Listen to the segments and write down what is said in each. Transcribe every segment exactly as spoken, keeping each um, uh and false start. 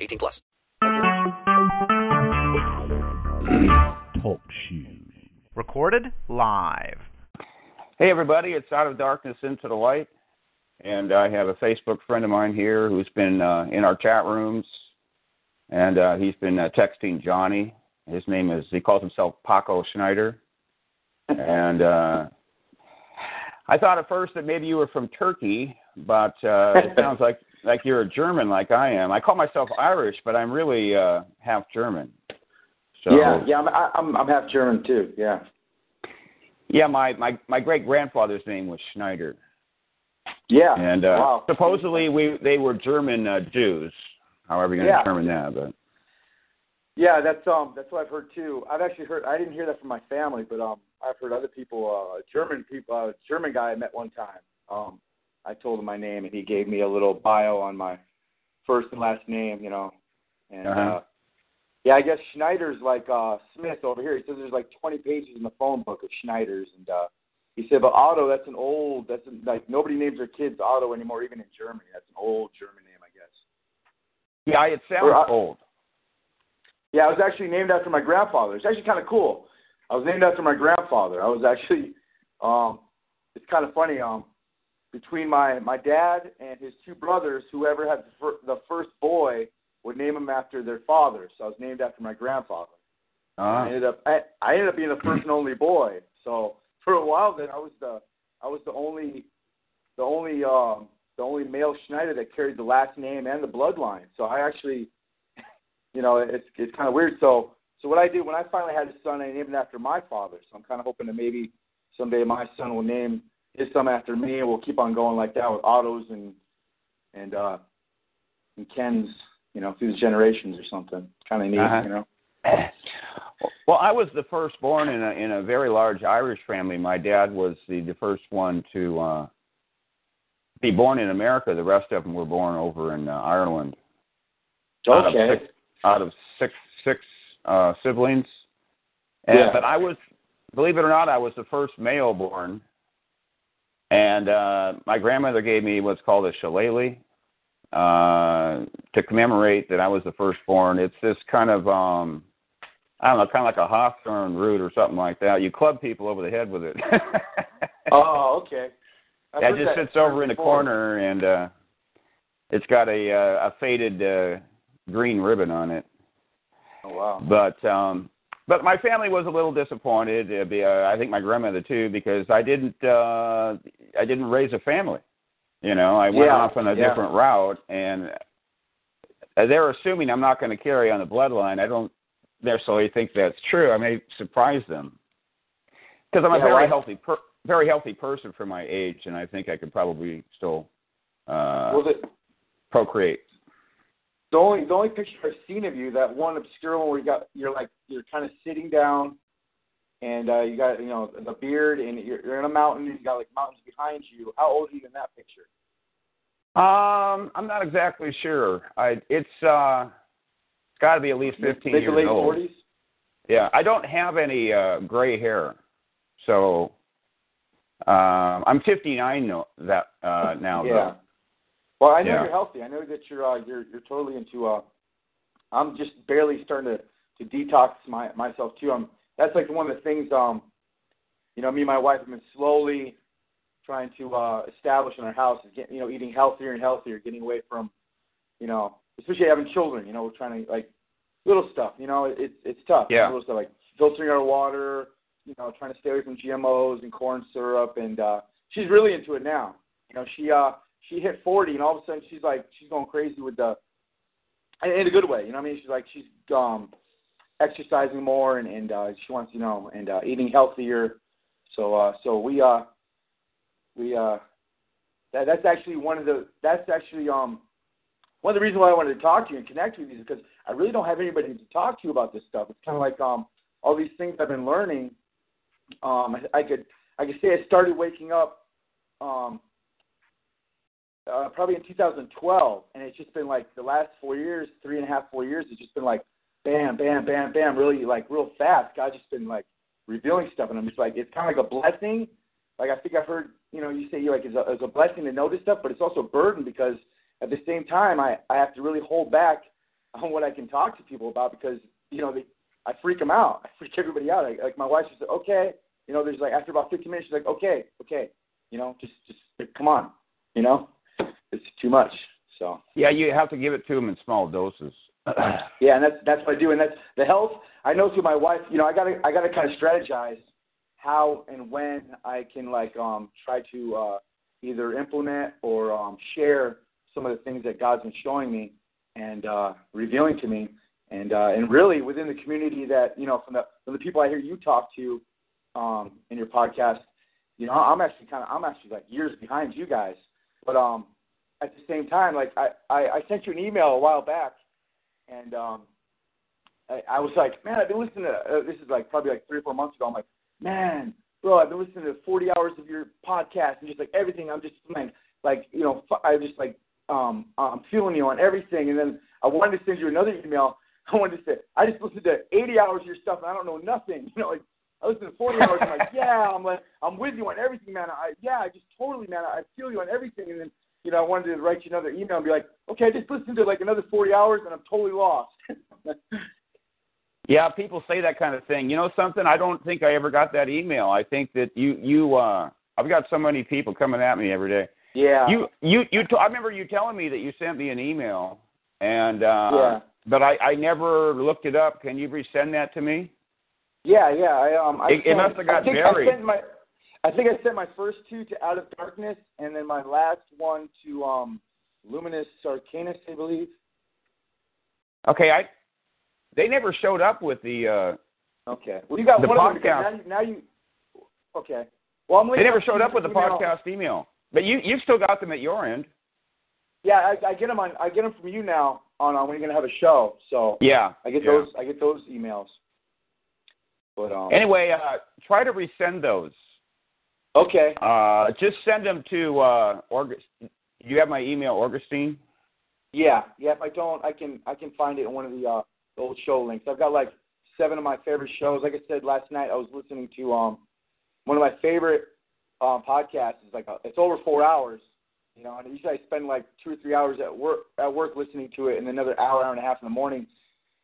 eighteen plus. Talk show. Recorded live. Hey, everybody. It's Out of Darkness Into the Light. And I have a Facebook friend of mine here who's been uh, in our chat rooms. And uh, he's been uh, texting Johnny. His name is, he calls himself Paco Schneider. And uh, I thought at first that maybe you were from Turkey, but uh, it sounds like, like you're a German like I am. I call myself Irish, but I'm really uh, half German. So, yeah, yeah, I'm, I'm, I'm half German too, yeah. Yeah, my, my, my great-grandfather's name was Schneider. Yeah, and uh, wow. supposedly we they were German uh, Jews, however you're going to yeah. determine that, but... Yeah, that's um, that's what I've heard too. I've actually heard. I didn't hear that from my family, but um, I've heard other people. Uh, German people. A uh, German guy I met one time. Um, I told him my name, and he gave me a little bio on my first and last name. You know, and uh-huh. uh, yeah, I guess Schneider's like uh, Smith over here. He says there's like twenty pages in the phone book of Schneiders, and uh, he said, but Otto, that's an old. That's an, like nobody names their kids Otto anymore, even in Germany. That's an old German name, I guess. Yeah, it sounds or, old. Yeah, I was actually named after my grandfather. It's actually kind of cool. I was named after my grandfather. I was actually, um, it's kind of funny. Um, between my, my dad and his two brothers, whoever had the, fir- the first boy would name him after their father. So I was named after my grandfather. Uh-huh. I ended up I, I ended up being the first and only boy. So for a while then, I was the I was the only the only um, the only male Schneider that carried the last name and the bloodline. So I actually. You know, it's it's kind of weird. So so what I did when I finally had a son, I named him after my father. So I'm kind of hoping that maybe someday my son will name his son after me, and we'll keep on going like that with Otto's and and uh, and Ken's, you know, through the generations or something. Kind of neat, uh-huh. you know. Well, I was the firstborn in a in a very large Irish family. My dad was the, the first one to uh, be born in America. The rest of them were born over in uh, Ireland. Okay. Out of six six uh, siblings, and, yeah. but I was, believe it or not, I was the first male born, and uh, my grandmother gave me what's called a shillelagh uh, to commemorate that I was the first born. It's this kind of, um, I don't know, kind of like a hawthorn root or something like that. You club people over the head with it. Oh, okay. I've that just that sits over in the before. corner, and uh, it's got a, a, a faded... Uh, green ribbon on it. Oh wow! But um, but my family was a little disappointed. Be, uh, I think my grandmother too, because I didn't uh, I didn't raise a family. You know, I went yeah. off on a yeah. different route, and they're assuming I'm not going to carry on the bloodline. I don't necessarily think that's true. I may surprise them because I'm yeah, a very right. healthy, per- very healthy person for my age, and I think I could probably still uh, was it- procreate. The only the only picture I've seen of you, that one obscure one where you got you're like you're kind of sitting down, and uh, you got you know the beard, and you're, you're in a mountain, and you got like mountains behind you. How old are you in that picture? Um, I'm not exactly sure. I it's uh, it's got to be at least fifteen years late old. forties? Yeah, I don't have any uh, gray hair, so uh, I'm fifty-nine no, that uh, now. Yeah. Though. Well, I know yeah. you're healthy. I know that you're uh, you're you're totally into. Uh, I'm just barely starting to, to detox my myself too. I'm that's like one of the things. Um, you know, me and my wife have been slowly trying to uh, establish in our house is getting you know eating healthier and healthier, getting away from, you know, especially having children. You know, we're trying to like little stuff. You know, it's it's tough. Yeah. Little stuff like filtering our water. You know, trying to stay away from G M Os and corn syrup. And uh, she's really into it now. You know, she. Uh, She hit forty, and all of a sudden she's like she's going crazy with the, in a good way, you know what I mean? She's like she's um, exercising more, and and uh, she wants you know and uh, eating healthier. So uh, so we uh we uh that that's actually one of the that's actually um one of the reasons why I wanted to talk to you and connect with you is because I really don't have anybody to talk to about this stuff. It's kind of like um, all these things I've been learning. Um, I, I could I could say I started waking up um, uh, probably in two thousand twelve, and it's just been like the last four years, three and a half, four years, it's just been like bam, bam, bam, bam, really like real fast. God's just been like revealing stuff, and I'm just like, it's kind of like a blessing. Like I think I've heard, you know, you say like it's a, it's a blessing to know this stuff, but it's also a burden because at the same time I, I have to really hold back on what I can talk to people about because, you know, they, I freak them out. I freak everybody out. I, like my wife, she said, okay, you know, there's like after about fifteen minutes, she's like, okay, okay, you know, just just like, come on, you know, it's too much. So yeah, you have to give it to them in small doses. Yeah, and that's that's what I do, and that's the health. I know through my wife, you know, I gotta I gotta kind of strategize how and when I can, like, um, try to uh, either implement or um, share some of the things that God's been showing me and uh, revealing to me. And uh, and really within the community that, you know, from the from the people I hear you talk to um, in your podcast, you know, I'm actually kind of, I'm actually, like, years behind you guys. But um, at the same time, like, I, I, I sent you an email a while back, and um, I, I was like, man, I've been listening to, uh, this is, like, probably, like, three or four months ago. I'm like, man, bro, I've been listening to forty hours of your podcast and just, like, everything. I'm just, like, like you know, I just, like, um, I'm feeling you on everything. And then I wanted to send you another email. I wanted to say, I just listened to eighty hours of your stuff, and I don't know nothing. You know, like, I listened to forty hours. I'm like, yeah, I'm like, I'm with you on everything, man. I, yeah, I just totally, man, I feel you on everything. And then, you know, I wanted to write you another email and be like, okay, I just listened to, like, another forty hours, and I'm totally lost. Yeah, people say that kind of thing. You know something? I don't think I ever got that email. I think that you, you uh, I've got so many people coming at me every day. Yeah. You, you, you. T- I remember you telling me that you sent me an email, and uh, yeah. but I, I never looked it up. Can you resend that to me? Yeah, yeah. I, um, I it, sent, it must have got I think buried. I, sent my, I think I sent my first two to Out of Darkness, and then my last one to um, Luminous Arcanus, I believe. Okay, I... They never showed up with the uh, okay. Well, you got the one podcast. Of them, now, you, now you okay. Well, I'm they never showed up with the podcast email, but you you've still got them at your end. Yeah, I, I get them on. I get them from you now on, on when you're gonna have a show. So yeah, I get yeah. those. I get those emails. But um, anyway, uh, try to resend those. Okay. Uh, just send them to uh, August. You have my email, Augustine? Yeah, yeah. If I don't, I can I can find it in one of the. Uh, old show links. I've got like seven of my favorite shows. Like I said last night, I was listening to um one of my favorite um podcasts. It's like a, it's over four hours, you know. And usually I spend like two or three hours at work at work listening to it, and another hour, hour and a half in the morning,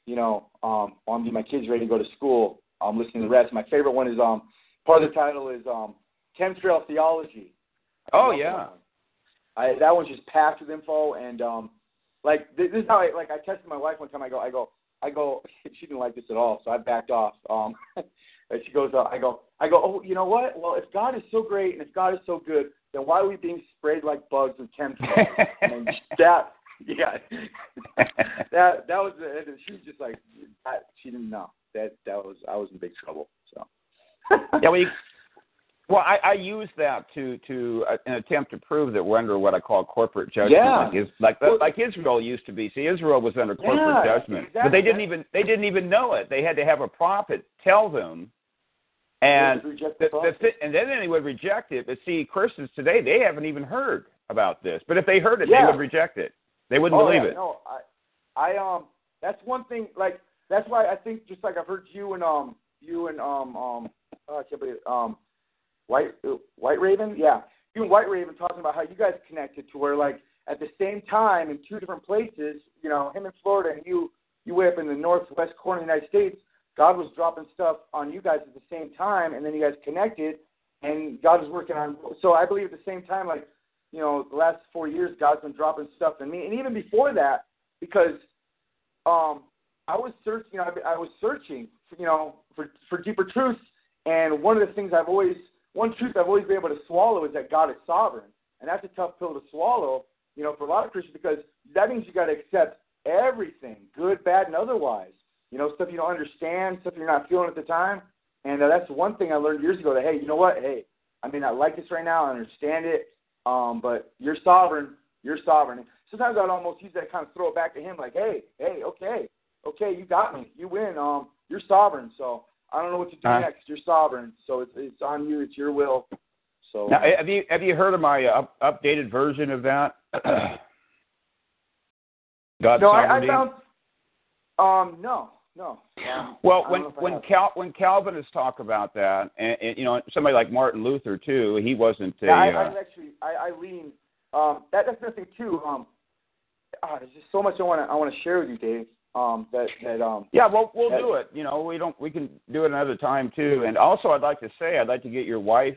you know, um, while I'm getting my kids ready to go to school. I'm listening to the rest. My favorite one is um part of the title is um Chemtrail Theology. Oh yeah, I, that one's just packed with info and um like this is how I like I texted my wife one time. I go I go. I go, she didn't like this at all, so I backed off. Um, and she goes, uh, I go, I go. Oh, you know what? Well, if God is so great and if God is so good, then why are we being sprayed like bugs with chemtrails? And that, yeah, that that was. And she was just like, I, she didn't know that that was. I was in big trouble. So yeah, well, you, well I, I used that to to uh, an attempt to prove that we're under what I call corporate judgment. Yeah. Like, is, like, well, like Israel used to be. See, Israel was under corporate yeah, judgment, exactly. But they didn't even they didn't even know it. They had to have a prophet tell them, and the, the, and then they would reject it. But see, Christians today, they haven't even heard about this. But if they heard it, yeah. they would reject it. They wouldn't oh, believe yeah, it. No, I, I um, that's one thing. Like that's why I think just like I've heard you and um, you and um, um, oh, I can't believe it, um. White White Raven, yeah. Even White Raven talking about how you guys connected to where, like, at the same time in two different places, you know, him in Florida and you, you way up in the northwest corner of the United States, God was dropping stuff on you guys at the same time, and then you guys connected, and God was working on. So I believe at the same time, like, you know, the last four years, God's been dropping stuff in me, and even before that, because um, I was searching, you know, I, I was searching, for, you know, for for deeper truths, and one of the things I've always One truth I've always been able to swallow is that God is sovereign, and that's a tough pill to swallow, you know, for a lot of Christians because that means you got to accept everything, good, bad, and otherwise. You know, stuff you don't understand, stuff you're not feeling at the time, and uh, that's one thing I learned years ago. That hey, you know what? Hey, I mean, I like this right now, I understand it, um, but you're sovereign. You're sovereign. sometimes I'd almost use that, kind of throw it back to him, like, hey, hey, okay, okay, you got me. You win. Um, you're sovereign, so I don't know what to do uh, next. You're sovereign, so it's it's on you. It's your will. So now, have you have you heard of my uh, updated version of that? God's no, sovereignty? I, I found, um, no, no. Um, well, when when Cal, when Calvinists talk about that, and, and you know, somebody like Martin Luther too, he wasn't. Yeah, a, I, I actually I, I lean. Um, that, that's nothing too. Um, oh, there's just so much I want to I want to share with you, Dave. Um, that that um. Yeah, well, we'll that, do it. You know, we don't. We can do it another time too. And also, I'd like to say, I'd like to get your wife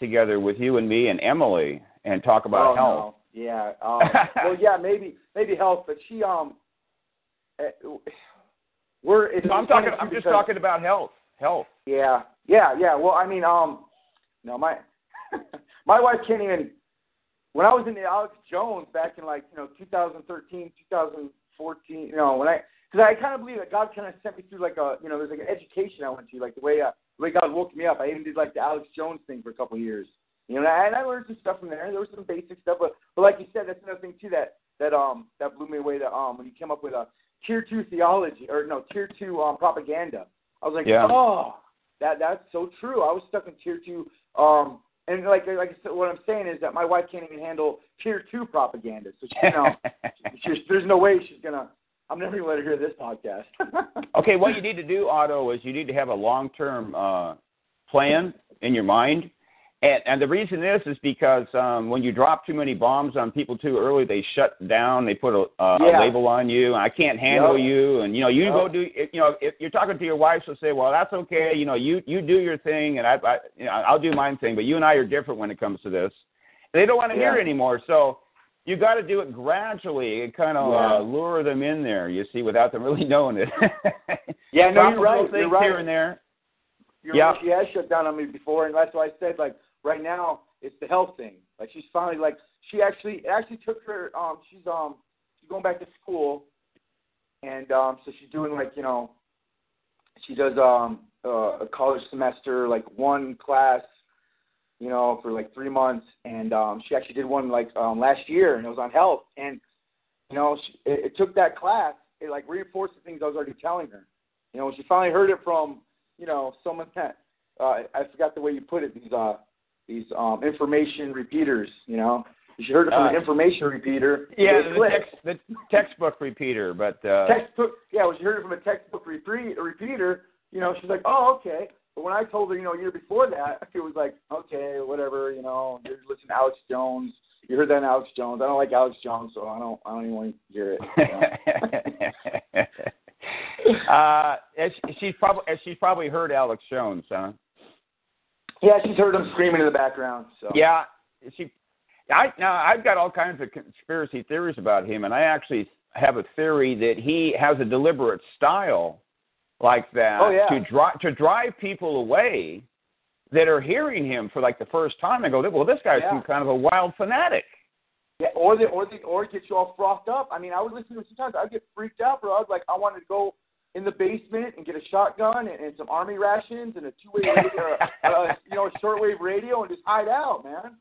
together with you and me and Emily and talk about oh, health. No. Yeah. Um, well, yeah, maybe maybe health, but she um. We're. It's no, I'm talking. I'm because, just talking about health. Health. Yeah. Yeah. Yeah. Well, I mean, um, no, my my wife can't even. When I was in the Alex Jones back in, like, you know, two thousand thirteen, two thousand fourteen, you know, when I, because I kind of believe that God kind of sent me through, like, a, you know, there's like an education I went to, like the way uh, the way God woke me up. I even did like the Alex Jones thing for a couple of years, you know, and I, and I learned some stuff from there. There was some basic stuff, but, but like you said, that's another thing too that that um that blew me away. That um when you came up with a tier two theology or no tier two um, propaganda, I was like, yeah. oh, that that's so true. I was stuck in tier two. Um, And like like I said, what I'm saying is that my wife can't even handle tier two propaganda. So, she, you know, she, there's no way she's going to – I'm never going to let her hear this podcast. Okay, what you need to do, Otto, is you need to have a long-term uh, plan in your mind. And, and the reason is is because um, when you drop too many bombs on people too early, they shut down. They put a, uh, yeah. a label on you. I can't handle yep. you. And, you know, you yep. go do – you know, if you're talking to your wife, she'll say, well, that's okay. You know, you, you do your thing, and I, I, you know, I'll do my thing. But you and I are different when it comes to this. And they don't want to yeah. hear it anymore. So you got to do it gradually and kind of yeah. uh, lure them in there, you see, without them really knowing it. yeah, no, Probably you're right. You're right. Here and there. You're yeah. right. She has shut down on me before, and that's why I said, like, right now, it's the health thing. Like, she's finally, like, she actually, it actually took her, um, she's, um, she's going back to school, and, um, so she's doing, like, you know, she does, um, uh, a college semester, like, one class, you know, for, like, three months, and, um, she actually did one, like, um, last year, and it was on health, and, you know, she, it, it took that class, it, like, reinforced the things I was already telling her. You know, when she finally heard it from, you know, someone that, uh, I forgot the way you put it, these, uh, These um, information repeaters, you know. You heard it from uh, an information repeater. Yeah, the, text, the textbook repeater, but uh... textbook. Yeah, when she heard it from a textbook repeat, a repeater, you know, she's like, "Oh, okay." But when I told her, you know, a year before that, it was like, "Okay, whatever," you know. You're listening to Alex Jones. You heard that in Alex Jones. I don't like Alex Jones, so I don't. I don't even want to hear it. You know? uh, as she's probably as she's probably heard Alex Jones, huh? Yeah, she's heard him screaming in the background. So. Yeah, she. I now I've got all kinds of conspiracy theories about him, and I actually have a theory that he has a deliberate style like that oh, yeah. to drive to drive people away that are hearing him for like the first time and go, well, this guy's yeah. some kind of a wild fanatic. Yeah, or the or the or get you all frothed up. I mean, I would listen to him sometimes. I'd get freaked out, bro. I was like, I wanted to go in the basement and get a shotgun and, and some army rations and a two-way radio, uh, you know, a shortwave radio and just hide out, man.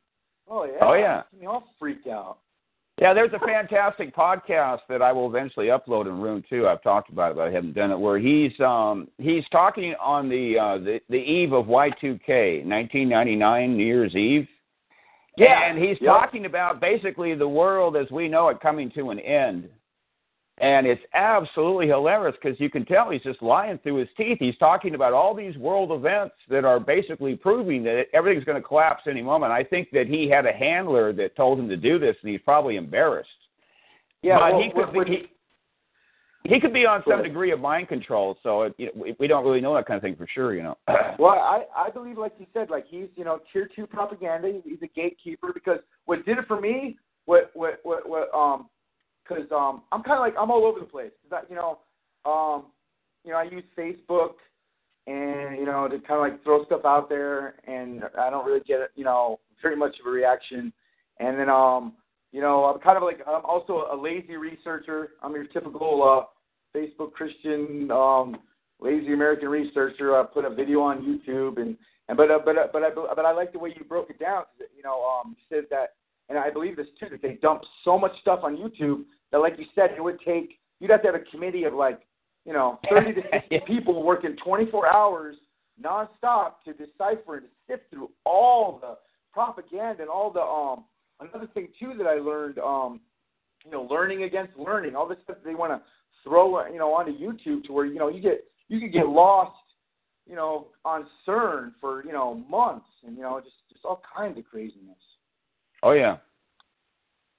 Oh, yeah. Oh, yeah. We all freaked out. Yeah, there's a fantastic podcast that I will eventually upload in Room Two. I've talked about it, but I haven't done it, where he's um, he's talking on the, uh, the the eve of Y two K, nineteen ninety-nine, New Year's Eve. Yeah. And he's yep. talking about basically the world as we know it coming to an end. And it's absolutely hilarious because you can tell he's just lying through his teeth. He's talking about all these world events that are basically proving that everything's going to collapse any moment. I think that he had a handler that told him to do this, and he's probably embarrassed. Yeah, but well, he, could be, he, he could be on some degree of mind control, so it, you know, we don't really know that kind of thing for sure, you know. Well, I, I believe, like you said, like he's, you know, tier two propaganda. He's a gatekeeper because what did it for me, what, what, what, what, um, Because um, I'm kind of like, I'm all over the place. Cause I, you know, um, you know, I use Facebook and, you know, to kind of like throw stuff out there, and I don't really get, you know, very much of a reaction. And then, um, you know, I'm kind of like, I'm also a lazy researcher. I'm your typical uh, Facebook Christian, um, lazy American researcher. I put a video on YouTube, and, and but, uh, but, uh, but, I, but I like the way you broke it down. You know, um, you said that and I believe this too, that they dump so much stuff on YouTube that, like you said, it would take, you'd have to have a committee of like, you know, thirty to sixty people working twenty-four hours nonstop to decipher and sift through all the propaganda and all the, um, another thing too that I learned, um, you know, learning against learning, all this stuff they want to throw, you know, onto YouTube to where, you know, you get, you could get lost, you know, on CERN for, you know, months and, you know, just, just all kinds of craziness. Oh, yeah.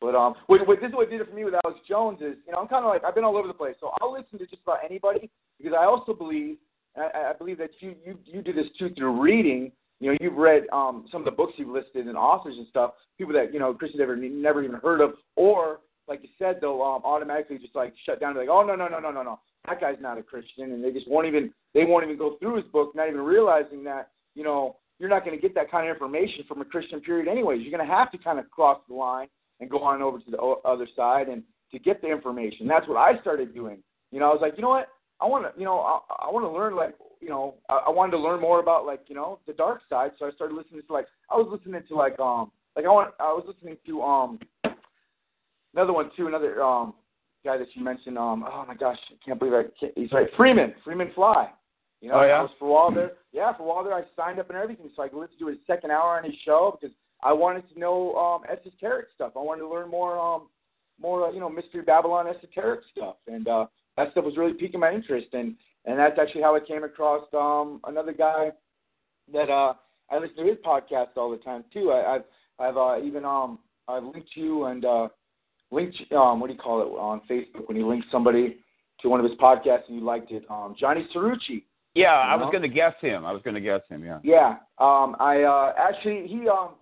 But um, what, what, this is what did it for me with Alex Jones is, you know, I'm kind of like, I've been all over the place. So I'll listen to just about anybody because I also believe, and I, I believe that you, you, you do this too through reading. You know, you've read um, some of the books you've listed and authors and stuff, people that, you know, Christians never, never even heard of, or, like you said, they'll um, automatically just, like, shut down and be like, oh, no, no, no, no, no, no. That guy's not a Christian, and they just won't even they won't even go through his book, not even realizing that, you know, you're not going to get that kind of information from a Christian period anyways. You're going to have to kind of cross the line and go on over to the other side and to get the information. That's what I started doing. You know, I was like, you know what, I want to, you know, I, I want to learn, like, you know, I, I wanted to learn more about, like, you know, the dark side. So I started listening to, like, I was listening to, like, um, like I want, I was listening to um, another one too, another um. guy that you mentioned, um, oh my gosh, I can't believe I can't, he's right, Freeman, Freeman Fly. You know, oh, yeah? I was for a while there, yeah, for a while there, I signed up and everything, so I could listen to his second hour on his show, because I wanted to know um, esoteric stuff. I wanted to learn more, um, more, uh, you know, Mystery Babylon esoteric stuff, and uh, that stuff was really piquing my interest, and, and that's actually how I came across um, another guy that uh, I listen to his podcast all the time, too. I, I've, I've uh, even, um, I've linked you and, uh, linked, um, what do you call it, on Facebook when he linked somebody to one of his podcasts and you liked it, um, Johnny Cerucci. Yeah, I know? was going to guess him. I was going to guess him, yeah. Yeah. Um, I uh, actually, he, um,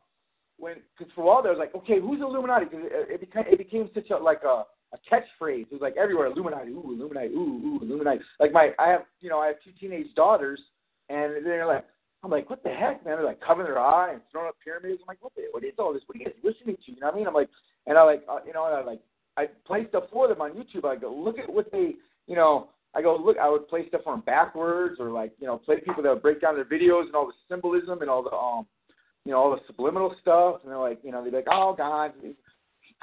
went, because for a while there, I was like, okay, who's Illuminati? Because it, it, became, it became such a, like a, a catchphrase. It was like everywhere, Illuminati, ooh, Illuminati, ooh, ooh, Illuminati. Like my, I have, you know, I have two teenage daughters, and they're like, I'm like, what the heck, man? They're like covering their eye and throwing up pyramids. I'm like, what the, what is all this? What are you guys listening to? You know what I mean? I'm like, and I like, uh, you know, and I like, I play stuff for them on YouTube. I go, look at what they, you know, I go, look, I would play stuff for them backwards, or like, you know, play people that would break down their videos and all the symbolism and all the, um, you know, all the subliminal stuff. And they're like, you know, they're like, oh God,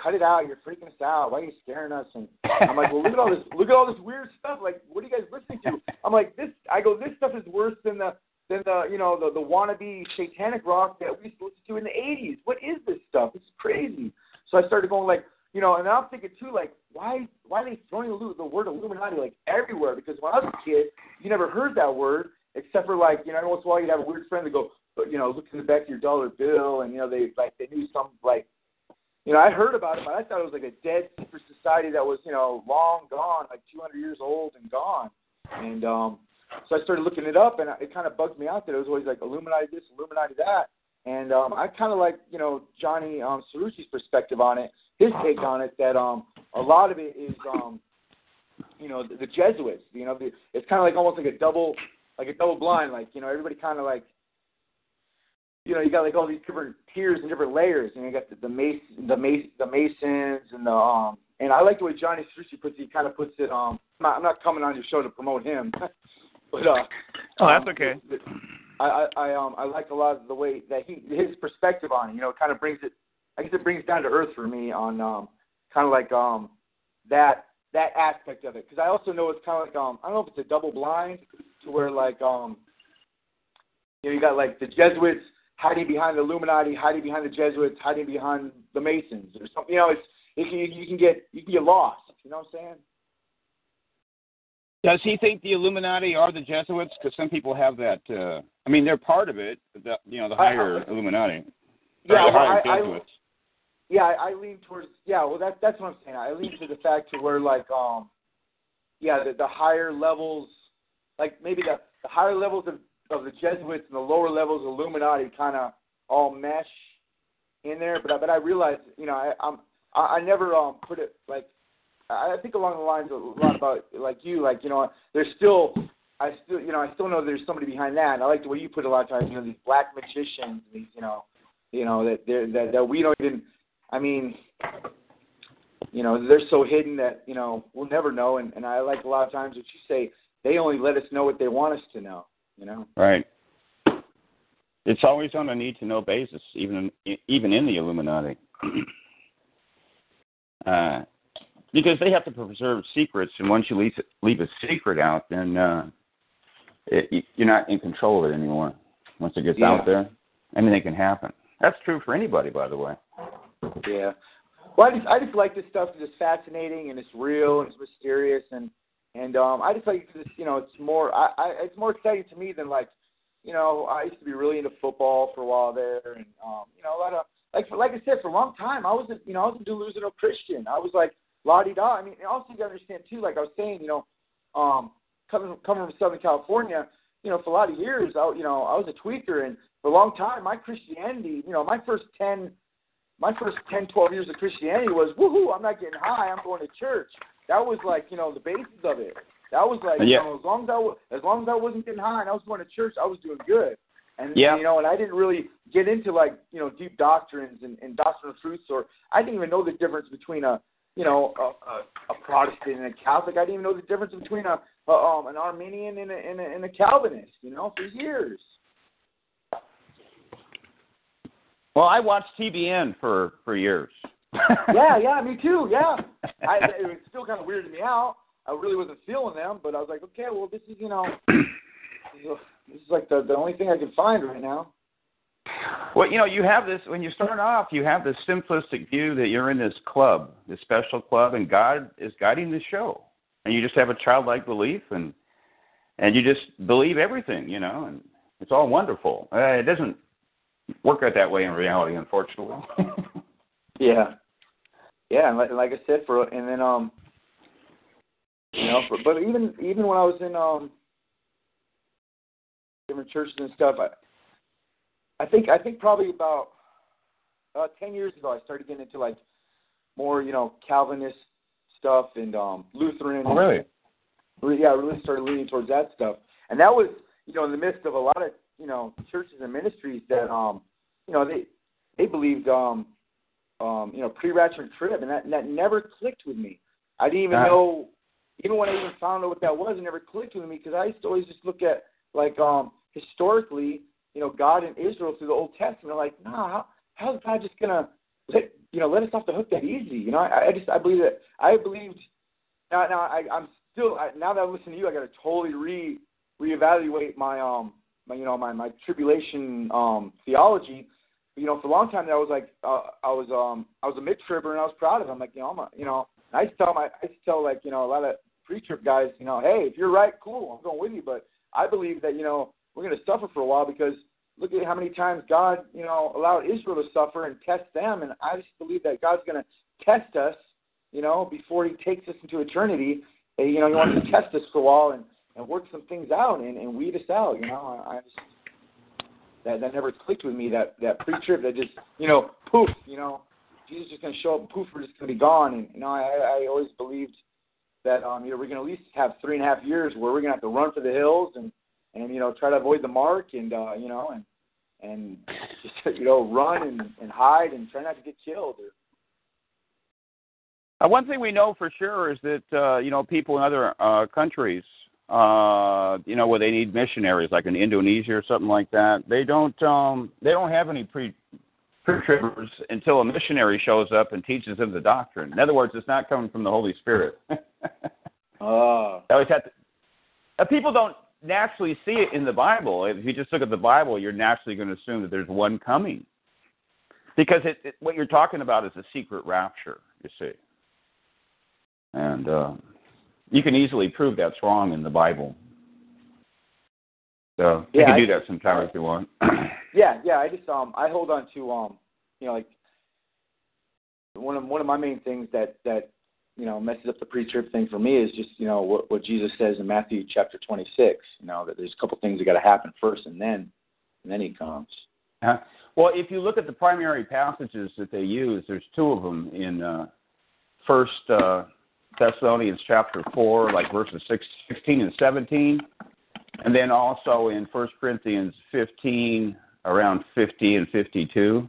cut it out. You're freaking us out. Why are you scaring us? And I'm like, well, look at all this, look at all this weird stuff. Like, what are you guys listening to? I'm like, this, I go, this stuff is worse than the, than the, you know, the, the wannabe satanic rock that we used to listen to in the eighties. What is this stuff? It's crazy. So I started going like, you know, and I'm thinking too, like, why why are they throwing the word Illuminati like everywhere? Because when I was a kid, you never heard that word except for like, you know, every once in a while you'd have a weird friend that go, you know, look in the back of your dollar bill, and you know they like they knew some like, you know, I heard about it, but I thought it was like a dead secret society that was, you know, long gone, like two hundred years old and gone, and um. So I started looking it up, and it kind of bugged me out that it was always like Illuminati this, Illuminati that. And um, I kind of like, you know, Johnny um, Cerucci's perspective on it, his take on it, that um, a lot of it is, um, you know, the, the Jesuits. You know, the, it's kind of like almost like a double, like a double blind. Like, you know, everybody kind of like, you know, you got like all these different tiers and different layers. And you got the the, Mason, the, Mason, the Masons and the um, and I like the way Johnny Cerucci puts it. He kind of puts it. Um, I'm not, I'm not coming on your show to promote him. But, uh, oh, that's okay. Um, I, I, I, um, I like a lot of the way that he, his perspective on it, you know, it kind of brings it, I guess it brings down to earth for me on um, kind of like um, that that aspect of it. Because I also know it's kind of like, um, I don't know if it's a double blind to where like, um, you know, you got like the Jesuits hiding behind the Illuminati, hiding behind the Jesuits, hiding behind the Masons or something. You know, it's it can, you can get you can get lost, you know what I'm saying? Does he think the Illuminati are the Jesuits? Because some people have that. Uh, I mean, they're part of it. The, you know, the higher I, I, Illuminati. Yeah, the higher I, Jesuits. I, yeah, I lean towards. Yeah, well, that's that's what I'm saying. I lean to the fact to where like, um, yeah, the, the higher levels, like maybe the, the higher levels of, of the Jesuits and the lower levels of Illuminati kind of all mesh in there. But but I realize, you know, I I'm, I, I never um put it like. I think along the lines of a lot about like you, like you know, there's still, I still, you know, I still know there's somebody behind that. And I like the way you put it a lot of times, you know, these black magicians, these, you know, you know that they're, that that we don't even, I mean, you know, they're so hidden that you know we'll never know. And, and I like a lot of times what you say, they only let us know what they want us to know, you know. Right. It's always on a need to know basis, even even in the Illuminati. uh, because they have to preserve secrets, and once you leave, leave a secret out, then uh, it, you're not in control of it anymore. Once it gets yeah. out there, anything can happen. That's true for anybody, by the way. Yeah. Well, I just, I just like this stuff. It's fascinating, and it's real, and it's mysterious, and and um, I just like this. You know, it's more. I, I it's more exciting to me than like, you know, I used to be really into football for a while there, and um, you know, a lot of like like I said, for a long time, I was a, you know I was a delusional Christian. I was like la di da. I mean, and also you gotta understand too. Like I was saying, you know, um, coming coming from Southern California, you know, for a lot of years, I you know I was a tweaker, and for a long time, my Christianity, you know, my first ten. My first ten, twelve years of Christianity was, woohoo, I'm not getting high, I'm going to church. That was like, you know, the basis of it. That was like, yeah. you know, as long as, I was, as long as I wasn't getting high and I was going to church, I was doing good. And, yeah. you know, and I didn't really get into like, you know, deep doctrines and, and doctrinal truths, or I didn't even know the difference between a, you know, a, a, a Protestant and a Catholic. I didn't even know the difference between a, a um, an Arminian and a, and, a, and a Calvinist, you know, for years. Well, I watched T B N for, for years. yeah, yeah, me too, yeah. I, it was still kind of weirded me out. I really wasn't feeling them, but I was like, okay, well, this is, you know, this is like the, the only thing I can find right now. Well, you know, you have this, when you start off, you have this simplistic view that you're in this club, this special club, and God is guiding the show. And you just have a childlike belief, and and you just believe everything, you know, and it's all wonderful. Uh, it doesn't work out that way in reality, unfortunately. yeah, yeah. Like, like I said, for and then um, you know, for, but even even when I was in um different churches and stuff, I, I think I think probably about uh, ten years ago I started getting into like more you know Calvinist stuff and um Lutheran. Oh, really? And, yeah, I really started leaning towards that stuff, and that was you know in the midst of a lot of. You know, churches and ministries that, um, you know, they they believed, um, um, you know, pre-rapture and trib, and that, and that never clicked with me. I didn't even uh, know, even when I even found out what that was, it never clicked with me because I used to always just look at, like, um, historically, you know, God and Israel through the Old Testament. Like, nah, how, how is God just gonna let you know let us off the hook that easy? You know, I, I just I believe that I believed. Now, now I, I'm still I, now that I listen to you, I got to totally re reevaluate my um. My, you know, my, my tribulation um, theology, you know, for a long time, that I was like, uh, I was um, I was a mid-tribber, and I was proud of it. I'm like, you know, I'm a, you know, and I used to tell my, I used to tell like, you know, a lot of pre-trib guys, you know, hey, if you're right, cool, I'm going with you, but I believe that, you know, we're going to suffer for a while because look at how many times God, you know, allowed Israel to suffer and test them, and I just believe that God's going to test us, you know, before He takes us into eternity, and, you know, He wants to test us for a while and. And work some things out and, and weed us out, you know. I, I just that that never clicked with me. That that pre-trip that just you know poof, you know, Jesus just gonna show up, and poof, we're just gonna be gone. And you know, I, I always believed that um, you know, we're gonna at least have three and a half years where we're gonna have to run for the hills and, and you know try to avoid the mark and uh, you know and and just, you know run and, and hide and try not to get killed. Or, uh, one thing we know for sure is that uh, you know people in other uh, countries. Uh, you know, where they need missionaries, like in Indonesia or something like that. They don't, um, they don't have any pre pre-tribbers until a missionary shows up and teaches them the doctrine. In other words, it's not coming from the Holy Spirit. oh. I always have to, uh, people don't naturally see it in the Bible. If you just look at the Bible, you're naturally going to assume that there's one coming, because it, it, what you're talking about is a secret rapture. You see, and. Uh, You can easily prove that's wrong in the Bible. So you yeah, can do I, that sometime if you want. yeah, yeah. I just um I hold on to um you know like one of one of my main things that that you know messes up the pre-trib thing for me is just you know what, what Jesus says in Matthew chapter twenty-six. You know that there's a couple things that got to happen first, and then and then He comes. Uh, well, if you look at the primary passages that they use, there's two of them in uh, first. Uh, Thessalonians chapter four, like verses sixteen and seventeen, and then also in First Corinthians fifteen, around fifty and fifty-two.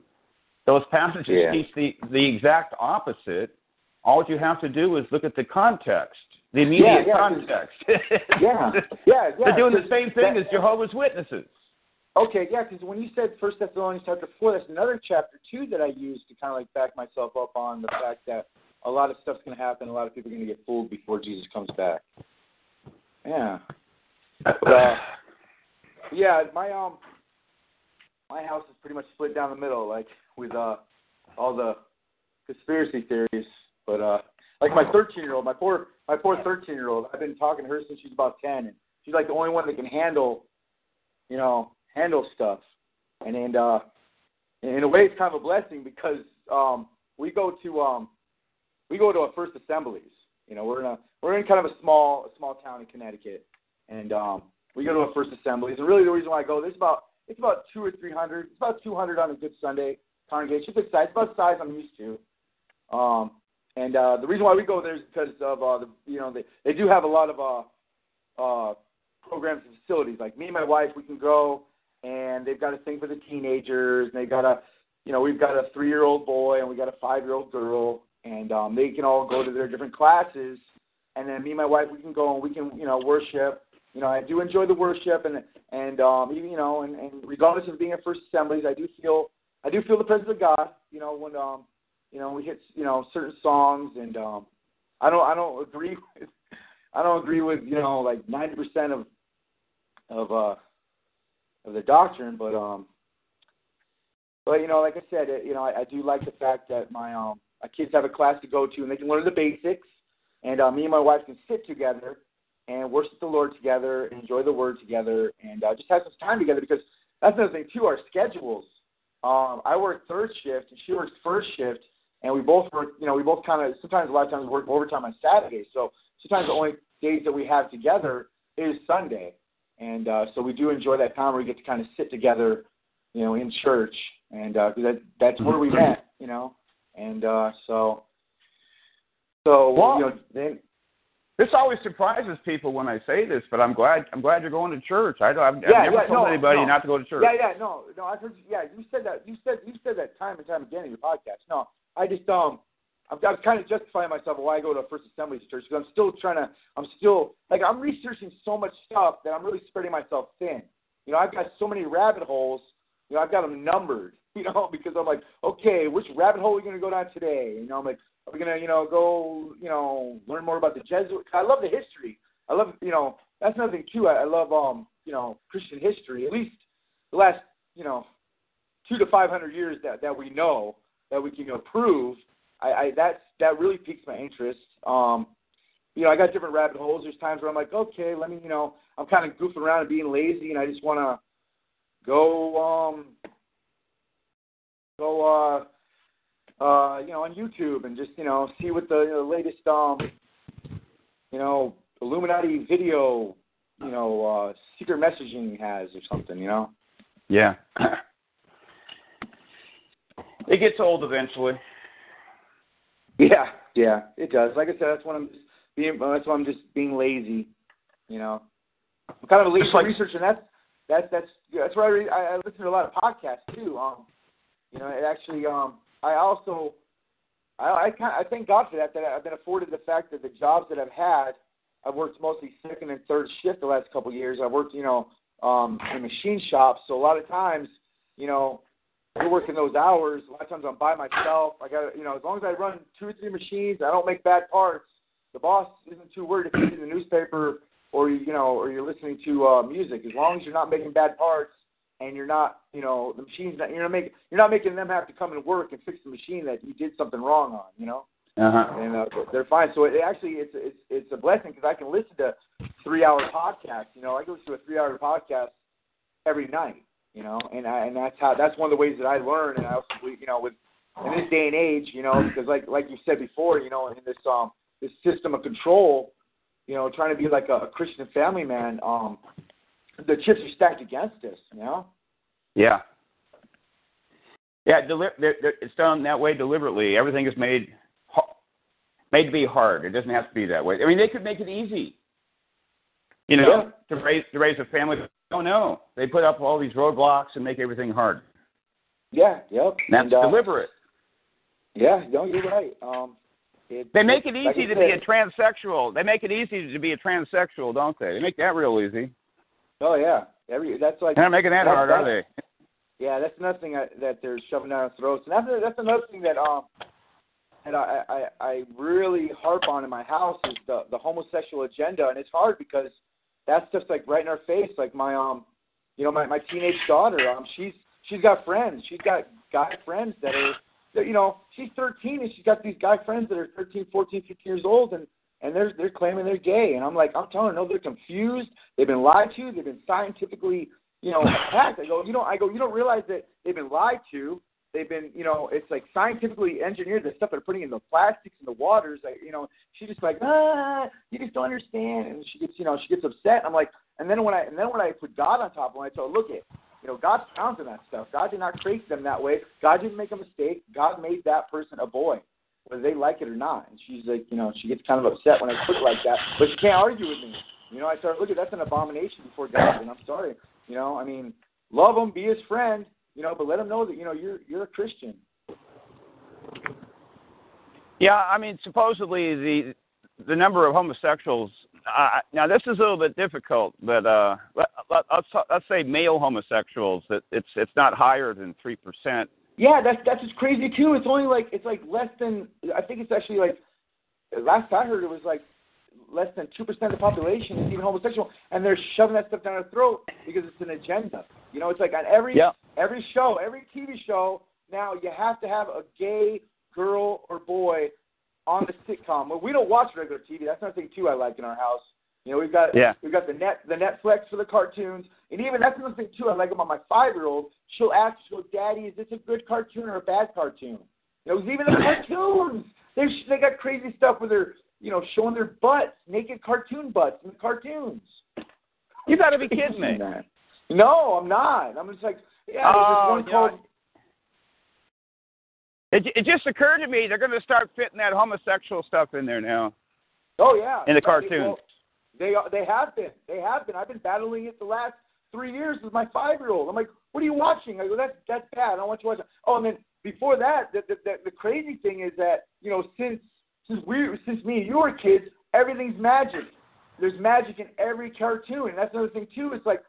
Those passages yeah. teach the, the exact opposite. All you have to do is look at the context, the immediate yeah, yeah, context. yeah, yeah, yeah. They're doing the same thing that, as Jehovah's Witnesses. Okay, yeah, because when you said First Thessalonians chapter four, that's another chapter, too, that I used to kind of like back myself up on the fact that a lot of stuff's going to happen. A lot of people are going to get fooled before Jesus comes back. Yeah. But, uh, yeah, my um, my house is pretty much split down the middle, like, with uh, all the conspiracy theories. But, uh, like, my thirteen-year-old, my poor my poor thirteen-year-old, I've been talking to her since she's about ten, and she's, like, the only one that can handle, you know, handle stuff. And, and uh, in a way, it's kind of a blessing because um, we go to um, we go to our first assemblies. You know, we're in a we're in kind of a small a small town in Connecticut, and um, we go to our first assemblies. And really, the reason why I go, there's about it's about two or three hundred, it's about two hundred on a good Sunday congregation. It's a good size, about the size I'm used to. Um, and uh, the reason why we go there is because of uh, the you know they they do have a lot of uh, uh, programs and facilities. Like me and my wife, we can go. And they've got a thing for the teenagers, and they've got a, you know, we've got a three-year-old boy and we got a five-year-old girl, and um, they can all go to their different classes. And then me and my wife, we can go and we can, you know, worship. You know, I do enjoy the worship, and and um, you know, and, and regardless of being at First Assemblies, I do feel I do feel the presence of God. You know, when um, you know, we hit you know certain songs, and um, I don't I don't agree with I don't agree with you know like ninety percent of of uh. of the doctrine, but um, but you know, like I said, it, you know, I, I do like the fact that my um, my kids have a class to go to, and they can learn the basics, and uh, me and my wife can sit together and worship the Lord together, enjoy the Word together, and uh, just have some time together. Because that's another thing too, our schedules. Um, I work third shift, and she works first shift, and we both work. You know, we both kind of sometimes a lot of times work overtime on Saturdays. So sometimes the only days that we have together is Sunday. And uh, so we do enjoy that time where we get to kind of sit together, you know, in church, and uh, that, that's where we met, you know. And uh, so, so well, you know, then, this always surprises people when I say this, but I'm glad I'm glad you're going to church. I don't, I've, yeah, I've never yeah, told no, anybody no. not to go to church. Yeah, yeah, no, no, I've heard. You, yeah, you said that. You said you said that time and time again in your podcast. No, I just um. I'm, I'm kind of justifying myself why I go to a First Assembly's church because I'm still trying to, I'm still, like, I'm researching so much stuff that I'm really spreading myself thin. You know, I've got so many rabbit holes, you know, I've got them numbered, you know, because I'm like, okay, which rabbit hole are we going to go down today? You know, I'm like, are we going to, you know, go, you know, learn more about the Jesuits? I love the history. I love, you know, that's another thing, too. I, I love, um, you know, Christian history, at least the last, you know, two to five hundred years that, that we know, that we can, you know, prove. I, I that's that really piques my interest. Um, you know, I got different rabbit holes. There's times where I'm like, okay, let me, you know, I'm kind of goofing around and being lazy, and I just want to go, um, go, uh, uh, you know, on YouTube and just, you know, see what the, you know, latest, um, you know, Illuminati video, you know, uh, secret messaging has or something, you know. Yeah. It gets old eventually. Yeah, yeah, it does. Like I said, that's when I'm just being. That's why I'm just being lazy. You know, I'm kind of a lazy like, researcher. That's that's that's that's where I, re- I listen to a lot of podcasts too. Um, you know, it actually. Um, I also, I I, kind of, I thank God for that. That I've been afforded the fact that the jobs that I've had, I've worked mostly second and third shift the last couple of years. I've worked, you know, um, in machine shops. So a lot of times, you know. We're working those hours. A lot of times I'm by myself. I got, you know, as long as I run two or three machines, I don't make bad parts. The boss isn't too worried if you're reading the newspaper or you know, or you're listening to uh, music. As long as you're not making bad parts and you're not, you know, the machines not, you're not making you're not making them have to come and work and fix the machine that you did something wrong on, you know. Uh-huh. And uh, they're fine. So it actually it's it's it's a blessing because I can listen to three-hour podcasts. You know, I can listen to a three-hour podcast every night. You know, and I, and that's how that's one of the ways that I learn, and I also, you know, with in this day and age, you know, because like like you said before, you know, in this um this system of control, you know, trying to be like a, a Christian family man, um, the chips are stacked against us, you know. Yeah. Yeah, deli- they're, they're, it's done that way deliberately. Everything is made ha- made to be hard. It doesn't have to be that way. I mean, they could make it easy. You know, yeah. to raise to raise a family. Oh, no. They put up all these roadblocks and make everything hard. Yeah, yep. That's and, uh, deliberate. Yeah, no, you're right. Um, it, they make it, it easy like to said, be a transsexual. They make it easy to be a transsexual, don't they? They make that real easy. Oh, yeah. Every, that's like, they're not making that, that hard, that, are they? Yeah, that's another thing I, that they're shoving down our throats. And that's, that's another thing that um, and I, I, I really harp on in my house is the, the homosexual agenda, and it's hard because that's just like right in our face. Like my um, you know, my, my teenage daughter, um, she's she's got friends, she's got guy friends that are, that, you know, she's thirteen and she's got these guy friends that are thirteen, fourteen, fifteen years old, and and they're they're claiming they're gay, and I'm like, I'm telling her, no, they're confused, they've been lied to, they've been scientifically, you know, attacked. I go, you know, I go, you don't realize that they've been lied to. They've been, you know, it's like scientifically engineered the stuff they're putting in the plastics and the waters. Like, you know, she's just like, ah, you just don't understand. And she gets, you know, she gets upset. I'm like, and then when I, and then when I put God on top of it, I tell her, look at, you know, God's counting that stuff. God did not create them that way. God didn't make a mistake. God made that person a boy, whether they like it or not. And she's like, you know, she gets kind of upset when I put it like that, but she can't argue with me. You know, I start, look at, that's an abomination before God. And I'm sorry, you know, I mean, love him, be his friend. You know, but let them know that, you know, you're you're a Christian. Yeah, I mean, supposedly the the number of homosexuals. Uh, now, this is a little bit difficult, but uh, let, let, let's let's say male homosexuals. That it's it's not higher than three percent. Yeah, that's that's just crazy too. It's only like it's like less than. I think it's actually like last I heard it was like less than two percent of the population is even homosexual, and they're shoving that stuff down our throat because it's an agenda. You know, it's like on every. Yeah. Every show, every T V show, now you have to have a gay girl or boy on the sitcom. Well, we don't watch regular T V. That's another thing too I like in our house. You know, we've got yeah. we've got the net the Netflix for the cartoons, and even that's another thing too I like about my five year old. She'll ask, she'll go, "Daddy, is this a good cartoon or a bad cartoon?" You know, even the cartoons, they they got crazy stuff where they're, you know, showing their butts, naked cartoon butts in the cartoons. You gotta be kidding me! No, I'm not. I'm just like. Yeah, oh, one called... it, it just occurred to me they're going to start fitting that homosexual stuff in there now. Oh yeah, in the cartoons. They well, they they have been they have been. I've been battling it the last three years with my five year old. I'm like, what are you watching? I go, that's that's bad. I don't want you watching. Oh, and then before that, the the, the, the crazy thing is that, you know, since since we since me and you were kids, everything's magic. There's magic in every cartoon, and that's another thing too. It's like,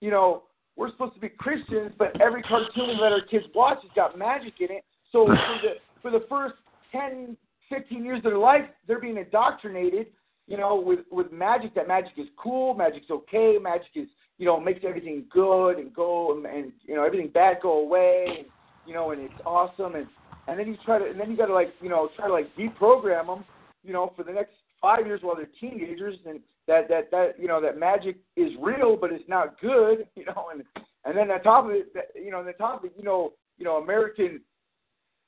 you know. We're supposed to be Christians, but every cartoon that our kids watch has got magic in it. So for the, for the first ten, fifteen years of their life, they're being indoctrinated, you know, with, with magic. That magic is cool, magic's okay, magic is, you know, makes everything good and go and, and you know, everything bad go away, and, you know, and it's awesome. And, and then you try to, and then you got to like, you know, try to like deprogram them, you know, for the next five years while they're teenagers, and that, that, that, you know, that magic is real, but it's not good, you know, and, and then on top of it, you know, on the top of it, you know, you know, American,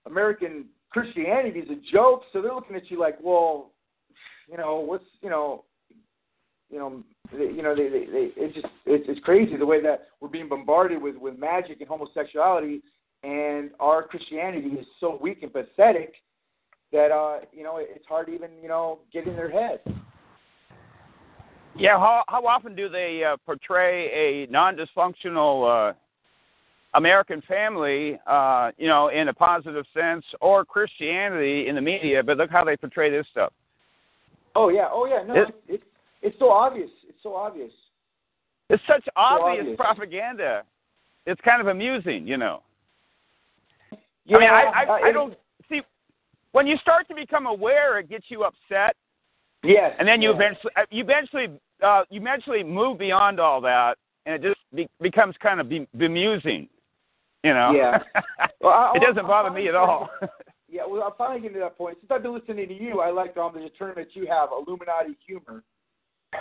American Christianity is a joke. So they're looking at you like, well, you know, what's, you know, you know, they, you know, they, they, they it's just, it's, it's crazy the way that we're being bombarded with, with magic and homosexuality, and our Christianity is so weak and pathetic that, uh, you know, it, it's hard to even, you know, get in their head. Yeah, how how often do they uh, portray a non-dysfunctional uh, American family, uh, you know, in a positive sense, or Christianity in the media? But look how they portray this stuff. Oh yeah, oh yeah, no, it's it's, it's so obvious. It's so obvious. It's such it's obvious, so obvious propaganda. It's kind of amusing, you know. Yeah, I mean, I I, I, I don't see when you start to become aware, it gets you upset. Yes, and then you yes. eventually, you eventually, uh, you eventually move beyond all that, and it just be, becomes kind of be, bemusing, you know. Yeah, well, I, it doesn't I, bother I me at all. To, yeah, well, I'm finally getting to that point. Since I've been listening to you, I like um, the term that you have, Illuminati humor.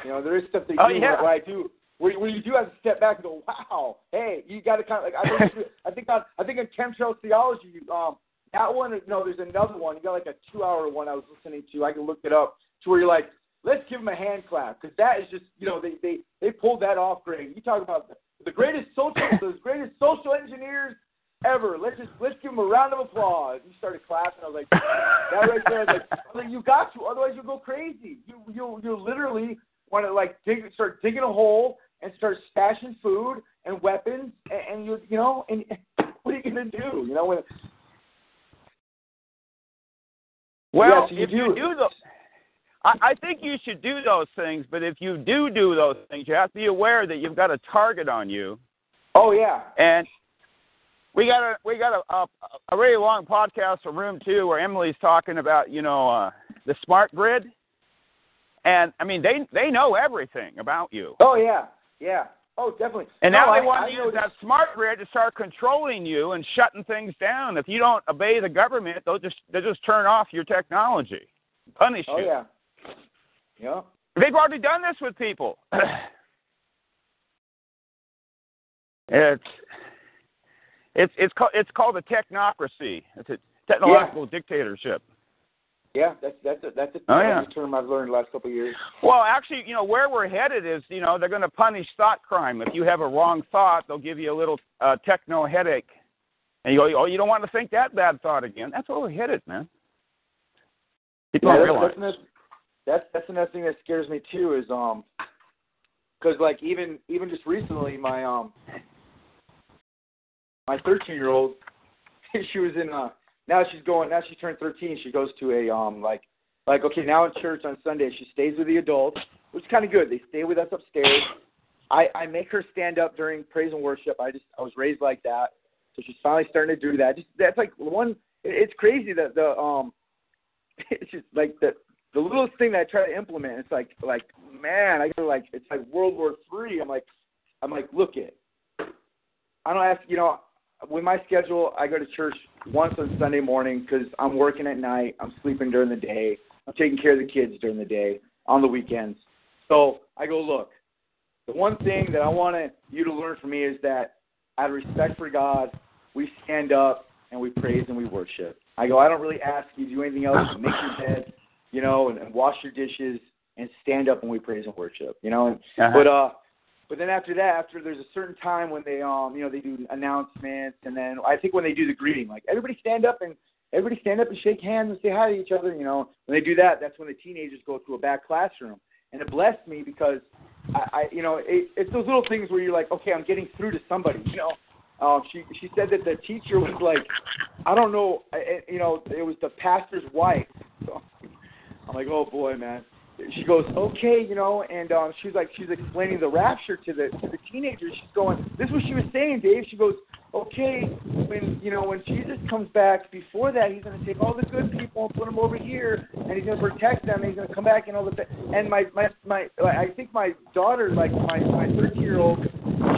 You know, there is stuff that oh, you yeah. where I do, where, where you do have to step back and go, wow, hey, you got to kind of like. I think I think on, I think on Chemtrail Theology, um, that one. No, there's another one. You got like a two-hour one I was listening to. I can look it up. To where you're like, let's give them a hand clap, because that is just, you know, they, they, they pulled that off great. You talk about the, the greatest social, the greatest social engineers ever. Let's just let's give them a round of applause. You started clapping. I was like, that right there. I was like, I was like, you got to, otherwise you'll go crazy. You you you literally want to like dig, start digging a hole and start stashing food and weapons, and, and you you know, and what are you gonna do? You know when. Well, yeah, so you if do, you do the. I think you should do those things, but if you do do those things, you have to be aware that you've got a target on you. Oh, yeah. And we got a we got a, a a really long podcast from Room Two where Emily's talking about you know uh, the smart grid, and I mean they they know everything about you. Oh yeah, yeah. Oh, definitely. And now no, they want I, to I use that smart grid to start controlling you and shutting things down. If you don't obey the government, they'll just they'll just turn off your technology, punish oh, you. Oh yeah, yeah. They've already done this with people. it's it's it's called it's called a technocracy. It's a technological yeah. dictatorship. Yeah, that's that's a, that's a oh, yeah. term I've learned the last couple of years. Well, actually, you know, where we're headed is, you know, they're going to punish thought crime. If you have a wrong thought, they'll give you a little uh, techno headache. And you go, oh, you don't want to think that bad thought again. That's where we're headed, man. People yeah, don't realize. That's, that's, that's another thing that scares me, too, is um, because, like, even even just recently, my um, my thirteen-year-old, she was in a... Now she's going. Now she turned thirteen. She goes to a um like like okay now in church on Sunday she stays with the adults, which is kind of good. They stay with us upstairs. I, I make her stand up during praise and worship. I just I was raised like that, so she's finally starting to do that. Just that's like one. It's crazy that the um, it's just like the the little thing that I try to implement. It's like like man, I gotta like it's like World War Three. I'm like I'm like look it. I don't have to, you know. With my schedule, I go to church once on Sunday morning because I'm working at night. I'm sleeping during the day. I'm taking care of the kids during the day, on the weekends. So I go, look, the one thing that I want you to learn from me is that out of respect for God, we stand up and we praise and we worship. I go, I don't really ask you to do anything else but make your bed, you know, and, and wash your dishes and stand up and we praise and worship, you know. Uh-huh. But, uh, But then after that, after there's a certain time when they, um, you know, they do announcements, and then I think when they do the greeting, like everybody stand up and everybody stand up and shake hands and say hi to each other. You know, when they do that, that's when the teenagers go to a back classroom, and it blessed me because I, I you know, it, it's those little things where you're like, okay, I'm getting through to somebody. You know, um, she she said that the teacher was like, I don't know, it, you know, it was the pastor's wife. So I'm like, oh boy, man. She goes, okay, you know, and um, she's like, she's explaining the rapture to the to the teenagers. She's going, this is what she was saying, Dave. She goes, okay, when you know when Jesus comes back, before that, he's going to take all the good people and put them over here, and he's going to protect them, and he's going to come back and all the. And my my my, I think my daughter, like my my thirteen-year-old,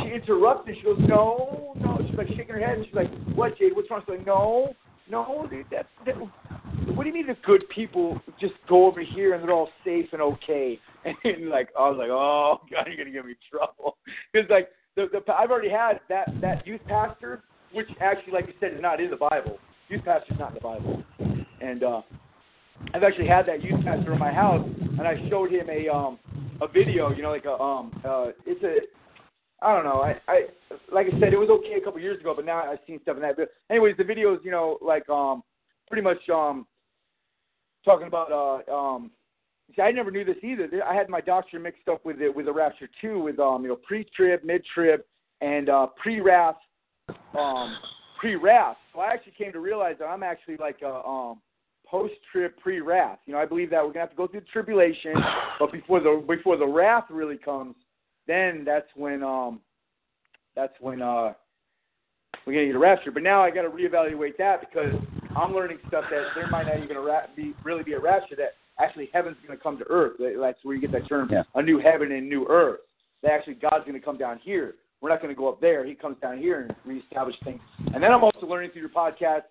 she interrupted. She goes, no, no. She's like shaking her head, and she's like, what, Jade? What's wrong? She's like, no, no, dude, that's. That, what do you mean the good people just go over here and they're all safe and okay? And like I was like, oh God, you're gonna give me trouble. Because like the, the I've already had that, that youth pastor, which actually, like you said, is not in the Bible. Youth pastor's not in the Bible. And uh, I've actually had that youth pastor in my house, and I showed him a um a video, you know, like a um uh it's a I don't know. I, I like I said, it was okay a couple years ago, but now I've seen stuff in that. But anyways, the videos, you know, like um pretty much um. Talking about, uh, um, see, I never knew this either. I had my doctrine mixed up with it with the rapture too, with um, you know, pre-trib, mid-trib, and uh, pre-wrath, um, pre-wrath. So I actually came to realize that I'm actually like a um, post-trib, pre-wrath. You know, I believe that we're gonna have to go through the tribulation, but before the before the wrath really comes, then that's when um, that's when uh, we're gonna get a rapture. But now I got to reevaluate that because I'm learning stuff that there might not even a be, really be a rapture, that actually heaven's going to come to earth. That's where you get that term, yeah. A new heaven and new earth. That actually God's going to come down here. We're not going to go up there. He comes down here and reestablish things. And then I'm also learning through your podcast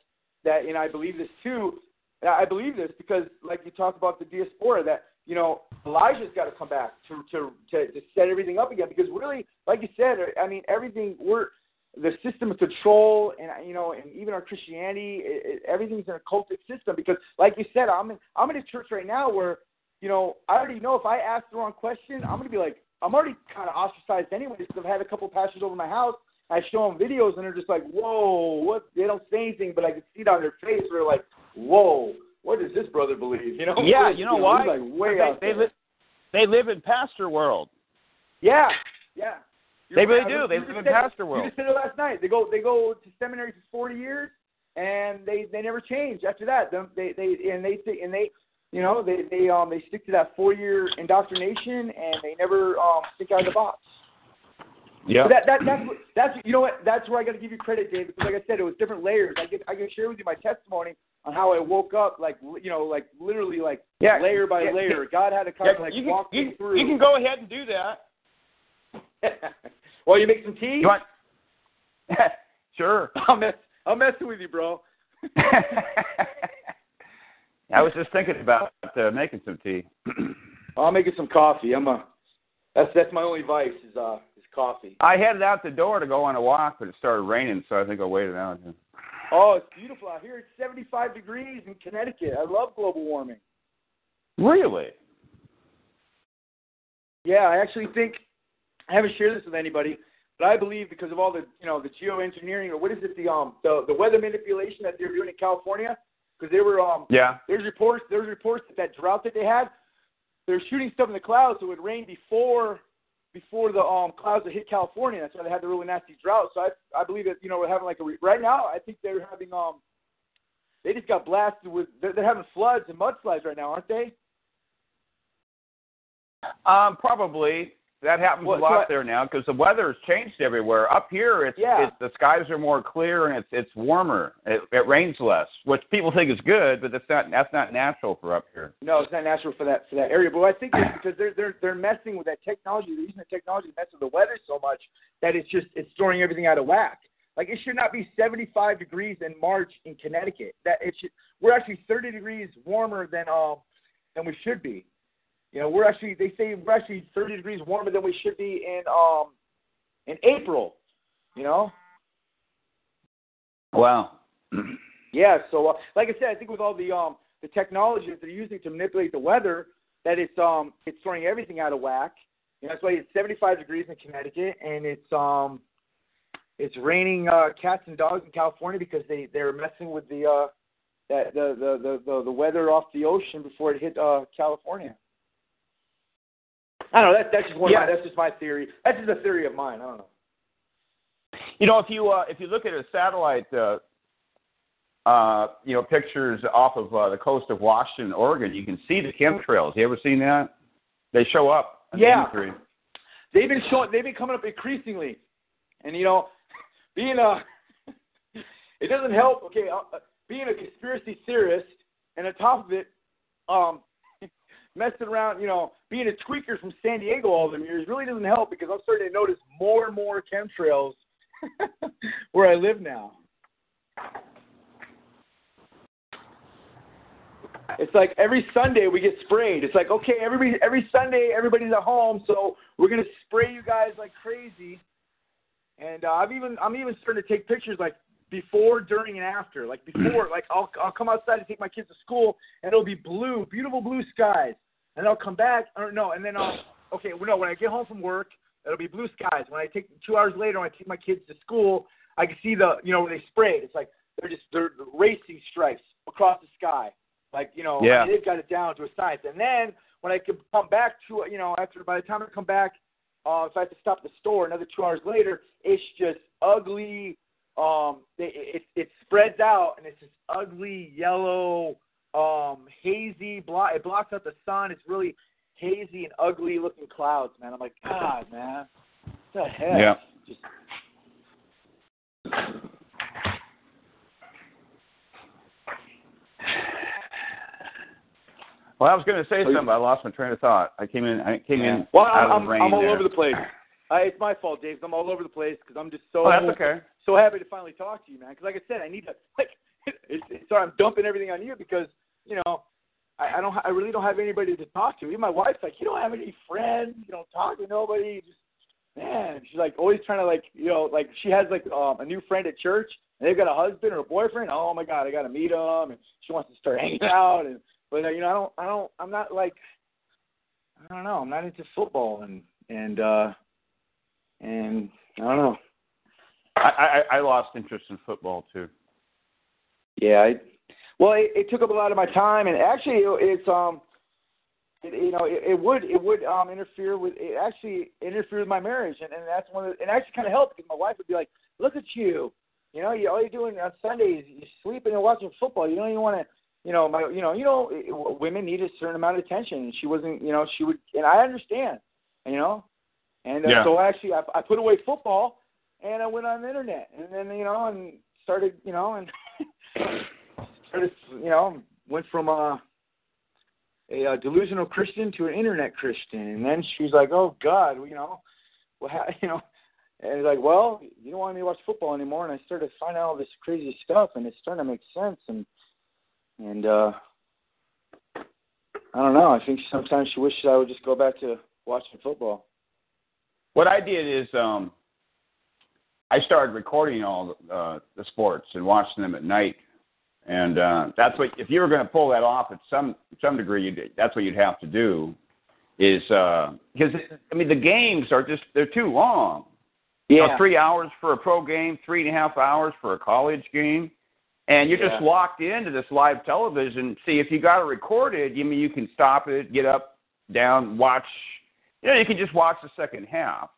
that, and I believe this too, I believe this because like you talk about the diaspora, that, you know, Elijah's got to come back to, to, to, to set everything up again. Because really, like you said, I mean, everything we're, the system of control, and you know, and even our Christianity, it, it, everything's in a cultic system. Because, like you said, I'm in, I'm in a church right now where, you know, I already know if I ask the wrong question, I'm gonna be like, I'm already kind of ostracized anyway. Because I've had a couple pastors over my house. I show them videos, and they're just like, "Whoa, what?" They don't say anything, but I can see it on their face. They're like, "Whoa, what does this brother believe?" You know? Yeah, you know why? Like way out there. They live, they live in pastor world. Yeah, yeah. You're they really do. They live in pastor world. You just said it last night. They go. They go to seminary for forty years, and they, they never change after that. They they and they and they you know they they um they stick to that four year indoctrination, and they never um stick out of the box. Yeah. That, that, that's, that's, you know what, that's where I got to give you credit, Dave, because like I said, it was different layers. I can, I can share with you my testimony on how I woke up, like, you know, like literally like yeah. layer by yeah. layer. God had to come yeah. and like you can, walk you, me through. You can go ahead and do that. Well, you make some tea? You want... Sure. I'm, mess, I'm messing with you, bro. I was just thinking about uh, making some tea. I'm making some coffee. I'm a, that's that's my only vice is uh is coffee. I headed out the door to go on a walk, but it started raining, so I think I waited out. Oh, it's beautiful out here. It's seventy-five degrees in Connecticut. I love global warming. Really? Yeah, I actually think I haven't shared this with anybody, but I believe because of all the you know the geoengineering or what is it the um the, the weather manipulation that they're doing in California, because they were um yeah there's reports there's reports that, that drought that they had. They're shooting stuff in the clouds, so it would rain before before the um, clouds that hit California. That's why they had the really nasty drought. So I I believe that you know we're having like a re- right now. I think they're having um they just got blasted with they're, they're having floods and mudslides right now, aren't they? Um, probably that happens well, a lot so I, there now because the weather has changed everywhere. Up here, it's, yeah. it's the skies are more clear and it's it's warmer. It, it rains less, which people think is good, but that's not that's not natural for up here. No, it's not natural for that for that area. But I think it's because they're they're they're messing with that technology. They're using the technology to mess with the weather so much that it's just it's throwing everything out of whack. Like it should not be seventy-five degrees in March in Connecticut. That it should we're actually thirty degrees warmer than um than we should be. You know, we're actually, they say we're actually thirty degrees warmer than we should be in um, in April, you know? Wow. Yeah, so uh, like I said, I think with all the um, the technology that they're using to manipulate the weather, that it's um it's throwing everything out of whack. You know, that's why it's seventy-five degrees in Connecticut, and it's um it's raining uh, cats and dogs in California because they, they're messing with the, uh, the, the, the, the, the weather off the ocean before it hit uh, California. I don't know. That, that's just one. Yeah. Of my, that's just my theory. That's just a theory of mine. I don't know. You know, if you uh, if you look at a satellite, uh, uh, you know, pictures off of uh, the coast of Washington, Oregon, you can see the chemtrails. You ever seen that? They show up. Yeah. The they've been showing. They've been coming up increasingly, and you know, being a it doesn't help. Okay, uh, being a conspiracy theorist, and on top of it, um. messing around, you know, being a tweaker from San Diego all them years really doesn't help because I'm starting to notice more and more chemtrails where I live now. It's like every Sunday we get sprayed. It's like, okay, everybody, every Sunday everybody's at home, so we're going to spray you guys like crazy. And uh, I've even, I'm even starting to take pictures like before, during, and after. Like before, like I'll, I'll come outside to take my kids to school, and it'll be blue, beautiful blue skies. And I'll come back, or no, and then I'll, okay, well, no, when I get home from work, it'll be blue skies. When I take, two hours later, when I take my kids to school, I can see the, you know, where they sprayed. It's like, they're just, they're racing stripes across the sky. Like, you know, yeah. I mean, they've got it down to a science. And then, when I could come back to, you know, after, by the time I come back, uh, if I have to stop at the store another two hours later, it's just ugly, um, it, it, it spreads out, and it's this ugly, yellow, um, hazy, blo- it blocks out the sun. It's really hazy and ugly-looking clouds, man. I'm like, God, man, what the heck? Yeah. Just... Well, I was going to say oh, something, but I lost my train of thought. I came in I came yeah. in well, out I'm, of the rain I'm all there. over the place. I, it's my fault, Dave. I'm all over the place because I'm just so oh, that's okay. so happy to finally talk to you, man. Because like I said, I need to like. It's, it's, sorry, I'm dumping everything on you because you know I, I don't. I really don't have anybody to talk to. Even my wife's like, you don't have any friends. You don't talk to nobody. Just man, she's like always trying to like you know like she has like um, a new friend at church and they've got a husband or a boyfriend. Oh my God, I got to meet them. And she wants to start hanging out. And but you know I don't. I don't. I'm not like. I don't know. I'm not into football and and. uh And I don't know. I, I, I lost interest in football too. Yeah, I, well, it, it took up a lot of my time, and actually, it, it's um, it, you know, it, it would it would um interfere with it actually interfered with my marriage, and, and that's one of the, and actually kind of helped because my wife would be like, "Look at you, you know, you all you're doing on Sundays, you're sleeping and watching football. You don't even want to, you know, my, you know, you know, it, women need a certain amount of attention, and she wasn't, you know, she would, and I understand, you know." And uh, yeah. so actually, I, I put away football, and I went on the internet, and then you know, and started, you know, and started, you know, went from a, a, a delusional Christian to an internet Christian. And then she was like, "Oh God, you know, well, how, you know," and like, "Well, you don't want me to watch football anymore." And I started finding all this crazy stuff, and it's starting to make sense. And and uh, I don't know. I think sometimes she wishes I would just go back to watching football. What I did is um, I started recording all the, uh, the sports and watching them at night, and uh, that's what if you were going to pull that off at some some degree, you'd, that's what you'd have to do. Is because uh, I mean the games are just they're too long. Yeah, you know, three hours for a pro game, three and a half hours for a college game, and you're yeah. just locked into this live television. See, if you got it recorded, you mean you can stop it, get up, down, watch. You know, you can just watch the second half,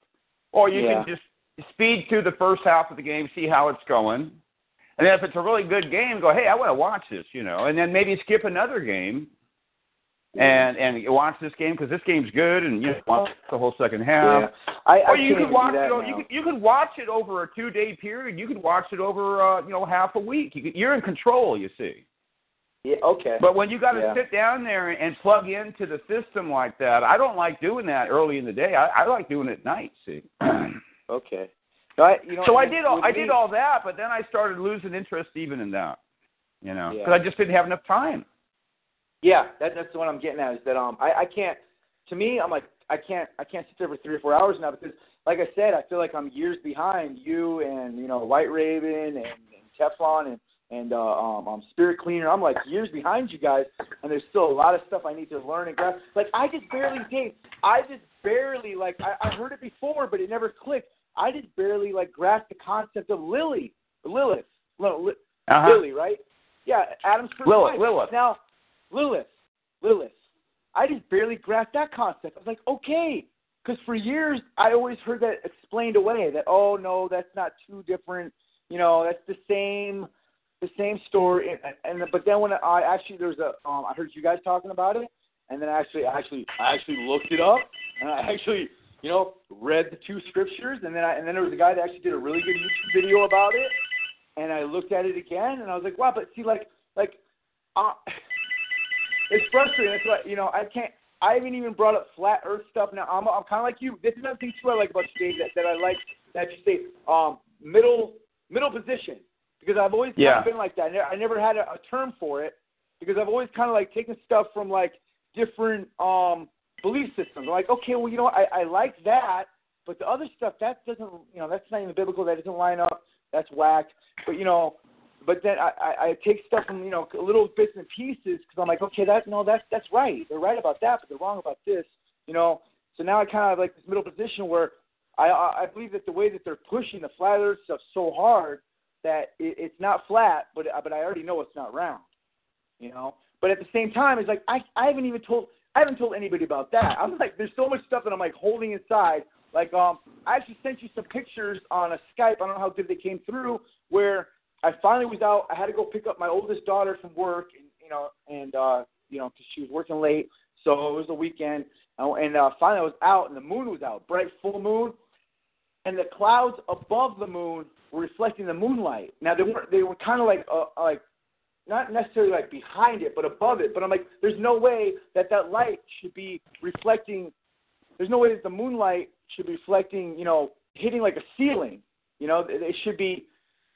or you yeah. can just speed through the first half of the game, see how it's going, and then if it's a really good game, go, hey, I want to watch this, you know, and then maybe skip another game and and watch this game because this game's good, and you know, watch the whole second half. Yeah. I, or I you could watch it. Now. You could you could watch it over a two day period. You could watch it over uh, you know half a week. You could, you're in control, you see. Yeah, okay. But when you got to yeah. sit down there and plug into the system like that, I don't like doing that early in the day. I, I like doing it at night. See. Okay. So I, you know, so I did all I me, did all that, but then I started losing interest even in that, you know, because yeah. I just didn't have enough time. Yeah, that, that's what I'm getting at is that um I, I can't. To me, I'm like I can't I can't sit there for three or four hours now because, like I said, I feel like I'm years behind you and you know White Raven and, and Teflon and. and uh, um, um, Spirit Cleaner. I'm like years behind you guys, and there's still a lot of stuff I need to learn and grasp. Like, I just barely did. I just barely, like, I, I heard it before, but it never clicked. I just barely, like, grasped the concept of Lily. Lilith. No, li- uh-huh. Lily, right? Yeah, Adam's first Lilith, wife. Lilith. Now, Lilith. Lilith. I just barely grasped that concept. I was like, okay. Because for years, I always heard that explained away, that, oh, no, that's not too different. You know, that's the same... The same story, and, and but then when I actually there's a um, I heard you guys talking about it, and then I actually I actually I actually looked it up, and I actually you know read the two scriptures, and then I and then there was a guy that actually did a really good YouTube video about it, and I looked at it again, and I was like, wow, but see like like, uh, it's frustrating. That's why you know I can't I haven't even brought up flat Earth stuff now. I'm I'm kind of like you. This is another thing too I like about you, Dave, that that I like that you say um middle middle position. Because I've always yeah. kind of been like that. I never had a, a term for it because I've always kind of, like, taken stuff from, like, different um, belief systems. I'm like, okay, well, you know what? I, I like that, but the other stuff, that doesn't, you know, that's not even biblical. That doesn't line up. That's whack. But, you know, but then I, I, I take stuff from, you know, little bits and pieces because I'm like, okay, that, no, that's, that's right. They're right about that, but they're wrong about this, you know. So now I kind of have, like, this middle position where I, I, I believe that the way that they're pushing the flat earth stuff so hard that it, it's not flat, but but I already know it's not round, you know. But at the same time, it's like I I haven't even told I haven't told anybody about that. I'm like, there's so much stuff that I'm like holding inside. Like um, I actually sent you some pictures on a Skype. I don't know how good they came through. Where I finally was out. I had to go pick up my oldest daughter from work, and you know, and uh, you know, 'cause she was working late, so it was the weekend. And uh, finally, I was out, and the moon was out, bright full moon, and the clouds above the moon were reflecting the moonlight. Now they were they were kind of like uh, like not necessarily like behind it, but above it. But I'm like, there's no way that that light should be reflecting. There's no way that the moonlight should be reflecting. You know, hitting like a ceiling. You know, it should be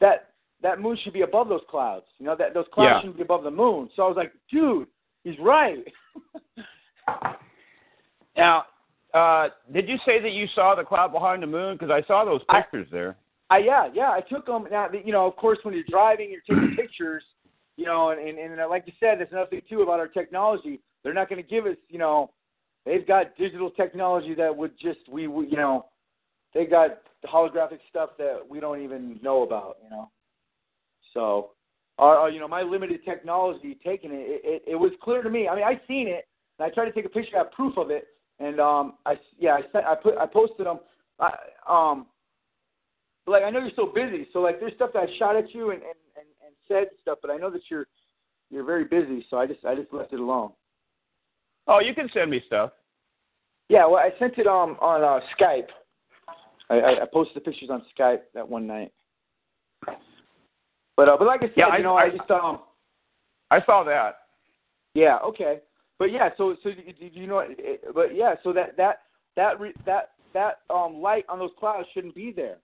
that that moon should be above those clouds. You know, that those clouds yeah. shouldn't be above the moon. So I was like, dude, he's right. Now, uh, did you say that you saw the cloud behind the moon? Because I saw those pictures I, there. Uh, yeah, yeah, I took them. Now, you know, of course, when you're driving, you're taking pictures, you know, and, and, and like you said, there's another thing, too, about our technology. They're not going to give us, you know, they've got digital technology that would just, we, we you know, they got holographic stuff that we don't even know about, you know. So, our, our, you know, my limited technology taking it, it, it, it was clear to me. I mean, I seen it, and I tried to take a picture, I have proof of it, and, um, I, yeah, I sent, I put, I posted them, I, um, But like I know you're so busy, so like there's stuff that I shot at you and, and, and, and said stuff, but I know that you're you're very busy, so I just I just left it alone. Oh, you can send me stuff. Yeah, well, I sent it um on uh, Skype, I, I posted the pictures on Skype that one night. But uh, but like I said, yeah, I, you know, I, I just um, I saw that. Yeah. Okay. But yeah. So so you know. But yeah. So that that that that that um light on those clouds shouldn't be there.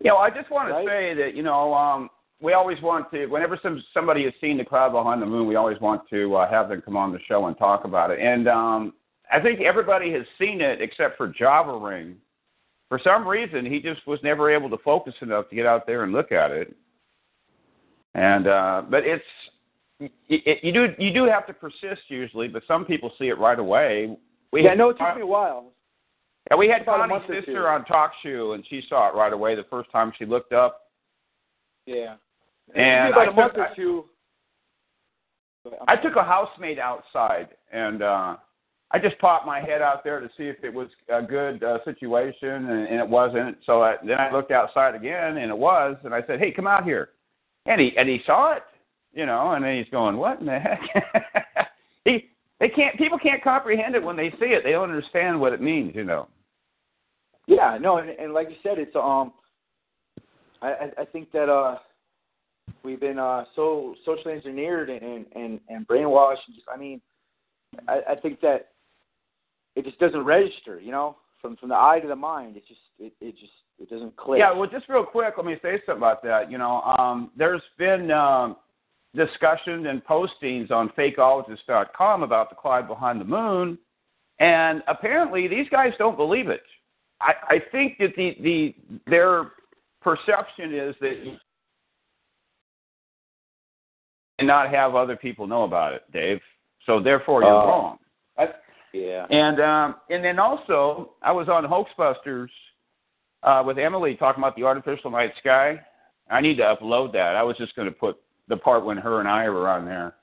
Yeah. Well, I just want to right? say that you know um we always want to whenever some somebody has seen the cloud behind the moon, we always want to uh, have them come on the show and talk about it. And um I think everybody has seen it except for Java Ring. For some reason, he just was never able to focus enough to get out there and look at it. And uh, but it's it, it, you do you do have to persist usually, but some people see it right away. We yeah, had, no, it took me a while. Yeah, we had Connie's sister on TalkShoe, and she saw it right away the first time she looked up. Yeah, and it took me about I a month took, or two. I, I took a housemate outside and. Uh, I just popped my head out there to see if it was a good uh, situation, and, and it wasn't. So I, then I looked outside again, and it was. And I said, "Hey, come out here!" And he and he saw it, you know. And then he's going, "What in the heck?" he they can't people can't comprehend it when they see it. They don't understand what it means, you know. Yeah, no, and, and like you said, it's um, I I think that uh, we've been uh so socially engineered and and and brainwashed. I mean, I, I think that. It just doesn't register, you know, from from the eye to the mind. It just it, it just it doesn't click. Yeah, well, just real quick, let me say something about that. You know, um, there's been um, discussions and postings on fakeologist dot com about the cloud behind the moon, and apparently these guys don't believe it. I, I think that the, the their perception is that you cannot have other people know about it, Dave. So therefore, you're uh, wrong. That's, Yeah. And um, and then also, I was on Hoaxbusters uh, with Emily talking about the artificial night sky. I need to upload that. I was just going to put the part when her and I were on there,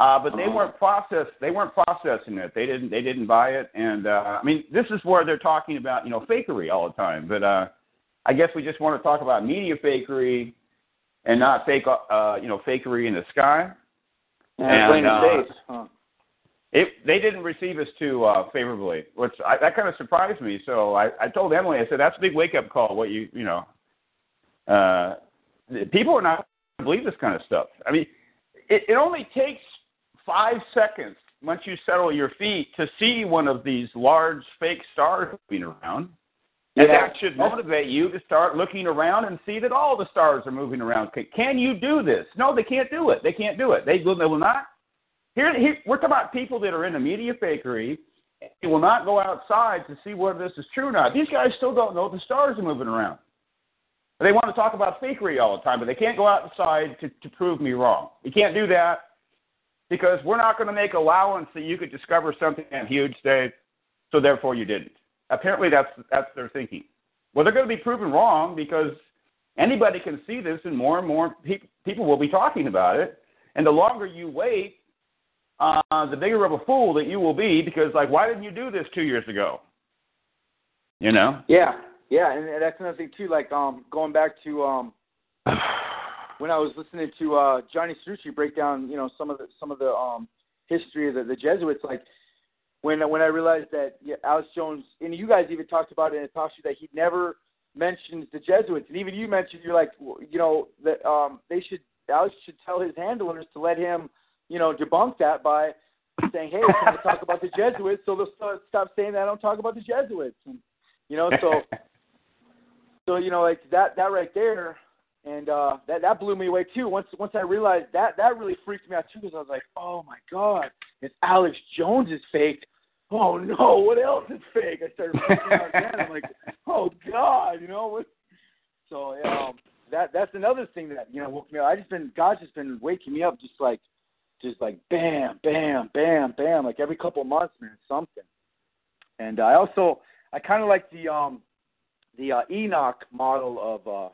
uh, but they weren't process. They weren't processing it. They didn't. They didn't buy it. And uh, I mean, this is where they're talking about you know fakery all the time. But uh, I guess we just want to talk about media fakery and not fake. Uh, you know, fakery in the sky. Yeah, and, plain uh, face, huh? It, they didn't receive us too uh, favorably, which I, that kind of surprised me. So I, I told Emily, I said, that's a big wake-up call, what you, you know. Uh, people are not going to believe this kind of stuff. I mean, it, it only takes five seconds once you settle your feet to see one of these large fake stars moving around. And yeah. that should motivate you to start looking around and see that all the stars are moving around. Can you do this? No, they can't do it. They can't do it. They, they will not. Here, here, we're talking about people that are in the media fakery. They will not go outside to see whether this is true or not. These guys still don't know the stars are moving around. They want to talk about fakery all the time, but they can't go outside to, to prove me wrong. You can't do that because we're not going to make allowance that you could discover something huge, Dave, so therefore you didn't. Apparently that's that's their thinking. Well, they're going to be proven wrong because anybody can see this, and more and more pe- people will be talking about it. And the longer you wait, Uh, the bigger of a fool that you will be because, like, why didn't you do this two years ago? You know? Yeah, yeah, and that's another thing, too. Like, um, going back to um, when I was listening to uh, Johnny Cerucci break down, you know, some of the some of the um, history of the, the Jesuits, like, when when I realized that yeah, Alex Jones, and you guys even talked about it in a talk show that he never mentions the Jesuits. And even you mentioned, you're like, you know, that um, they should, Alex should tell his handlers to let him, you know, debunk that by saying, hey, we're going to talk about the Jesuits, so they'll stop saying that I don't talk about the Jesuits. And, you know, so, so you know, like that that right there, and uh, that, that blew me away, too. Once once I realized that, that really freaked me out, too, because I was like, oh, my God, if Alex Jones is fake, oh, no, what else is fake? I started freaking out again. I'm like, oh, God, you know. What? So um, that that's another thing that, you know, woke me up. I just been, God's just been waking me up just like, just like bam, bam, bam, bam, like every couple of months, man, something. And I also, I kind of like the um, the uh, Enoch model of uh,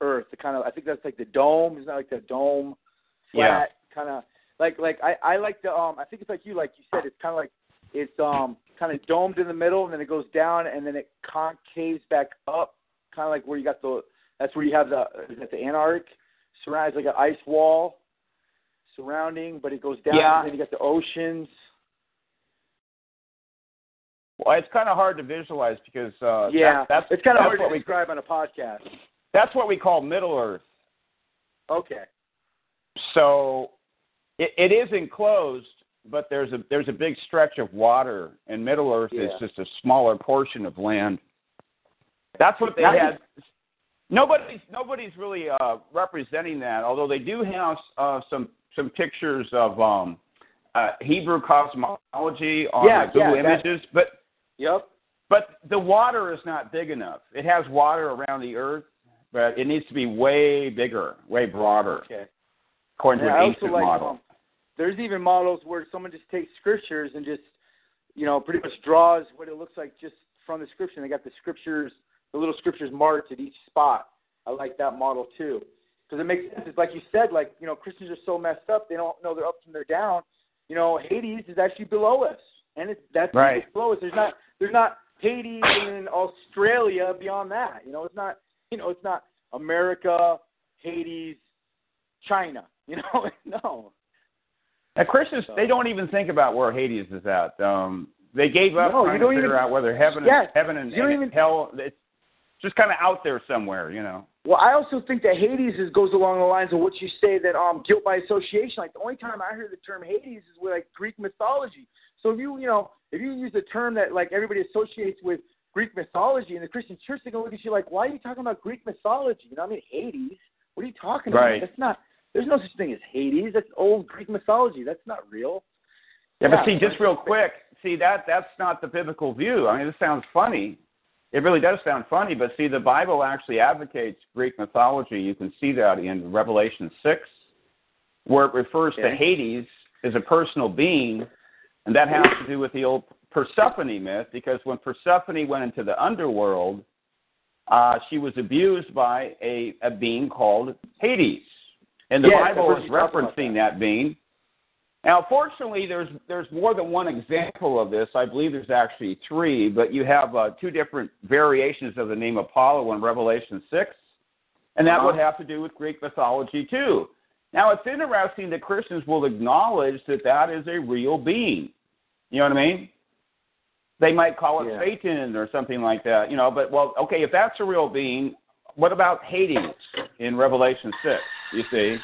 Earth. The kind of, I think that's like the dome. Isn't that like the dome, flat yeah. kind of? Like, like I, I like the um, I think it's like you, like you said, it's kind of like it's um, kind of domed in the middle, and then it goes down, and then it concaves back up, kind of like where you got the. That's where you have the is that the Antarctic surrounds like an ice wall. Surrounding, but it goes down, yeah. and then you got the oceans. Well, it's kind of hard to visualize because uh, yeah, that, that's it's kind of hard to we, describe on a podcast. That's what we call Middle Earth. Okay. So it, it is enclosed, but there's a there's a big stretch of water, and Middle Earth yeah. is just a smaller portion of land. That's what they that had. Is, nobody's nobody's really uh, representing that, although they do have uh, some some pictures of um, uh, Hebrew cosmology on yeah, like, Google yeah, Images, but yep. But the water is not big enough. It has water around the Earth, but it needs to be way bigger, way broader. Okay. According yeah, to an ancient like, model. Um, there's even models where someone just takes scriptures and just, you know, pretty much draws what it looks like just from the scripture. They got the scriptures, the little scriptures marked at each spot. I like that model too. Because it makes sense. It's like you said, like, you know, Christians are so messed up, they don't know they're up from their down. You know, Hades is actually below us. And it's that's right. below us. There's not there's not Hades and Australia beyond that. You know, it's not you know, it's not America, Hades, China. You know, no. Now, Christians, so. They don't even think about where Hades is at. Um, they gave up no, trying to figure even, out whether heaven, yes, and, heaven and, and even, hell, it's just kind of out there somewhere, you know. Well, I also think that Hades is, goes along the lines of what you say, that um, guilt by association. Like, the only time I hear the term Hades is with, like, Greek mythology. So if you, you know, if you use a term that, like, everybody associates with Greek mythology in the Christian church, they're going to look at you like, why are you talking about Greek mythology? You know, I mean, Hades, what are you talking right. about? That's not... There's no such thing as Hades. That's old Greek mythology. That's not real. Yeah, yeah, but see, just real quick, see, that that's not the biblical view. I mean, this sounds funny. It really does sound funny, but see, the Bible actually advocates Greek mythology. You can see that in Revelation six, where it refers okay. to Hades as a personal being, and that has to do with the old Persephone myth, because when Persephone went into the underworld, uh, she was abused by a, a being called Hades. And the yes, Bible is referencing that. that being. Now, fortunately, there's there's more than one example of this. I believe there's actually three, but you have uh, two different variations of the name Apollo in Revelation six, and that uh-huh. would have to do with Greek mythology too. Now, it's interesting that Christians will acknowledge that that is a real being. You know what I mean? They might call it yeah. Satan or something like that, you know, but, well, okay, if that's a real being, what about Hades in Revelation six, you see?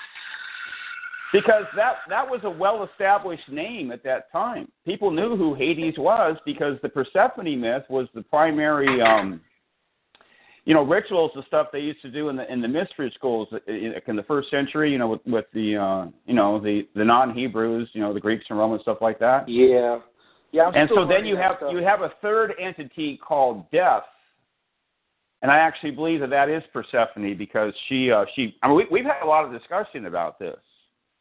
Because that, that was a well-established name at that time. People knew who Hades was because the Persephone myth was the primary, um, you know, rituals and stuff they used to do in the in the mystery schools in, in the first century, you know, with, with the, uh, you know, the, the non-Hebrews, you know, the Greeks and Romans, stuff like that. Yeah. yeah. I'm and so then you have stuff. you have a third entity called Death. And I actually believe that that is Persephone because she, uh, she. I mean, we, we've had a lot of discussion about this.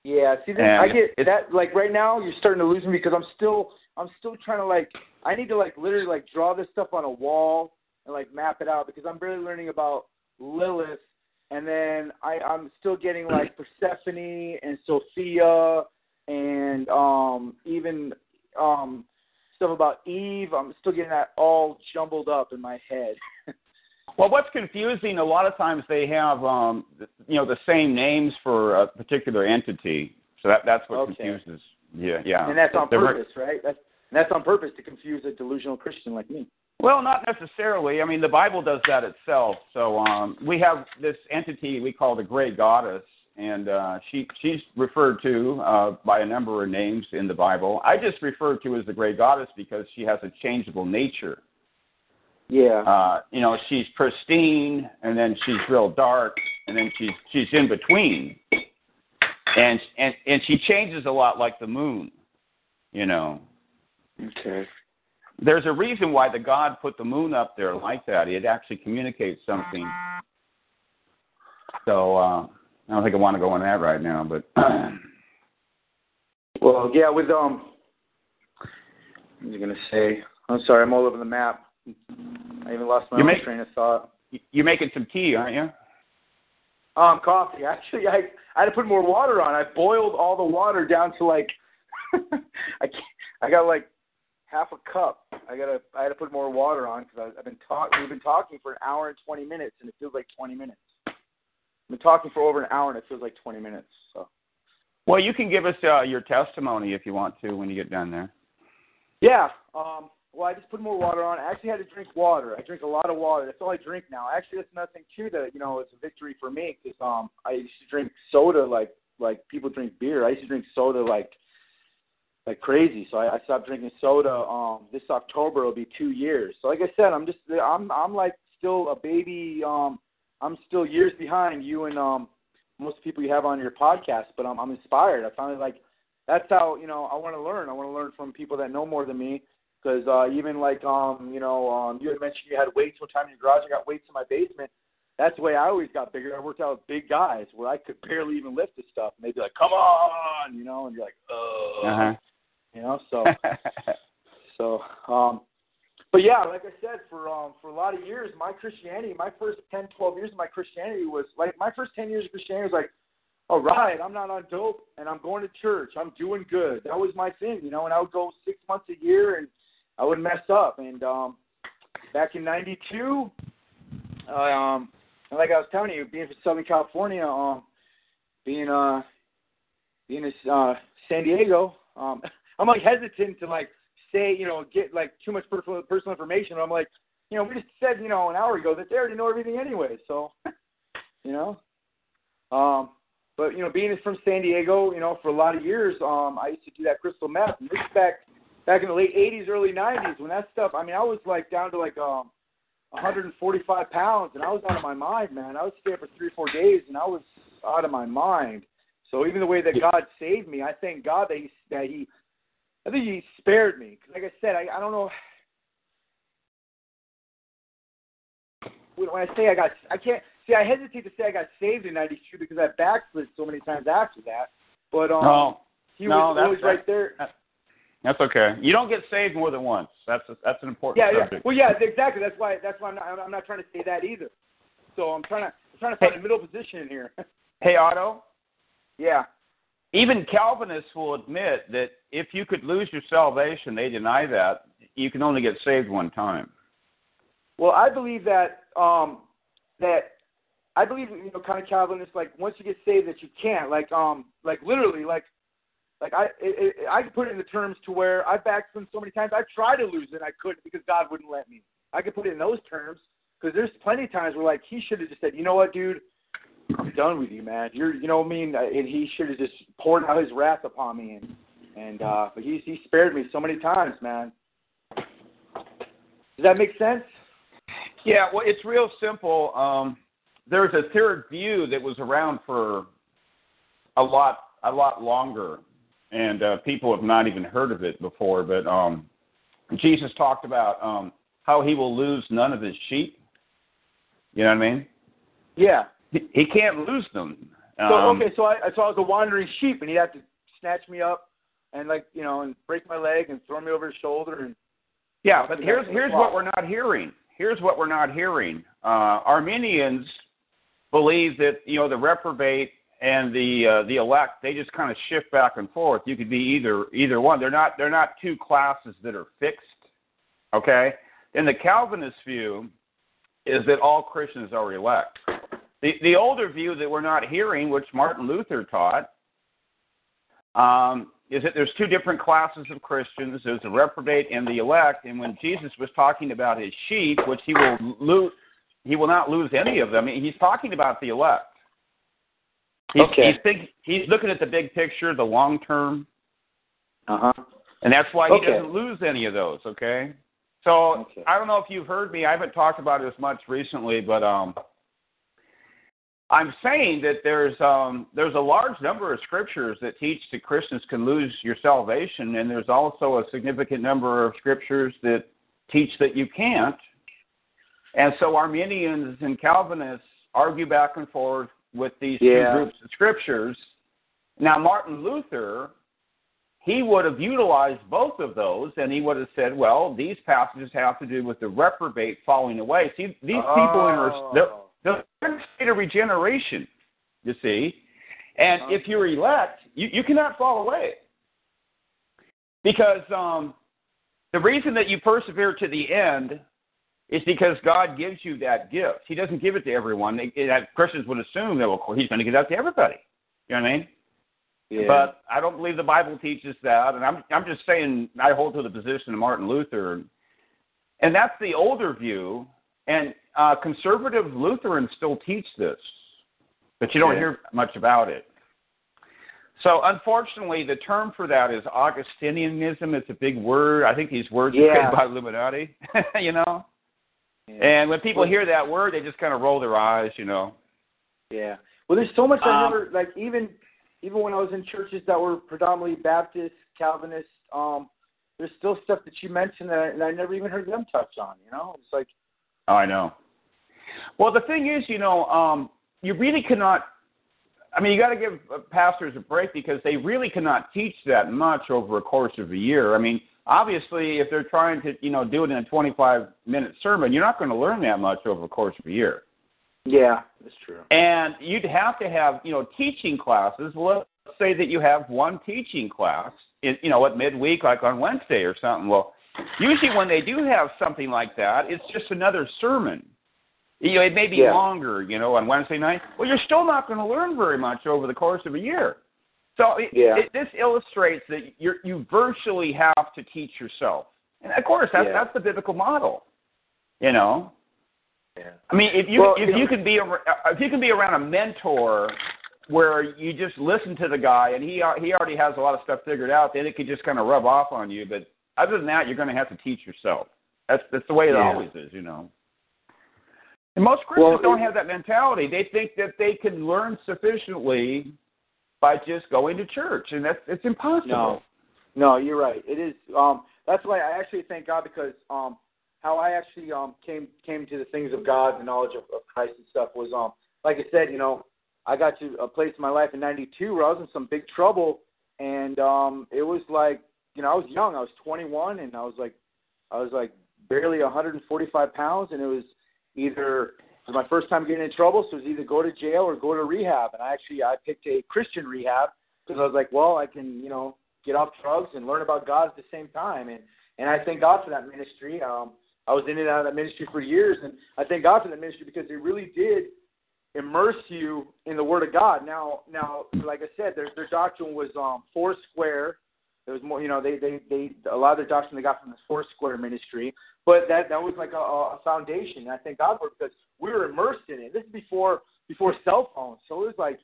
Yeah, see, this, I get that. Like right now, you're starting to lose me because I'm still, I'm still trying to like, I need to like literally like draw this stuff on a wall and like map it out because I'm barely learning about Lilith, and then I, I'm still getting like Persephone and Sophia and um even um stuff about Eve. I'm still getting that all jumbled up in my head. Well, what's confusing, a lot of times they have, um, you know, the same names for a particular entity. So that that's what okay. confuses. Yeah, yeah. And that's on They're, purpose, right? That's, and that's on purpose to confuse a delusional Christian like me. Well, not necessarily. I mean, the Bible does that itself. So um, we have this entity we call the Gray Goddess, and uh, she she's referred to uh, by a number of names in the Bible. I just refer to her as the Gray Goddess because she has a changeable nature. Yeah. Uh, you know, she's pristine, and then she's real dark, and then she's she's in between. And and and she changes a lot like the moon, you know. Okay. There's a reason why the God put the moon up there like that. It actually communicates something. So uh, I don't think I want to go on that right now, but. Well, yeah, with, um, what was I going to say? I'm sorry, I'm all over the map. I even lost my own train of thought. You're making some tea, aren't you? Um, coffee. Actually, I I had to put more water on. I boiled all the water down to like I can't, I got like half a cup. I gotta I had to put more water on because I've been talking. We've been talking for an hour and twenty minutes, and it feels like twenty minutes. I've been talking for over an hour, and it feels like twenty minutes. So. Well, you can give us uh, your testimony if you want to when you get done there. Yeah. Um. Well, I just put more water on. I actually had to drink water. I drink a lot of water. That's all I drink now. Actually, that's nothing too that, you know, it's a victory for me because um, I used to drink soda like like people drink beer. I used to drink soda like like crazy. So I, I stopped drinking soda. Um, this October will be two years. So like I said, I'm just I'm I'm like still a baby. Um, I'm still years behind you and um most people you have on your podcast. But I'm I'm inspired. I finally like that's how you know I want to learn. I want to learn from people that know more than me. Because uh, even like, um, you know, um, you had mentioned you had weights one time in your garage. I got weights in my basement. That's the way I always got bigger. I worked out with big guys where I could barely even lift this stuff. And they'd be like, come on, you know, and you're like, oh, uh-huh. you know, so, so, um, but yeah, like I said, for, um, for a lot of years, my Christianity, my first ten, twelve years of my Christianity was like, my first ten years of Christianity was like, all right, I'm not on dope and I'm going to church. I'm doing good. That was my thing, you know, and I would go six months a year and I would mess up, and um, back in ninety-two, uh, um, and like I was telling you, being from Southern California, um, being uh, being in uh, San Diego, um, I'm like hesitant to like say, you know, get like too much personal personal information. But I'm like, you know, we just said, you know, an hour ago that they already know everything anyway, so you know, um, but you know, being from San Diego, you know, for a lot of years, um, I used to do that crystal meth, and this back. Back in the late eighties, early nineties, when that stuff, I mean, I was like down to like um, one hundred forty-five pounds, and I was out of my mind, man. I was staying for three or four days, and I was out of my mind. So even the way that God saved me, I thank God that he, that he I think he spared me. Cause like I said, I, I don't know. When I say I got, I can't, see, I hesitate to say I got saved in ninety-two because I backslid so many times after that. But um, no, he no, was always right there. That's okay. You don't get saved more than once. That's a, that's an important yeah, subject. Yeah. Well, yeah, exactly. That's why. That's why I'm not, I'm not trying to say that either. So I'm trying to I'm trying to find hey, a middle position in here. Hey, Otto. Yeah. Even Calvinists will admit that if you could lose your salvation, they deny that you can only get saved one time. Well, I believe that um, that I believe you know kind of Calvinists like once you get saved that you can't like um like literally like. Like, I it, it, I could put it in the terms to where I backslid so many times. I tried to lose it, and I couldn't because God wouldn't let me. I could put it in those terms because there's plenty of times where, like, he should have just said, you know what, dude, I'm done with you, man. You're, you know what I mean? And he should have just poured out his wrath upon me. And, and uh, but he, he spared me so many times, man. Does that make sense? Yeah, well, it's real simple. Um, there's a third view that was around for a lot, a lot longer. And uh, people have not even heard of it before, but um, Jesus talked about um, how he will lose none of his sheep. You know what I mean? Yeah. He, he can't lose them. Um, so okay, so I, so I was a wandering sheep, and he'd have to snatch me up and like you know, and break my leg and throw me over his shoulder. And yeah, but here's here's what we're not hearing. Here's what we're not hearing. Uh, Arminians believe that you know the reprobate. And the uh, the elect, they just kind of shift back and forth. You could be either either one. They're not they're not two classes that are fixed. Okay. And the Calvinist view is that all Christians are elect. The the older view that we're not hearing, which Martin Luther taught, um, is that there's two different classes of Christians. There's the reprobate and the elect. And when Jesus was talking about his sheep, which he will lose, he will not lose any of them. He's talking about the elect. He's, okay. he's, think, he's looking at the big picture, the long term, uh-huh. and that's why he okay. doesn't lose any of those, okay? So okay. I don't know if you've heard me. I haven't talked about it as much recently, but um, I'm saying that there's um, there's a large number of scriptures that teach that Christians can lose your salvation, and there's also a significant number of scriptures that teach that you can't. And so Arminians and Calvinists argue back and forth with these yeah. two groups of scriptures. Now, Martin Luther, he would have utilized both of those, and he would have said, well, these passages have to do with the reprobate falling away. See, these oh. people are they're, they're in a state of regeneration, you see. And okay. if you're elect, you, you cannot fall away. Because um, the reason that you persevere to the end it's because God gives you that gift. He doesn't give it to everyone. They, it, Christians would assume that well, he's going to give that to everybody. You know what I mean? Yeah. But I don't believe the Bible teaches that. And I'm I'm just saying I hold to the position of Martin Luther. And that's the older view, and uh, conservative Lutherans still teach this, but you don't yeah. hear much about it. So, unfortunately, the term for that is Augustinianism. It's a big word. I think these words yeah. are made by Illuminati, you know? Yeah. And when people hear that word, they just kind of roll their eyes, you know? Yeah. Well, there's so much um, I never, like, even even when I was in churches that were predominantly Baptist, Calvinist, um, there's still stuff that you mentioned that I, and I never even heard them touch on, you know? It's like... Oh, I know. Well, the thing is, you know, um, you really cannot... I mean, you got to give pastors a break because they really cannot teach that much over a course of a year. I mean, obviously, if they're trying to, you know, do it in a twenty-five minute sermon, you're not going to learn that much over a course of a year. Yeah, that's true. And you'd have to have, you know, teaching classes. Let's say that you have one teaching class, in, you know, at midweek, like on Wednesday or something. Well, usually when they do have something like that, it's just another sermon. You know, it may be yeah. longer, you know, on Wednesday night. Well, you're still not going to learn very much over the course of a year. So it, yeah. it, this illustrates that you you virtually have to teach yourself. And, of course, that's, yeah. that's the biblical model, you know. Yeah. I mean, if you well, if you, know, you can be a, if you can be around a mentor where you just listen to the guy and he he already has a lot of stuff figured out, then it could just kind of rub off on you. But other than that, you're going to have to teach yourself. That's, that's the way it yeah. always is, you know. And most Christians well, don't have that mentality. They think that they can learn sufficiently by just going to church, and that's it's impossible. No, no you're right. It is. Um, that's why I actually thank God because um, how I actually um, came came to the things of God, the knowledge of, of Christ and stuff was, um, like I said, you know, I got to a place in my life in ninety-two where I was in some big trouble, and um, it was like, you know, I was young. I was twenty-one, and I was like, I was like barely one hundred forty-five pounds, and it was. Either it was my first time getting in trouble, so it was either go to jail or go to rehab. And I actually I picked a Christian rehab because I was like, well, I can, you know, get off drugs and learn about God at the same time. And, and I thank God for that ministry. Um, I was in and out of that ministry for years, and I thank God for that ministry because it really did immerse you in the Word of God. Now, now, like I said, their their doctrine was um, Foursquare. There was more, you know, they, they, they, a lot of their doctrine they got from the Foursquare ministry, but that, that was like a, a foundation. And I thank God for it because we were immersed in it. This is before, before cell phones. So it was like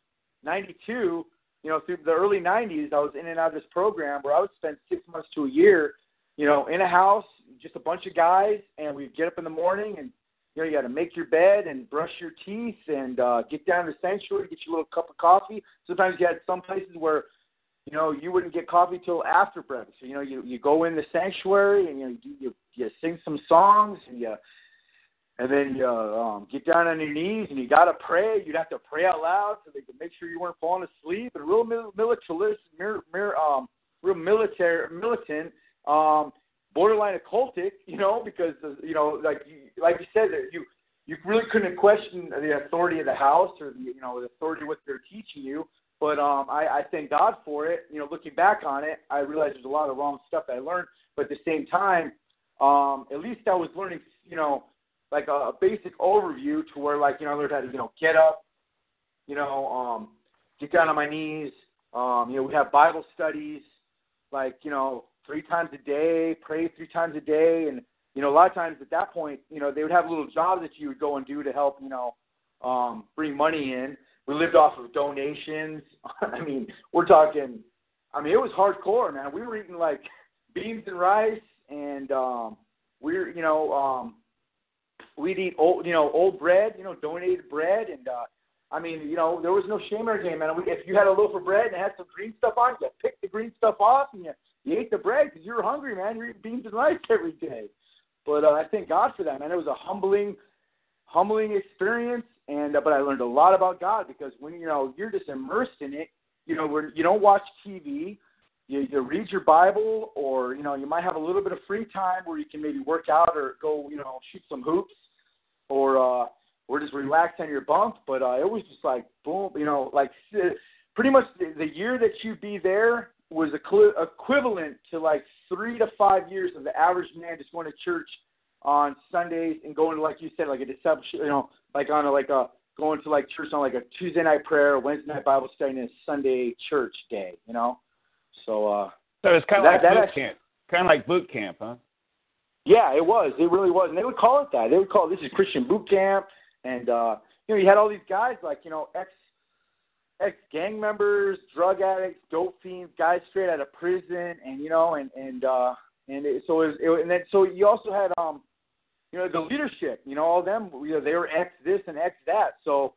ninety-two, you know, through the early nineties, I was in and out of this program where I would spend six months to a year, you know, in a house, just a bunch of guys. And we'd get up in the morning and, you know, you got to make your bed and brush your teeth and uh, get down to the sanctuary, get your little cup of coffee. Sometimes you had some places where, you know, you wouldn't get coffee till after breakfast. So, you know, you, you go in the sanctuary and you know, you, you you sing some songs and you and then you um, get down on your knees and you gotta pray. You'd have to pray out loud so they could make sure you weren't falling asleep. And real militarist, um, real military militant, um, borderline occultic. You know, because you know, like you, like you said, you you really couldn't question the authority of the house or the, you know the authority of what they're teaching you. But um, I, I thank God for it. You know, looking back on it, I realized there's a lot of wrong stuff I learned. But at the same time, um, at least I was learning, you know, like a, a basic overview to where, like, you know, I learned how to, you know, get up, you know, um, get down on my knees. Um, you know, we have Bible studies, like, you know, three times a day, pray three times a day. And, you know, a lot of times at that point, you know, they would have a little job that you would go and do to help, you know, um, bring money in. We lived off of donations. I mean, we're talking, I mean, it was hardcore, man. We were eating, like, beans and rice, and um, we were, you know, um, we'd eat, old, you know, old bread, you know, donated bread. And, uh, I mean, you know, there was no shame in our game, man. If you had a loaf of bread and it had some green stuff on, you picked the green stuff off, and you, you ate the bread because you were hungry, man. You're eating beans and rice every day. But uh, I thank God for that, man. It was a humbling, humbling experience. And uh, but I learned a lot about God because when you know you're just immersed in it, you know where you don't watch T V, you, you read your Bible, or you know you might have a little bit of free time where you can maybe work out or go you know shoot some hoops, or uh, or just relax on your bunk. But uh, it was just like boom, you know, like pretty much the, the year that you'd be there was equi- equivalent to like three to five years of the average man just going to church on Sundays and going to like you said like a deception, you know. Like on a, like a going to like church on like a Tuesday night prayer, Wednesday night Bible study, and a Sunday church day, you know. So, uh, so it's kind of like boot camp, kind of like boot camp, huh? Yeah, it was. It really was. And they would call it that. They would call it, this is Christian boot camp. And, uh, you know, you had all these guys like, you know, ex, ex-gang members, drug addicts, dope fiends, guys straight out of prison. And, you know, and, and, uh, and it, so, it, it, and then, so you also had, um, you know, the leadership, you know, all of them, you know, they were ex this and ex that. So,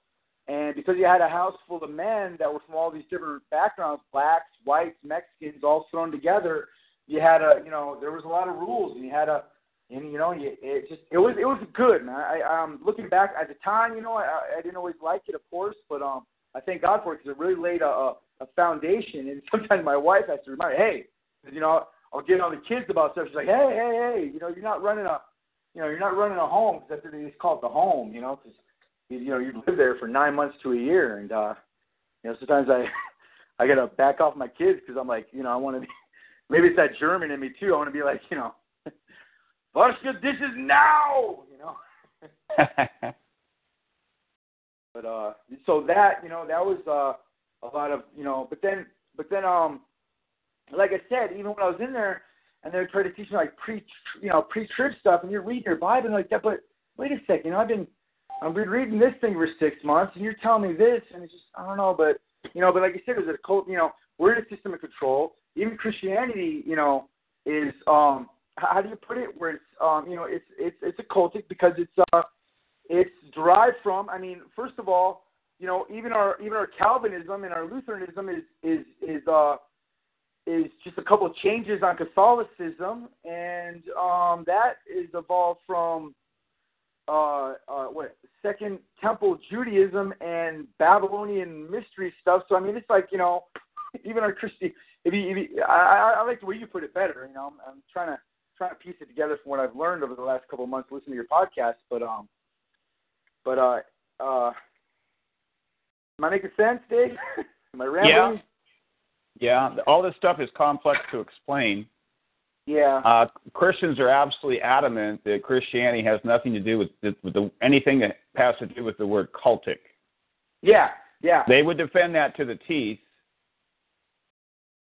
and because you had a house full of men that were from all these different backgrounds, blacks, whites, Mexicans, all thrown together, you had a, you know, there was a lot of rules, and you had a, and you know, you, it just, it was, it was good, man. I, um, looking back at the time, you know, I, I didn't always like it, of course, but um, I thank God for it because it really laid a, a, a foundation. And sometimes my wife has to remind me, hey, you know, I'll get on the kids about stuff. She's like, hey, hey, hey, you know, you're not running a, you know, you're not running a home, because that's what they just call it, the home, you know, because you, you know, you live there for nine months to a year, and uh, you know, sometimes I, I gotta back off my kids because I'm like, you know, I want to be. Maybe it's that German in me, too. I want to be like, you know, wash your dishes now, you know. But, uh, so that, you know, that was uh, a lot of, you know, but then, but then, um, like I said, even when I was in there, and they would try to teach me, like, pre, you know, pre-trib stuff, and you're reading your Bible and like that, but wait a second, you know, I've been, I've been reading this thing for six months, and you're telling me this, and it's just, I don't know, but, you know, but like I said, it was a cult, you know, we're in a system of control. Even Christianity, you know, is um, how do you put it? Where it's um, you know, it's it's it's occultic because it's uh, it's derived from. I mean, first of all, you know, even our even our Calvinism and our Lutheranism is is is uh, is just a couple of changes on Catholicism, and um, that is evolved from uh, uh, what Second Temple Judaism and Babylonian mystery stuff. So I mean, it's like, you know, even our Christian. If you, if you, I, I like the way you put it better. You know, I'm, I'm trying to trying to piece it together from what I've learned over the last couple of months listening to your podcast. But um, but uh, uh, am I making sense, Dave? Am I rambling? Yeah, yeah. All this stuff is complex to explain. Yeah. Uh, Christians are absolutely adamant that Christianity has nothing to do with, the, with the, anything that has to do with the word cultic. Yeah, yeah. They would defend that to the teeth.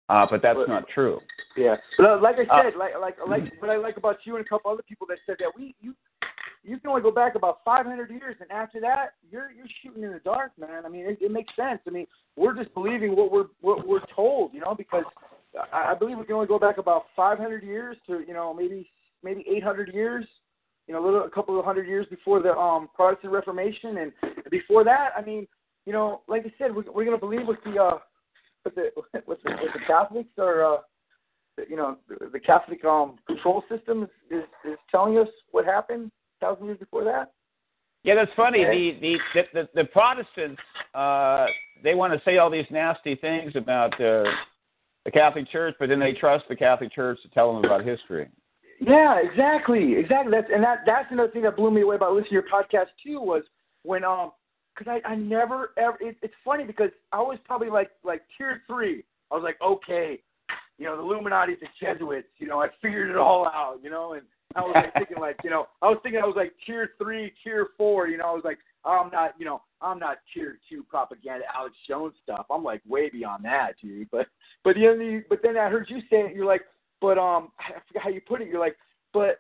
Uh, but that's but, not true. Yeah, but like I said, uh, like like like what I like about you and a couple other people that said that we you you can only go back about five hundred years, and after that you're you're shooting in the dark, man. I mean, it, it makes sense. I mean, we're just believing what we're what we're told, you know, because I, I believe we can only go back about five hundred years to, you know, maybe maybe eight hundred years, you know, a little a couple of hundred years before the um, Protestant Reformation, and before that, I mean, you know, like I said, we're, we're gonna believe with the. Uh, With the, with, the, with the Catholics or, uh, you know, the Catholic um, control system is, is telling us what happened a thousand years before that? Yeah, that's funny. Okay. The, the, the, the Protestants, uh, they want to say all these nasty things about uh, the Catholic Church, but then they trust the Catholic Church to tell them about history. Yeah, exactly. Exactly. That's, and that, that's another thing that blew me away about listening to your podcast, too, was when um, – because I, I never, ever, it, it's funny because I was probably like like tier three. I was like, okay, you know, the Illuminati's the Jesuits, you know, I figured it all out, you know, and I was like thinking like, you know, I was thinking I was like tier three, tier four, you know, I was like, I'm not, you know, I'm not tier two propaganda Alex Jones stuff. I'm like way beyond that, dude. But but the other, but then I heard you say it, you're like, but um, I forgot how you put it. You're like, but.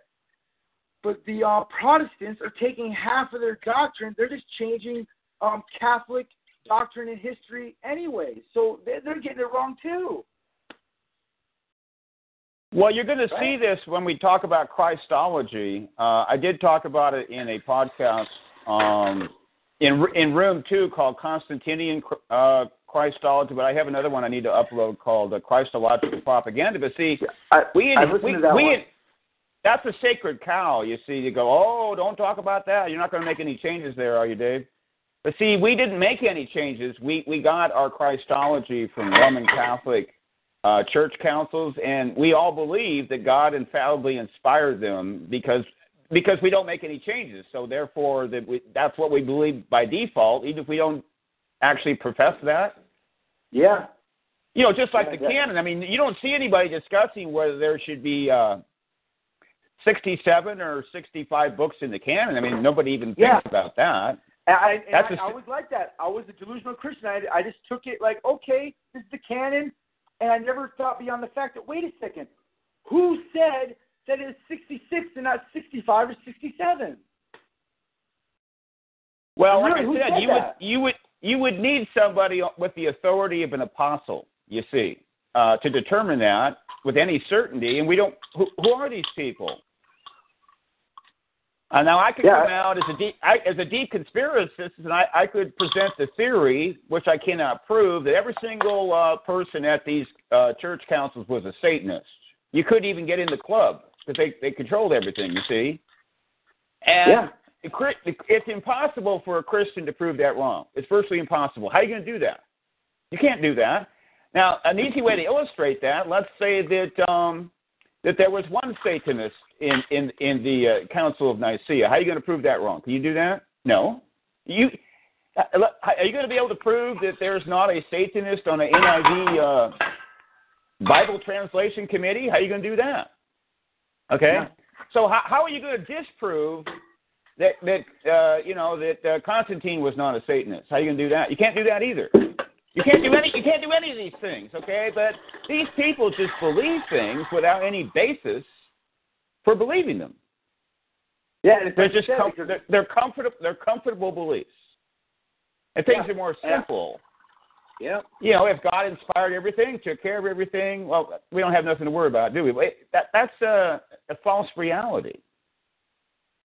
But the uh, Protestants are taking half of their doctrine. They're just changing Um, Catholic doctrine and history anyway, so they're, they're getting it wrong too. Well, you're going to see this when we talk about Christology. Uh, I did talk about it in a podcast um, in in Room Two called Constantinian uh, Christology, but I have another one I need to upload called uh, Christological Propaganda. But see, I, we I we, to that we one. That's a sacred cow. You see, you go, oh, don't talk about that. You're not going to make any changes there, are you, Dave? But see, we didn't make any changes. We we got our Christology from Roman Catholic uh, church councils, and we all believe that God infallibly inspired them because because we don't make any changes. So therefore, that we, that's what we believe by default, even if we don't actually profess that. Yeah. You know, just like yeah, the yeah. canon. I mean, you don't see anybody discussing whether there should be uh, sixty-seven or sixty-five books in the canon. I mean, nobody even yeah. thinks about that. And I, and I, I was like that. I was a delusional Christian. I, I just took it like, okay, this is the canon, and I never thought beyond the fact that, wait a second, who said that it's sixty-six and not sixty-five or sixty-seven. Well, like I said, you would you would you would need somebody with the authority of an apostle, you see, uh, to determine that with any certainty. And we don't. Who, who are these people? Uh, now I could yeah. come out as a deep, I, as a deep conspiracist, and I, I could present the theory, which I cannot prove, that every single uh, person at these uh, church councils was a Satanist. You couldn't even get in the club because they, they controlled everything, you see. And yeah. it, it's impossible for a Christian to prove that wrong. It's virtually impossible. How are you going to do that? You can't do that. Now, an easy way to illustrate that, let's say that um, that there was one Satanist in in in the uh, Council of Nicaea. How are you going to prove that wrong? Can you do that? No. You are you going to be able to prove that there's not a Satanist on an N I V uh, Bible Translation Committee? How are you going to do that? Okay. Yeah. So how, how are you going to disprove that that uh, you know that uh, Constantine was not a Satanist? How are you going to do that? You can't do that either. You can't do any. You can't do any of these things. Okay. But these people just believe things without any basis for believing them. Yeah, they're just com- they're, they're comfortable. They're comfortable beliefs, and things yeah. are more simple. Yeah, you know, if God inspired everything, took care of everything, well, we don't have nothing to worry about, do we? That that's a, a false reality.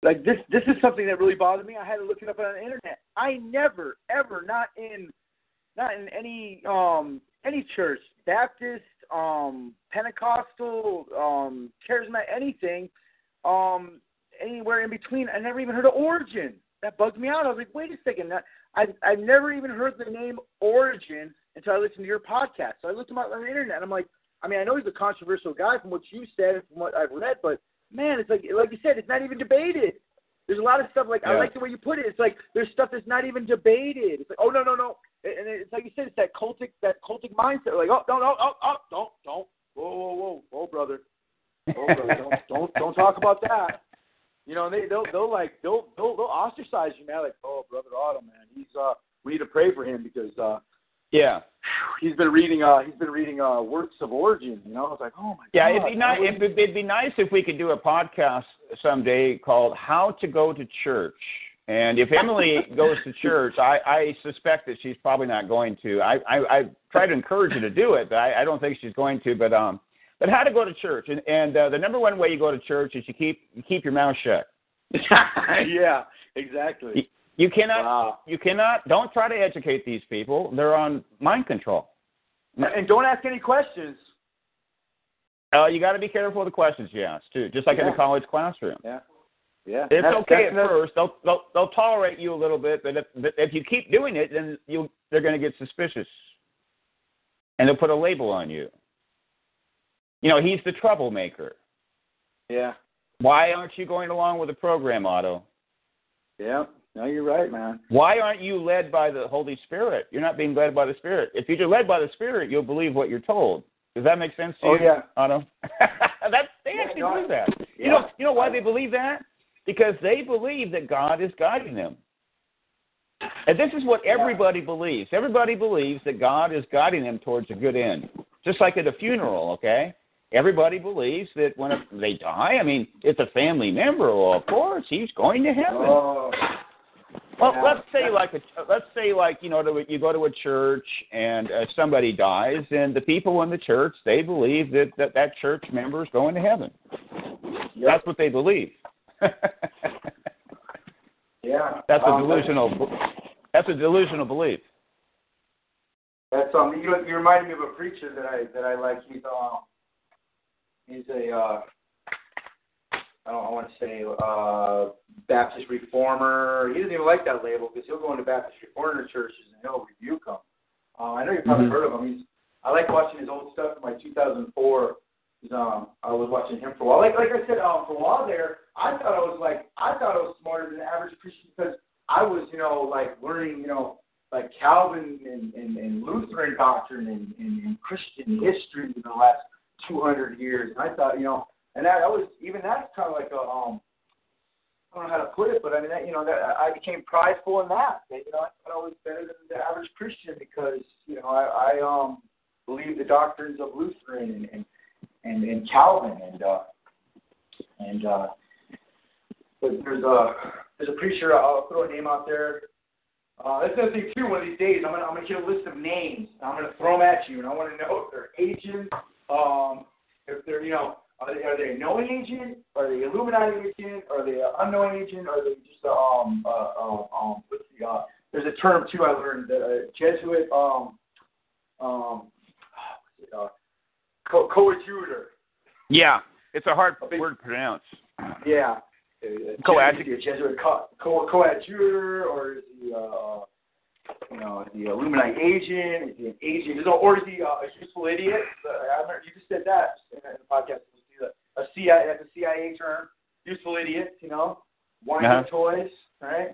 Like this, this is something that really bothered me. I had to look it up on the internet. I never, ever, not in, not in any um any church, Baptist, Um, Pentecostal, um, charismatic, anything, um, anywhere in between. I never even heard of Origen. That bugged me out. I was like, wait a second. That, I, I've never even heard the name Origen until I listened to your podcast. So I looked him up on the internet, and I'm like, I mean, I know he's a controversial guy from what you said and from what I've read, but, man, it's like like you said, it's not even debated. There's a lot of stuff, like, yeah. I like the way you put it. It's like there's stuff that's not even debated. It's like, oh, no, no, no. And it's like you said, it's that cultic, that cultic mindset. Like, oh, no, no, oh, oh, don't, don't, whoa, whoa, whoa, whoa, brother, oh, brother, don't, don't, don't talk about that. You know, and they, they'll, they'll like, they'll, they'll, they'll ostracize you, man. Like, oh, brother Otto, man, he's, uh, we need to pray for him because, uh, yeah, he's been reading, uh, he's been reading, uh, works of Origen. You know, I was like, oh my God. Yeah, it'd be nice. It'd be, it'd be nice if we could do a podcast someday called "How to Go to Church." And if Emily goes to church, I, I suspect that she's probably not going to. I, I, I try to encourage her to do it, but I, I don't think she's going to. But um, but how to go to church? And and uh, the number one way you go to church is you keep you keep your mouth shut. Yeah, exactly. You, you cannot. Wow. You cannot. Don't try to educate these people. They're on mind control. And don't ask any questions. Uh, you got to be careful of the questions you ask too. Just like yeah. in the college classroom. Yeah. Yeah, it's that's, okay that's, at first. They'll, they'll they'll tolerate you a little bit, but if, if you keep doing it, then you they're going to get suspicious, and they'll put a label on you. You know, he's the troublemaker. Yeah. Why aren't you going along with the program, Otto? Yeah. No, you're right, man. Why aren't you led by the Holy Spirit? You're not being led by the Spirit. If you're led by the Spirit, you'll believe what you're told. Does that make sense to oh, you, yeah. Otto? That's, they yeah, actually no, believe that. Yeah. You know, you know why they believe that? Because they believe that God is guiding them. And this is what everybody yeah. believes. Everybody believes that God is guiding them towards a good end. Just like at a funeral, okay? Everybody believes that when they die, I mean, it's a family member. Well, of course, he's going to heaven. Oh. Well, yeah. let's say like a, let's say like you know you go to a church and uh, somebody dies, and the people in the church, they believe that that, that church member is going to heaven. Yep. That's what they believe. Yeah, that's a delusional. Um, that's a delusional belief. That's um. You, you reminded me of a preacher that I that I like. He's um. He's a. Uh, I don't I want to say uh, Baptist reformer. He doesn't even like that label because he'll go into Baptist reformer churches and he'll rebuke them. Uh, I know you've probably mm-hmm. heard of him. He's. I like watching his old stuff from like two thousand four. Um, I was watching him for a while. Like, like I said, um, for a while there, I thought I was like, I thought I was smarter than the average Christian because I was, you know, like learning, you know, like Calvin and, and, and Lutheran doctrine and, and, and Christian history in the last two hundred years. And I thought, you know, and that, that was even that's kind of like a, um, I don't know how to put it, but I mean, that, you know, that I became prideful in that. And, you know, I thought I was better than the average Christian because, you know, I, I um believe the doctrines of Lutheran and. and And, and Calvin and uh, And uh, there's a there's a preacher. I'll throw a name out there. Uh, that's the other thing too. One of these days, I'm gonna I'm gonna get a list of names. And I'm gonna throw them at you, and I want to know if they're agents, um, if they're you know. Are they, are they a knowing agent? Are they Illuminati agent? Are they an unknowing agent? Are they just a, um, uh, uh, um, what's the, uh, there's a term, too, I learned, that a Jesuit, um, um, uh, co- coadjutor. Yeah, it's a hard a big, word to pronounce. Yeah. Coadjutor. Jesuit co- co- coadjutor, or is he, uh, you know, is he an Illuminati agent? Is he an agent? Or is he uh, a useful idiot? Uh, I remember you just said that in the podcast. A C I A, that's a C I A term. Useful idiots, you know, whining uh-huh. toys, right?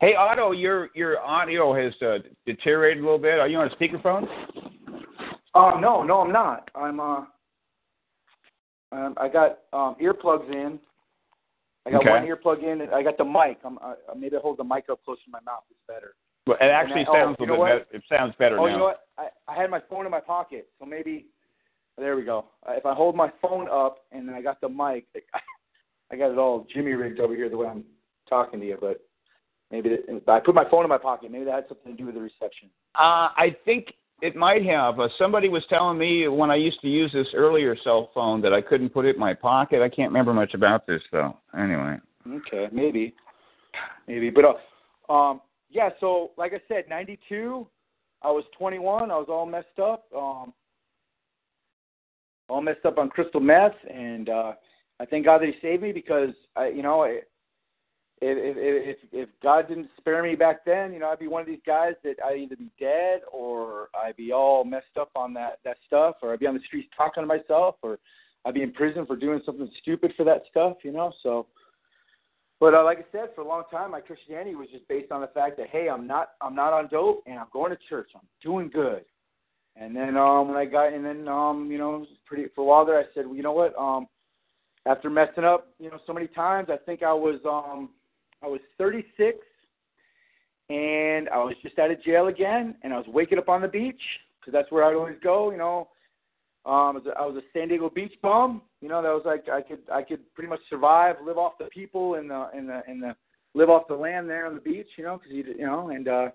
Hey, Otto, your your audio has uh, deteriorated a little bit. Are you on a speakerphone? Uh, no, no, I'm not. I'm uh, um, I got um, earplugs in. I got okay. one earplug in, and I got the mic. I'm uh, maybe I hold the mic up close to my mouth. It's better. Well, it actually I, sounds oh, a little bit better. It sounds better oh, now. Oh, you know what? I, I had my phone in my pocket, so maybe. There we go. If I hold my phone up and I got the mic, I got it all Jimmy rigged over here the way I'm talking to you. But maybe it, I put my phone in my pocket. Maybe that had something to do with the reception. Uh, I think it might have. Uh, somebody was telling me when I used to use this earlier cell phone that I couldn't put it in my pocket. I can't remember much about this though. Anyway. Okay, maybe, maybe. But uh, um, yeah. So like I said, ninety-two. I was twenty-one. I was all messed up. Um. All messed up on crystal meth, and uh, I thank God that He saved me because, I, you know, if, if, if God didn't spare me back then, you know, I'd be one of these guys that I'd either be dead or I'd be all messed up on that, that stuff, or I'd be on the streets talking to myself, or I'd be in prison for doing something stupid for that stuff, you know. So, but uh, like I said, for a long time, my Christianity was just based on the fact that, hey, I'm not I'm not on dope, and I'm going to church. I'm doing good. And then um, when I got, and then um, you know, pretty for a while there, I said, well, you know what? Um, after messing up, you know, so many times, I think I was, um, I was thirty-six, and I was just out of jail again, and I was waking up on the beach because that's where I'd always go, you know. Um, I was a San Diego beach bum, you know. That was like I could, I could pretty much survive, live off the people, and the, and the, and the, live off the land there on the beach, you know, because you, you know, and. uh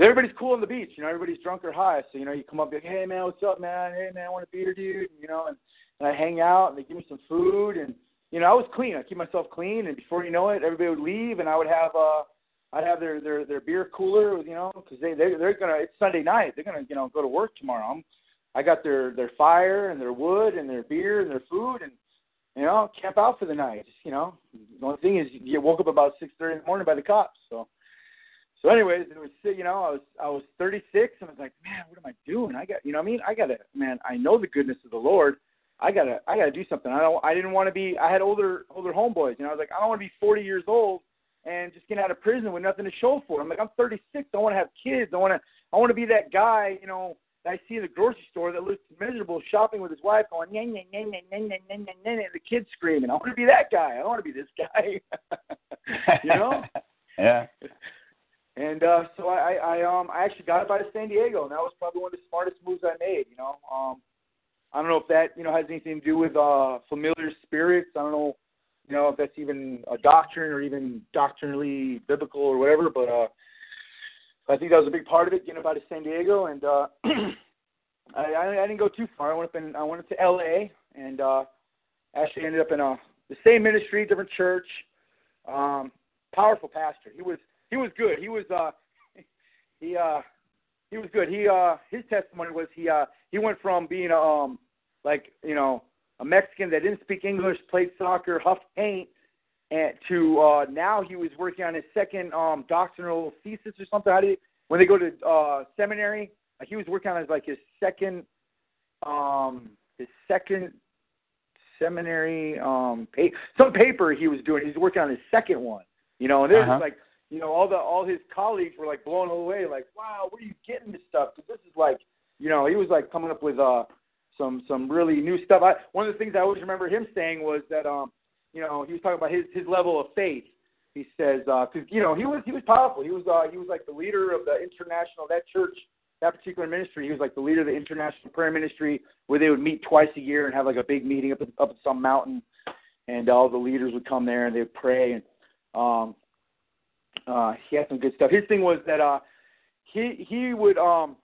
Everybody's cool on the beach, you know, everybody's drunk or high. So, you know, you come up and be like, hey, man, what's up, man? Hey, man, I want a beer, dude, and, you know, and, and I hang out, and they give me some food, and, you know, I was clean. I keep myself clean, and before you know it, everybody would leave, and I would have uh, I'd have their, their, their beer cooler, you know, because they, they, they're going to, it's Sunday night. They're going to, you know, go to work tomorrow. I'm, I got their, their fire and their wood and their beer and their food and, you know, camp out for the night, you know. The only thing is you get woke up about six thirty in the morning by the cops, so. So, anyways, it was you know I was I was thirty-six and I was like, man, what am I doing? I got you know what I mean I gotta man I know the goodness of the Lord. I gotta I gotta do something. I don't I didn't want to be I had older older homeboys and you know? I was like I don't want to be forty years old and just getting out of prison with nothing to show for it. I'm like I'm thirty-six. I want to have kids. I want to I want to be that guy you know that I see in the grocery store that looks miserable shopping with his wife going nah, nah, nah, nah, nah, nah, nah, nah, nah, and the kids screaming. I want to be that guy. I don't want to be this guy. you know? Yeah. And uh, so I, I, um, I actually got it out of San Diego, and that was probably one of the smartest moves I made. You know, um, I don't know if that you know has anything to do with uh, familiar spirits. I don't know, you know, if that's even a doctrine or even doctrinally biblical or whatever. But uh, I think that was a big part of it, getting up out of San Diego. And uh, I, I didn't go too far. I went up in, I went up to L A, and uh, actually ended up in a the same ministry, different church. Um, powerful pastor. He was. He was good. He was uh, he uh, he was good. He uh, his testimony was he uh, he went from being um, like you know, a Mexican that didn't speak English, played soccer, huffed paint, and to uh, now he was working on his second um doctrinal thesis or something. How do you, when they go to uh seminary, he was working on his like his second um his second seminary um pa- some paper he was doing. He was working on his second one, you know, and there's uh-huh. like. You know, all the all his colleagues were like blown away, like, "Wow, where are you getting this stuff?" Because this is like, you know, he was like coming up with uh, some some really new stuff. I, one of the things I always remember him saying was that, um, you know, he was talking about his, his level of faith. He says, because uh, you know, he was he was powerful. He was uh, he was like the leader of the international that church that particular ministry. He was like the leader of the international prayer ministry, where they would meet twice a year and have like a big meeting up up some mountain. and all the leaders would come there and they'd pray. And um, uh, he had some good stuff. His thing was that uh, he he would um,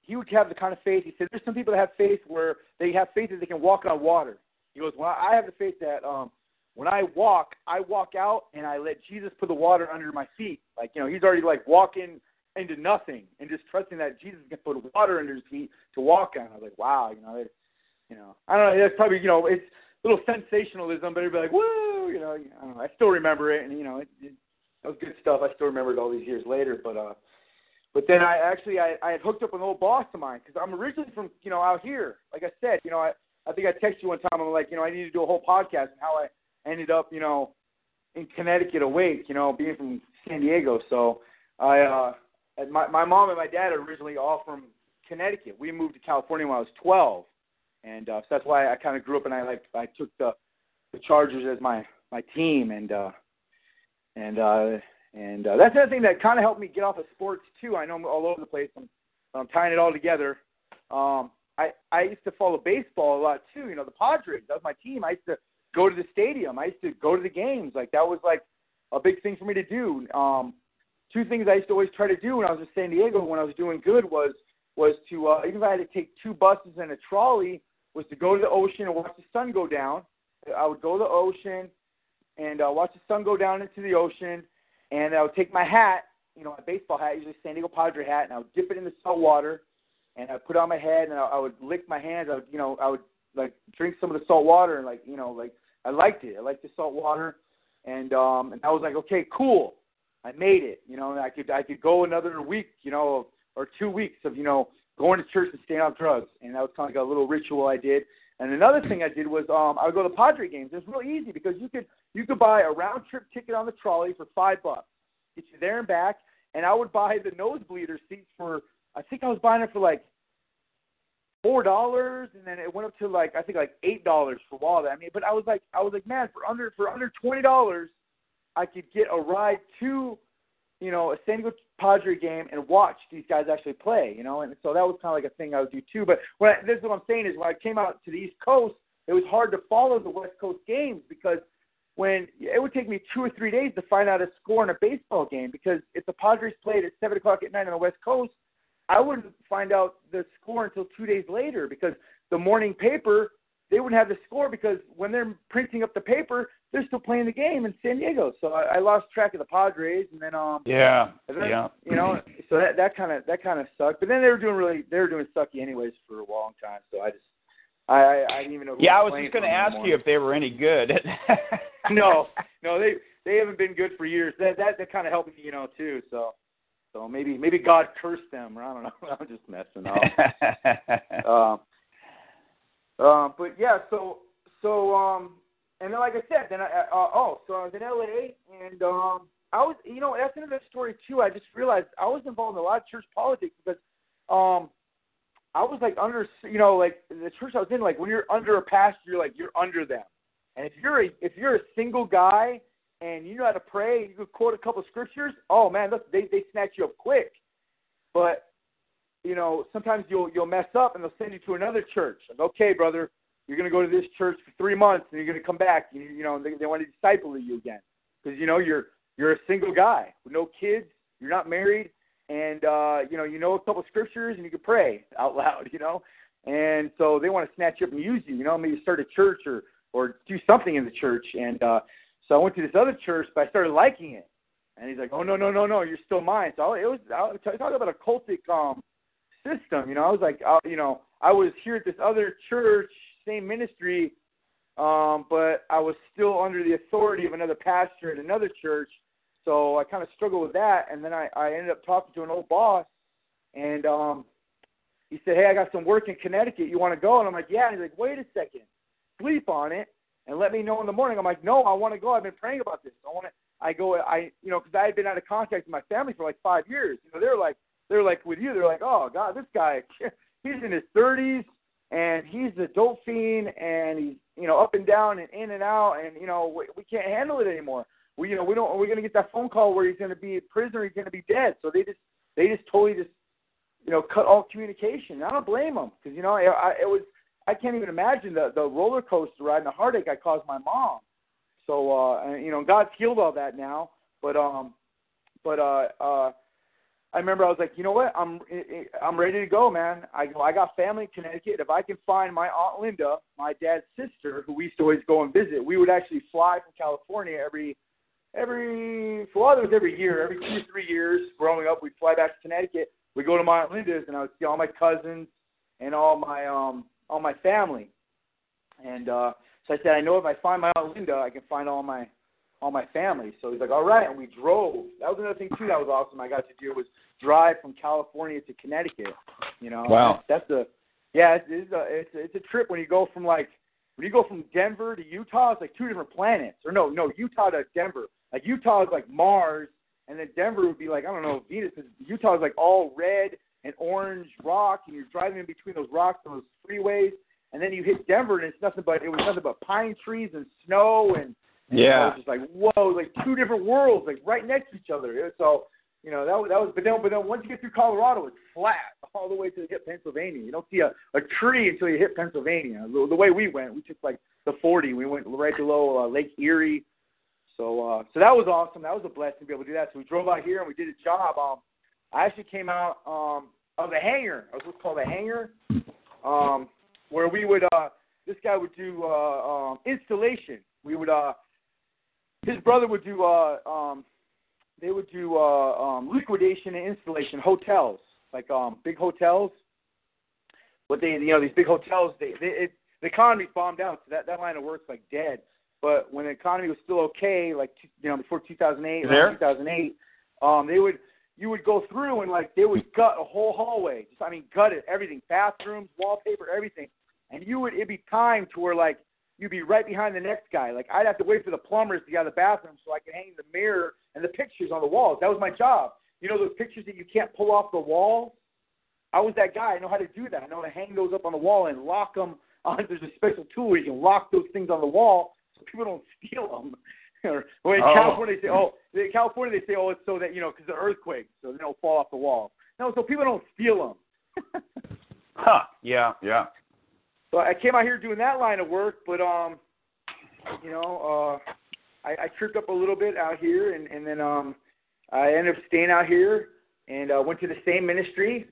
he would have the kind of faith. He said, "There's some people that have faith where they have faith that they can walk on water." He goes, "Well, I have the faith that um, when I walk, I walk out and I let Jesus put the water under my feet. Like, you know, he's already like walking into nothing and just trusting that Jesus can put water under his feet to walk on." I was like, wow, you know, that's, you know, I don't know. That's probably, you know, it's a little sensationalism, but it'd be like, woo, you know, I don't know. I still remember it. And, you know, it, it, that was good stuff. I still remember it all these years later. But, uh, but then I actually, I, I had hooked up with an old boss of mine because I'm originally from, you know, out here. Like I said, you know, I, I think I texted you one time. I'm like, you know, I need to do a whole podcast and how I ended up, you know, in Connecticut awake, you know, being from San Diego. So I, uh, my, my mom and my dad are originally all from Connecticut. We moved to California when I was twelve. And uh, so that's why I kind of grew up, and I like I took the, the Chargers as my, my team, and uh, and uh, and uh, that's another thing that kind of helped me get off of sports too. I know I'm all over the place. I'm, I'm tying it all together. Um, I I used to follow baseball a lot too. You know, the Padres, that was my team. I used to go to the stadium. I used to go to the games. Like that was like a big thing for me to do. Um, two things I used to always try to do when I was in San Diego when I was doing good was was to uh, even if I had to take two buses and a trolley, was to go to the ocean and watch the sun go down. I would go to the ocean and uh, watch the sun go down into the ocean, and I would take my hat, you know, my baseball hat, usually San Diego Padre hat, and I would dip it in the salt water, and I would put it on my head, and I, I would lick my hands. I would, you know, I would, like, drink some of the salt water, and, like, you know, like, I liked it. I liked the salt water, and um, and I was like, okay, cool. I made it, you know, and I could I could go another week, you know, or two weeks of, you know, going to church and staying on drugs, and that was kind of like a little ritual I did. And another thing I did was um, I would go to Padre games. It was real easy because you could you could buy a round trip ticket on the trolley for five bucks, get you there and back. And I would buy the nosebleeder seats for I think I was buying it for like four dollars, and then it went up to like I think like eight dollars for a while. I mean, but I was like I was like man, for under for under twenty dollars, I could get a ride to, you know, a San Diego Padre game and watch these guys actually play, you know, and so that was kind of like a thing I would do too. But when I, this is what I'm saying is when I came out to the East Coast, it was hard to follow the West Coast games because when it would take me two or three days to find out a score in a baseball game because if the Padres played at seven o'clock at night on the West Coast, I wouldn't find out the score until two days later because the morning paper, they wouldn't have the score because when they're printing up the paper, they're still playing the game in San Diego. So I, I lost track of the Padres, and then um yeah then, yeah you know so that that kind of that kind of sucked. But then they were doing really they were doing sucky anyways for a long time. So I just I I didn't even know. Who yeah, was I was just going to ask you if they were any good. no, no, they they haven't been good for years. That that, that kind of helped me, you know, too. So so maybe maybe God cursed them, or I don't know. I'm just messing up. um. Uh, but yeah, so so um, and then like I said, then I uh, oh, so I was in L A, and um, I was you know that's another story too. I just realized I was involved in a lot of church politics because um, I was like under you know like the church I was in, like when you're under a pastor, you're like you're under them, and if you're a, if you're a single guy and you know how to pray, you could quote a couple of scriptures. Oh man, look, they they snatch you up quick, but. You know, sometimes you'll you'll mess up and they'll send you to another church. Like, okay, brother, you're going to go to this church for three months and you're going to come back. You, you know, they, they want to disciple you again because, you know, you're you're a single guy with no kids. You're not married. And, uh, you know, you know a couple of scriptures and you can pray out loud, you know. And so they want to snatch you up and use you, you know, maybe start a church or, or do something in the church. And uh, so I went to this other church, but I started liking it. And he's like, oh, no, no, no, no, you're still mine. So I, it was I was talking about a cultic um system, you know, I was like, uh, you know, I was here at this other church, same ministry, um, but I was still under the authority of another pastor at another church, so I kind of struggled with that, and then I, I ended up talking to an old boss, and um, he said, hey, I got some work in Connecticut, you want to go? And I'm like, yeah, and he's like, wait a second, sleep on it, and let me know in the morning. I'm like, no, I want to go, I've been praying about this, I want to, I go, I, you know, because I had been out of contact with my family for like five years, you know, they were like, They're like with you. They're like, oh God, this guy, he's in his thirties and he's a dope fiend and he's, you know, up and down and in and out and you know we, we can't handle it anymore. We, you know, we don't. We're gonna get that phone call where he's gonna be in prison or he's gonna be dead. So they just, they just totally just, you know, cut all communication. And I don't blame them because you know I, I, it was, I can't even imagine the the roller coaster ride and the heartache I caused my mom So uh, you know, God's healed all that now. But um, but uh, uh, I remember I was like, you know what? I'm I'm ready to go, man. I go. I got family in Connecticut. If I can find my Aunt Linda, my dad's sister, who we used to always go and visit, we would actually fly from California every every well, it was every year, every two three years. Growing up, we'd fly back to Connecticut. We go to my Aunt Linda's, and I would see all my cousins and all my um all my family. And uh, so I said, I know if I find my Aunt Linda, I can find all my all my family. So he's like, all right, and we drove. That was another thing too that was awesome I got to do was drive from California to Connecticut. You know, wow, that's a yeah, it's, it's a it's a, it's a trip when you go from like when you go from Denver to Utah. It's like two different planets, or no, no Utah to Denver. Like Utah is like Mars, and then Denver would be like, I don't know, Venus. Utah is like all red and orange rock, and you're driving in between those rocks and those freeways. And then you hit Denver, and it's nothing but it was nothing but pine trees and snow, and, and yeah, it was just like whoa, like two different worlds, like right next to each other. So you know that was, that was but then but then once you get through Colorado, it's flat all the way to hit Pennsylvania. You don't see a, a tree until you hit Pennsylvania. The, the way we went, we took like the forty. We went right below uh, Lake Erie. So uh, so that was awesome. That was a blessing to be able to do that. So we drove out here and we did a job. Um, I actually came out um, of the hangar. It was what's called a hangar. Um. Where we would, uh, this guy would do uh, um, installation. We would, uh, his brother would do, uh, um, they would do uh, um, liquidation and installation hotels, like um, big hotels. What they, you know, these big hotels, they, they it, the economy bombed out, so that, that line of work's like dead. But when the economy was still okay, like you know before two thousand eight, like two thousand eight, um, they would. You would go through and like they would gut a whole hallway. Just I mean, gut it, everything, bathrooms, wallpaper, everything. And you would it'd be time to where like you'd be right behind the next guy. Like I'd have to wait for the plumbers to get out of the bathroom so I could hang the mirror and the pictures on the walls. That was my job. You know those pictures that you can't pull off the wall? I was that guy. I know how to do that. I know how to hang those up on the wall and lock them on. There's a special tool where you can lock those things on the wall so people don't steal them. Or well, in oh. California they say, oh, in California they say, oh, it's so that you know, because the earthquake, so they don't fall off the wall. No, so people don't steal them. huh? Yeah, yeah. So I came out here doing that line of work, but um, you know, uh, I, I tripped up a little bit out here, and and then um, I ended up staying out here, and uh, went to the same ministry,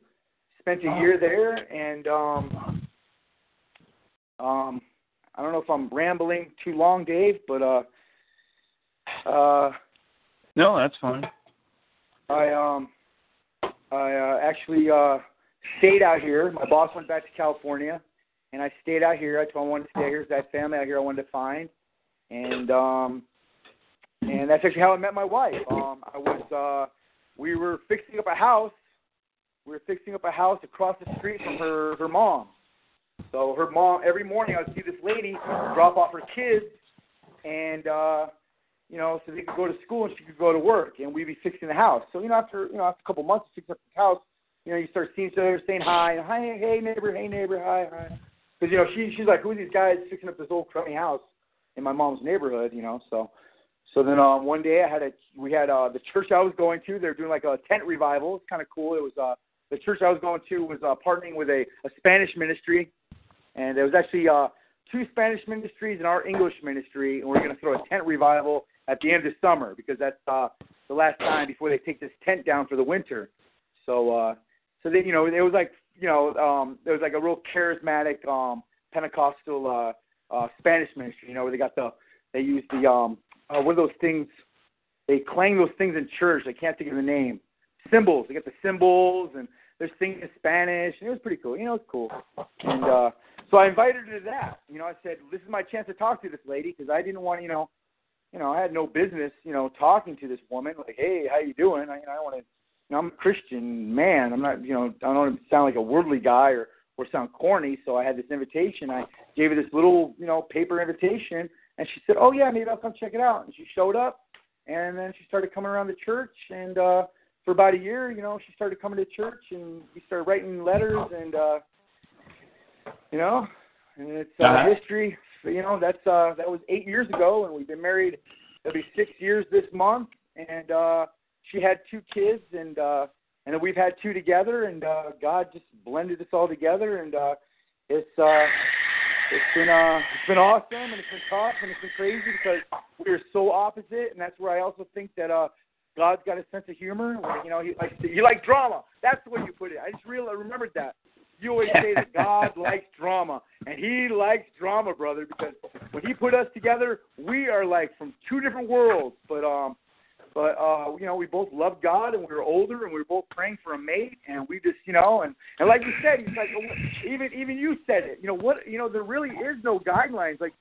spent a oh. year there, and um, um, I don't know if I'm rambling too long, Dave, but uh. Uh, no, that's fine. I um, I uh, actually uh, stayed out here. My boss went back to California, and I stayed out here. I told him I wanted to stay out here. There's that family out here I wanted to find, and um, and that's actually how I met my wife. Um, I was uh, we were fixing up a house. We were fixing up a house across the street from her her mom. So her mom every morning I would see this lady drop off her kids, and. Uh, You know, so they could go to school and she could go to work, and we'd be fixing the house. So you know, after you know, after a couple months of fixing up the house, you know, you start seeing each other, saying hi, and, hi, hey neighbor, hey neighbor, hi, hi. Because you know, she she's like, who are these guys fixing up this old crummy house in my mom's neighborhood? You know, so so then um, one day I had a we had uh, the church I was going to. They were doing like a tent revival. It's kind of cool. It was uh, the church I was going to was uh, partnering with a, a Spanish ministry, and it was actually uh, two Spanish ministries and our English ministry, and we're going to throw a tent revival at the end of summer, because that's uh, the last time before they take this tent down for the winter. So, uh, so then, you know, it was like, you know, um, there was like a real charismatic um, Pentecostal uh, uh, Spanish ministry, you know, where they got the, they use the, um, uh, one of those things, they clang those things in church. I can't think of the name. Cymbals. They got the cymbals, and they're singing in Spanish, and it was pretty cool. You know, it's cool. And uh, so I invited her to that. You know, I said, this is my chance to talk to this lady, because I didn't want, you know, You know, I had no business, you know, talking to this woman. Like, hey, how you doing? I, you know, I want to. You know, I'm a Christian man. I'm not, you know, I don't want to sound like a worldly guy or, or sound corny. So I had this invitation. I gave her this little, you know, paper invitation, and she said, oh yeah, maybe I'll come check it out. And she showed up, and then she started coming around the church. And uh, for about a year, you know, she started coming to church, and we started writing letters, and uh, you know, and it's uh, uh-huh. history. But, you know, that's uh, that was eight years ago, and we've been married. It'll be six years this month, and uh, she had two kids, and uh, and then we've had two together, and uh, God just blended us all together, and uh, it's uh, it's been uh, it's been awesome, and it's been tough, and it's been crazy because we are so opposite, and that's where I also think that uh, God's got a sense of humor. Like, you know, he likes to, he likes drama. That's the way you put it. I just real I remembered that. You always say that God likes drama, and he likes drama, brother, because when he put us together, we are like from two different worlds. But um, but uh, you know, we both loved God, and we were older, and we were both praying for a mate, and we just, you know, and, and like you said, he's like, even even you said it, you know what, you know, there really is no guidelines, like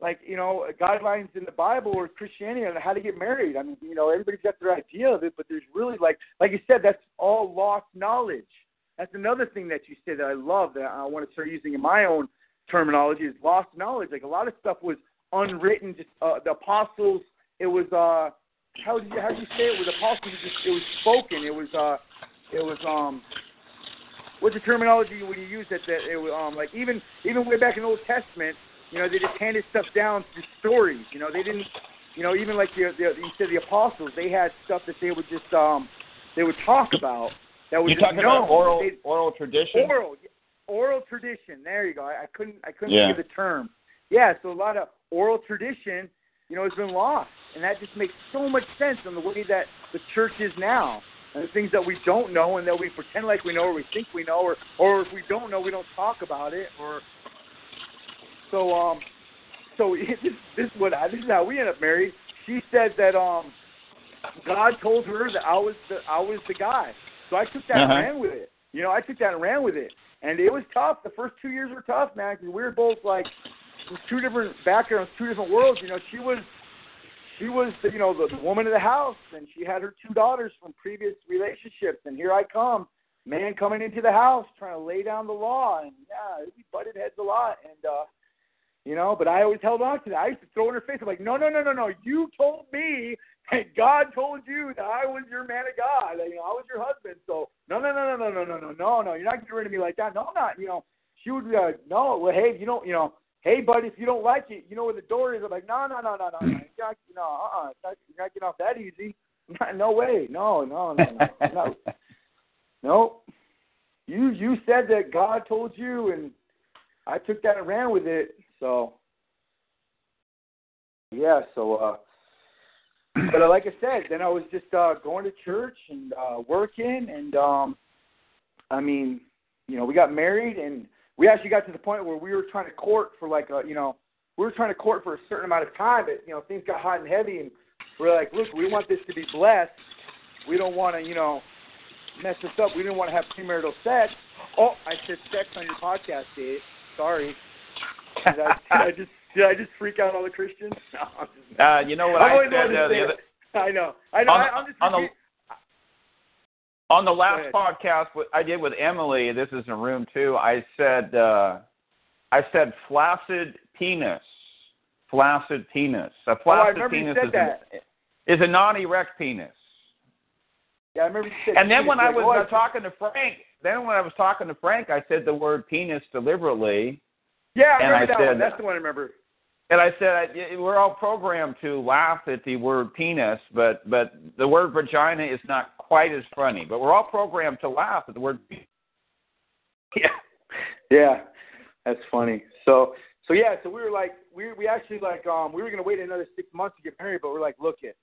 like you know, guidelines in the Bible or Christianity on how to get married. I mean, you know, everybody's got their idea of it, but there's really like like you said, that's all lost knowledge. That's another thing that you said that I love that I want to start using in my own terminology is lost knowledge. Like a lot of stuff was unwritten. Just uh, the apostles, it was uh, how do you how do you say it? With apostles, it, just, it was spoken. It was uh, it was um, what's the terminology when you use it? That it was um, like even even way back in the Old Testament, you know, they just handed stuff down through stories. You know, they didn't, you know, even like the, the, you said the apostles, they had stuff that they would just um, they would talk about. You're talking known. about oral, they, oral tradition? Oral, oral tradition. There you go. I, I couldn't, I couldn't yeah. think of the term. Yeah. So a lot of oral tradition, you know, has been lost, and that just makes so much sense in the way that the church is now, and the things that we don't know, and that we pretend like we know, or we think we know, or, or if we don't know, we don't talk about it, or so. Um, so this, this is what I, this is how we end up married. She said that um, God told her that I was, the, I was the guy. So I took that uh-huh. and ran with it. You know, I took that and ran with it. And it was tough. The first two years were tough, man, because we were both, like, from two different backgrounds, two different worlds. You know, she was, she was, the, you know, the, the woman of the house, and she had her two daughters from previous relationships. And here I come, man coming into the house, trying to lay down the law. And, yeah, we butted heads a lot. And, uh, you know, but I always held on to that. I used to throw in her face. I'm like, no, no, no, no, no. You told me. And God told you that I was your man of God. You know, I was your husband. So no, no, no, no, no, no, no, no, no, no. You're not getting rid of me like that. No, I'm not. You know, she would be like, no. Well, hey, you don't. You know, hey, bud, if you don't like it, you know where the door is. I'm like, no, no, no, no, no, no. You're not, no, uh-uh. You're not getting off that easy. No way. No, no, no, no. no. Nope. You you said that God told you, and I took that and ran with it. So yeah. So. uh But uh, like I said, then I was just uh, going to church and uh, working, and um, I mean, you know, we got married, and we actually got to the point where we were trying to court for like a, you know, we were trying to court for a certain amount of time, but you know, things got hot and heavy, and we're like, look, we want this to be blessed. We don't want to, you know, mess this up. We didn't want to have premarital sex. Oh, I said sex on your podcast, Dave. Sorry. Did I, did I just. Did I just freak out all the Christians? No, just, uh, you know what I, I said uh, the other... I know. I know. On, I, I'm just on, the, on the last podcast I did with Emily, this is in Room Two, I said, uh, I said flaccid penis. Flaccid penis. A flaccid oh, penis is, that. A, is a non-erect penis. Yeah, I remember you said And then penis, when like, I was oh, uh, talking to Frank, then when I was talking to Frank, I said the word penis deliberately. Yeah, I and remember I that said, one. That's the one I remember. And I said, I, we're all programmed to laugh at the word penis, but, but the word vagina is not quite as funny. But we're all programmed to laugh at the word penis. Yeah, yeah, that's funny. So, so yeah, so we were like, we we actually like, um, we were gonna wait another six months to get married, but we're like, look it,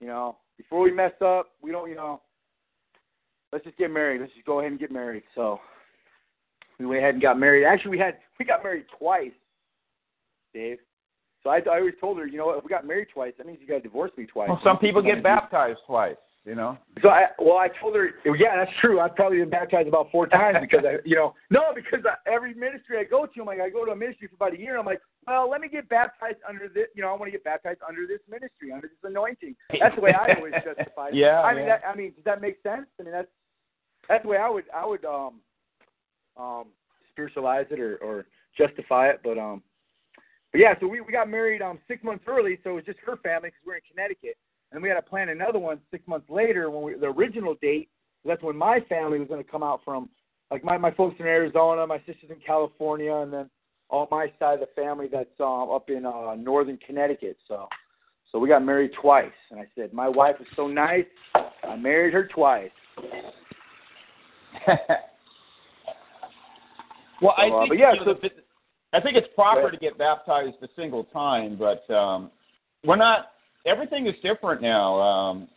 you know, before we mess up, we don't, you know, let's just get married. Let's just go ahead and get married. So. We went ahead and got married. Actually, we had we got married twice, Dave. So I, I always told her, you know what, if we got married twice, that means you got to divorce me twice. Well, some people get baptized twice, you know. So I well, I told her, yeah, that's true. I've probably been baptized about four times because I, you know, no, because I, every ministry I go to, I'm like, I go to a ministry for about a year, and I'm like, well, let me get baptized under this, you know, I want to get baptized under this ministry, under this anointing. That's the way I always justify it. Yeah. I mean, yeah. That, I mean, does that make sense? I mean, that's that's the way I would I would um. Um, spiritualize it or, or justify it, but um, but yeah. So we, we got married um six months early, so it was just her family because we were in Connecticut, and we had to plan another one six months later when we the original date. That's when my family was going to come out from, like my, my folks in Arizona, my sister's in California, and then all my side of the family that's um up in uh, northern Connecticut. So so we got married twice, and I said my wife was so nice, I married her twice. Well, so, I think uh, yeah, so, the, I think it's proper right. to get baptized a single time, but um, we're not. Everything is different now. Um,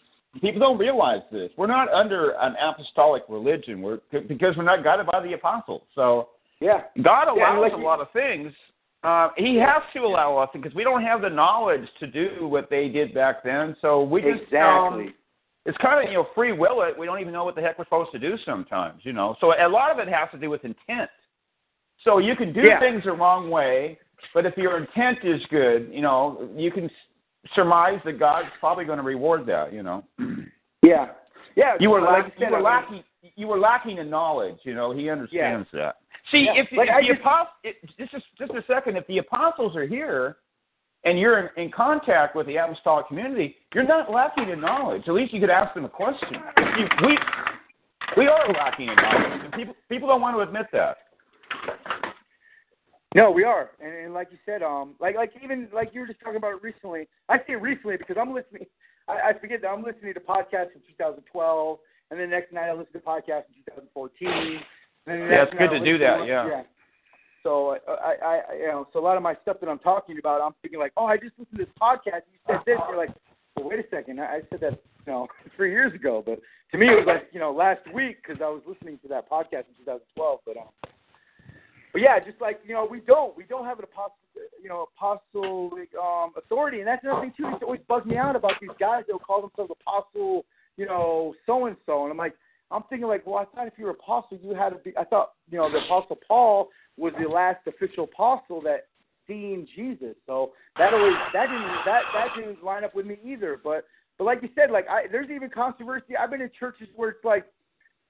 people don't realize this. We're not under an apostolic religion. We're because we're not guided by the apostles. So yeah, God allows yeah, like a lot of things. Uh, he has to allow us because we don't have the knowledge to do what they did back then. So we just exactly. um, it's kind of you know free will it. We don't even know what the heck we're supposed to do sometimes. You know, so a lot of it has to do with intent. So you can do yeah. things the wrong way, but if your intent is good, you know, you can surmise that God's probably going to reward that, you know. Yeah. Yeah. You were, like lack, you were lacking you were lacking in knowledge, you know. He understands yeah. that. See, yeah. if, like if the just, apost- it, just, just a second, if the apostles are here and you're in, in contact with the apostolic community, you're not lacking in knowledge. At least you could ask them a question. You, we, we are lacking in knowledge, and people, people don't want to admit that. No, we are, and, and like you said, um, like like even like you were just talking about it recently. I say recently because I'm listening. I, I forget that I'm listening to podcasts in two thousand twelve, and then the next night I listen to podcasts in two thousand fourteen. And then the yeah, it's good to do that. To, yeah. yeah. So I, I, I, you know, so a lot of my stuff that I'm talking about, I'm thinking like, oh, I just listened to this podcast. You said this, you're like, well, wait a second, I, I said that, you know, three years ago, but to me it was like, you know, last week because I was listening to that podcast in two thousand twelve, but. Um, But yeah, just like, you know, we don't. We don't have an apostle, you know, apostolic um, authority. And that's another thing, too, that's always bugged me out about these guys that will call themselves apostle, you know, so-and-so. And I'm like, I'm thinking like, well, I thought if you were apostle, you had to be. I thought, you know, the apostle Paul was the last official apostle that seen Jesus. So that always, that didn't, that, that didn't line up with me either. But, but like you said, like, I, there's even controversy. I've been in churches where it's like,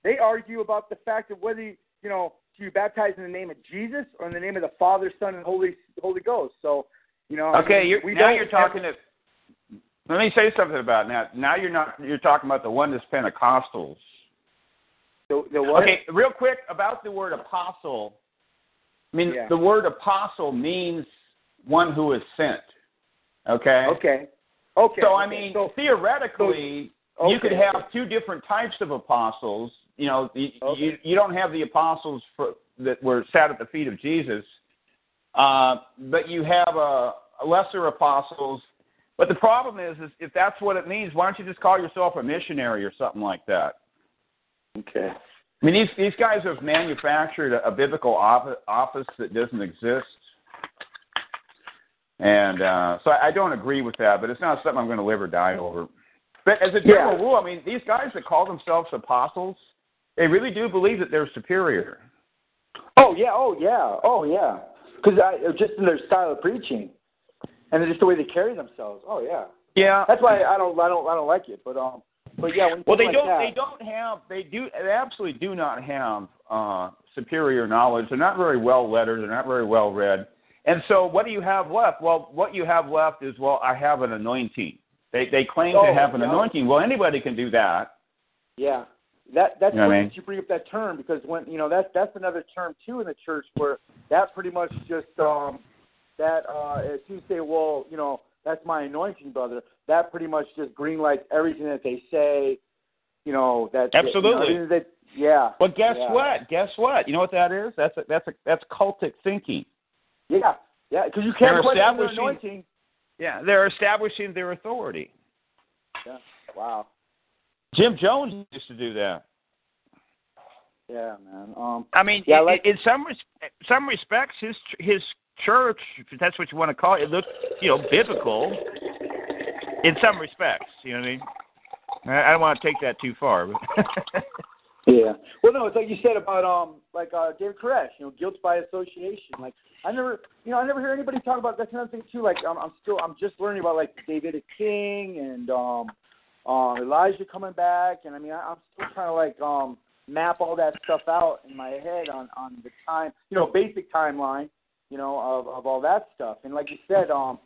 they argue about the fact of whether, you know, you baptize in the name of Jesus or in the name of the Father, Son, and Holy Holy Ghost. So, you know. Okay, I mean, you're, we now you're talking have, to. Let me say something about that. Now you're not. You're talking about the Oneness Pentecostals. The, the what? Okay, real quick about the word apostle. I mean, yeah. the word apostle means one who is sent. Okay. Okay. Okay. So I okay. mean, so, theoretically, so, okay. you could have two different types of apostles. You know, you, okay. you, you don't have the apostles for, that were sat at the feet of Jesus, uh, but you have a, a lesser apostles. But the problem is, is, if that's what it means, why don't you just call yourself a missionary or something like that? Okay. I mean, these these guys have manufactured a, a biblical op- office that doesn't exist. And uh, so I, I don't agree with that, but it's not something I'm going to live or die over. But as a general yeah. rule, I mean, these guys that call themselves apostles, they really do believe that they're superior. Oh, yeah, oh, yeah, oh, yeah. Because just in their style of preaching and just the way they carry themselves. Oh, yeah. Yeah. That's why I don't I don't, I don't like it. But, um, but yeah. When well, they, like don't, that, they don't have, they do, they absolutely do not have uh, superior knowledge. They're not very well lettered. They're not very well read. And so what do you have left? Well, what you have left is, well, I have an anointing. They they claim oh, to have an no. anointing. Well, anybody can do that. Yeah. That that's you know why I mean? you bring up that term because when you know that that's another term too in the church where that pretty much just um that uh as you say, well, you know, that's my anointing, brother, that pretty much just greenlights everything that they say, you know, that Absolutely. You know, that, yeah. Well guess yeah. what? Guess what? You know what that is? That's a, that's a, that's cultic thinking. Yeah. Yeah, because you can't put an anointing. Yeah, they're establishing their authority. Yeah. Wow. Jim Jones used to do that. Yeah, man. Um, I mean, yeah, in, like, in some res- some respects, his his church, if that's what you want to call it, it looked, you know, biblical in some respects. You know what I mean? I don't want to take that too far. yeah. Well, no, it's like you said about, um, like uh, David Koresh, you know, guilt by association. Like, I never, you know, I never hear anybody talk about that kind of thing, too. Like, I'm, I'm still, I'm just learning about, like, Davidic King and, um, Uh, Elijah coming back, and I mean, I, I'm still trying to like um, map all that stuff out in my head on, on the time, you know, basic timeline, you know, of, of all that stuff. And like you said, um,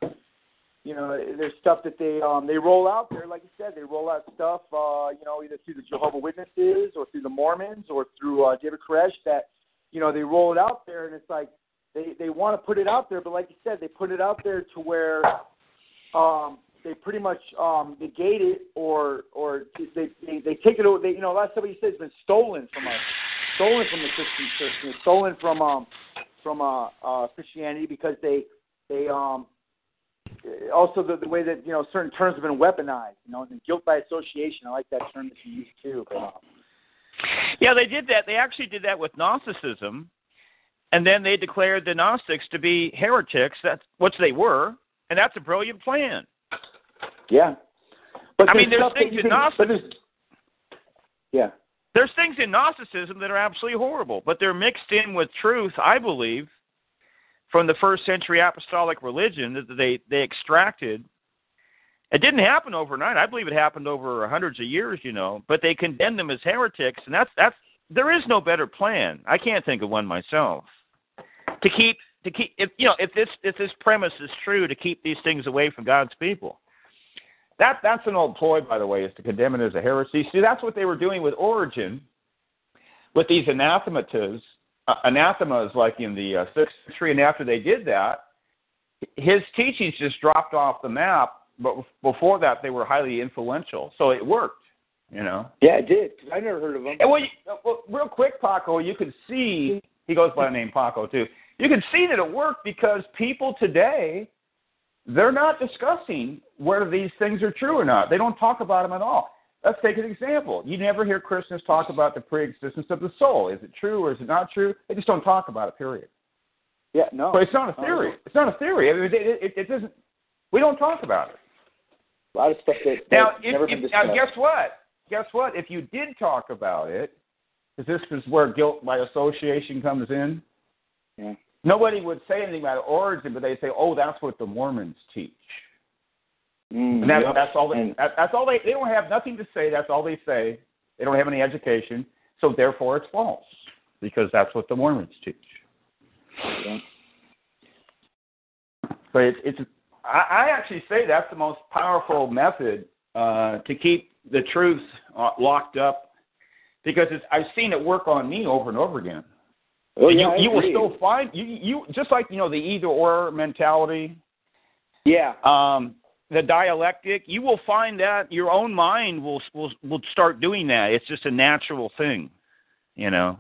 you know, there's stuff that they um, they roll out there. Like you said, they roll out stuff, uh, you know, either through the Jehovah's Witnesses or through the Mormons or through uh, David Koresh. That, you know, they roll it out there, and it's like they they want to put it out there, but like you said, they put it out there to where. Um, They pretty much um, negate it, or or they they, they take it over. They, you know, a lot of stuff you said has been stolen from us, stolen from the Christian church, and stolen from um, from uh, uh, Christianity because they they um, also the, the way that, you know, certain terms have been weaponized, you know, and guilt by association. I like that term that you used too. But, um, yeah, they did that. They actually did that with Gnosticism, and then they declared the Gnostics to be heretics. That's what they were, and that's a brilliant plan. Yeah, but I mean, there's things in Gnosticism. Yeah. There's things in Gnosticism that are absolutely horrible, but they're mixed in with truth, I believe, from the first century apostolic religion that they, they extracted. It didn't happen overnight. I believe it happened over hundreds of years, you know, but they condemned them as heretics, and that's that's there is no better plan. I can't think of one myself. To keep to keep if you know, if this if this premise is true, to keep these things away from God's people. That, that's an old ploy, by the way, is to condemn it as a heresy. See, that's what they were doing with Origen, with these anathematas, uh, anathemas like in the uh, sixth century, and after they did that, his teachings just dropped off the map, but before that they were highly influential, so it worked, you know? Yeah, it did. I never heard of them. And well, you, well, real quick, Paco, you could see, he goes by the name Paco too, you could see that it worked because people today, they're not discussing whether these things are true or not. They don't talk about them at all. Let's take an example. You never hear Christians talk about the preexistence of the soul. Is it true or is it not true? They just don't talk about it, period. Yeah, no. But it's not a theory. No. It's not a theory. I mean, it, it, it doesn't – we don't talk about it. A lot of stuff that – Now, if, never if, now guess what? Guess what? If you did talk about it, because this is where guilt by association comes in. Yeah. Nobody would say anything about Origen, but they say, "Oh, that's what the Mormons teach," mm, and that, yep. that's all. They, that, that's all they. They don't have nothing to say. That's all they say. They don't have any education, so therefore it's false because that's what the Mormons teach. Yeah. But it's. it's I, I actually say that's the most powerful method uh, to keep the truth uh, locked up, because it's, I've seen it work on me over and over again. Well, you yeah, you will still find you, you just like you know the either or mentality. Yeah. Um, the dialectic, you will find that your own mind will will will start doing that. It's just a natural thing, you know.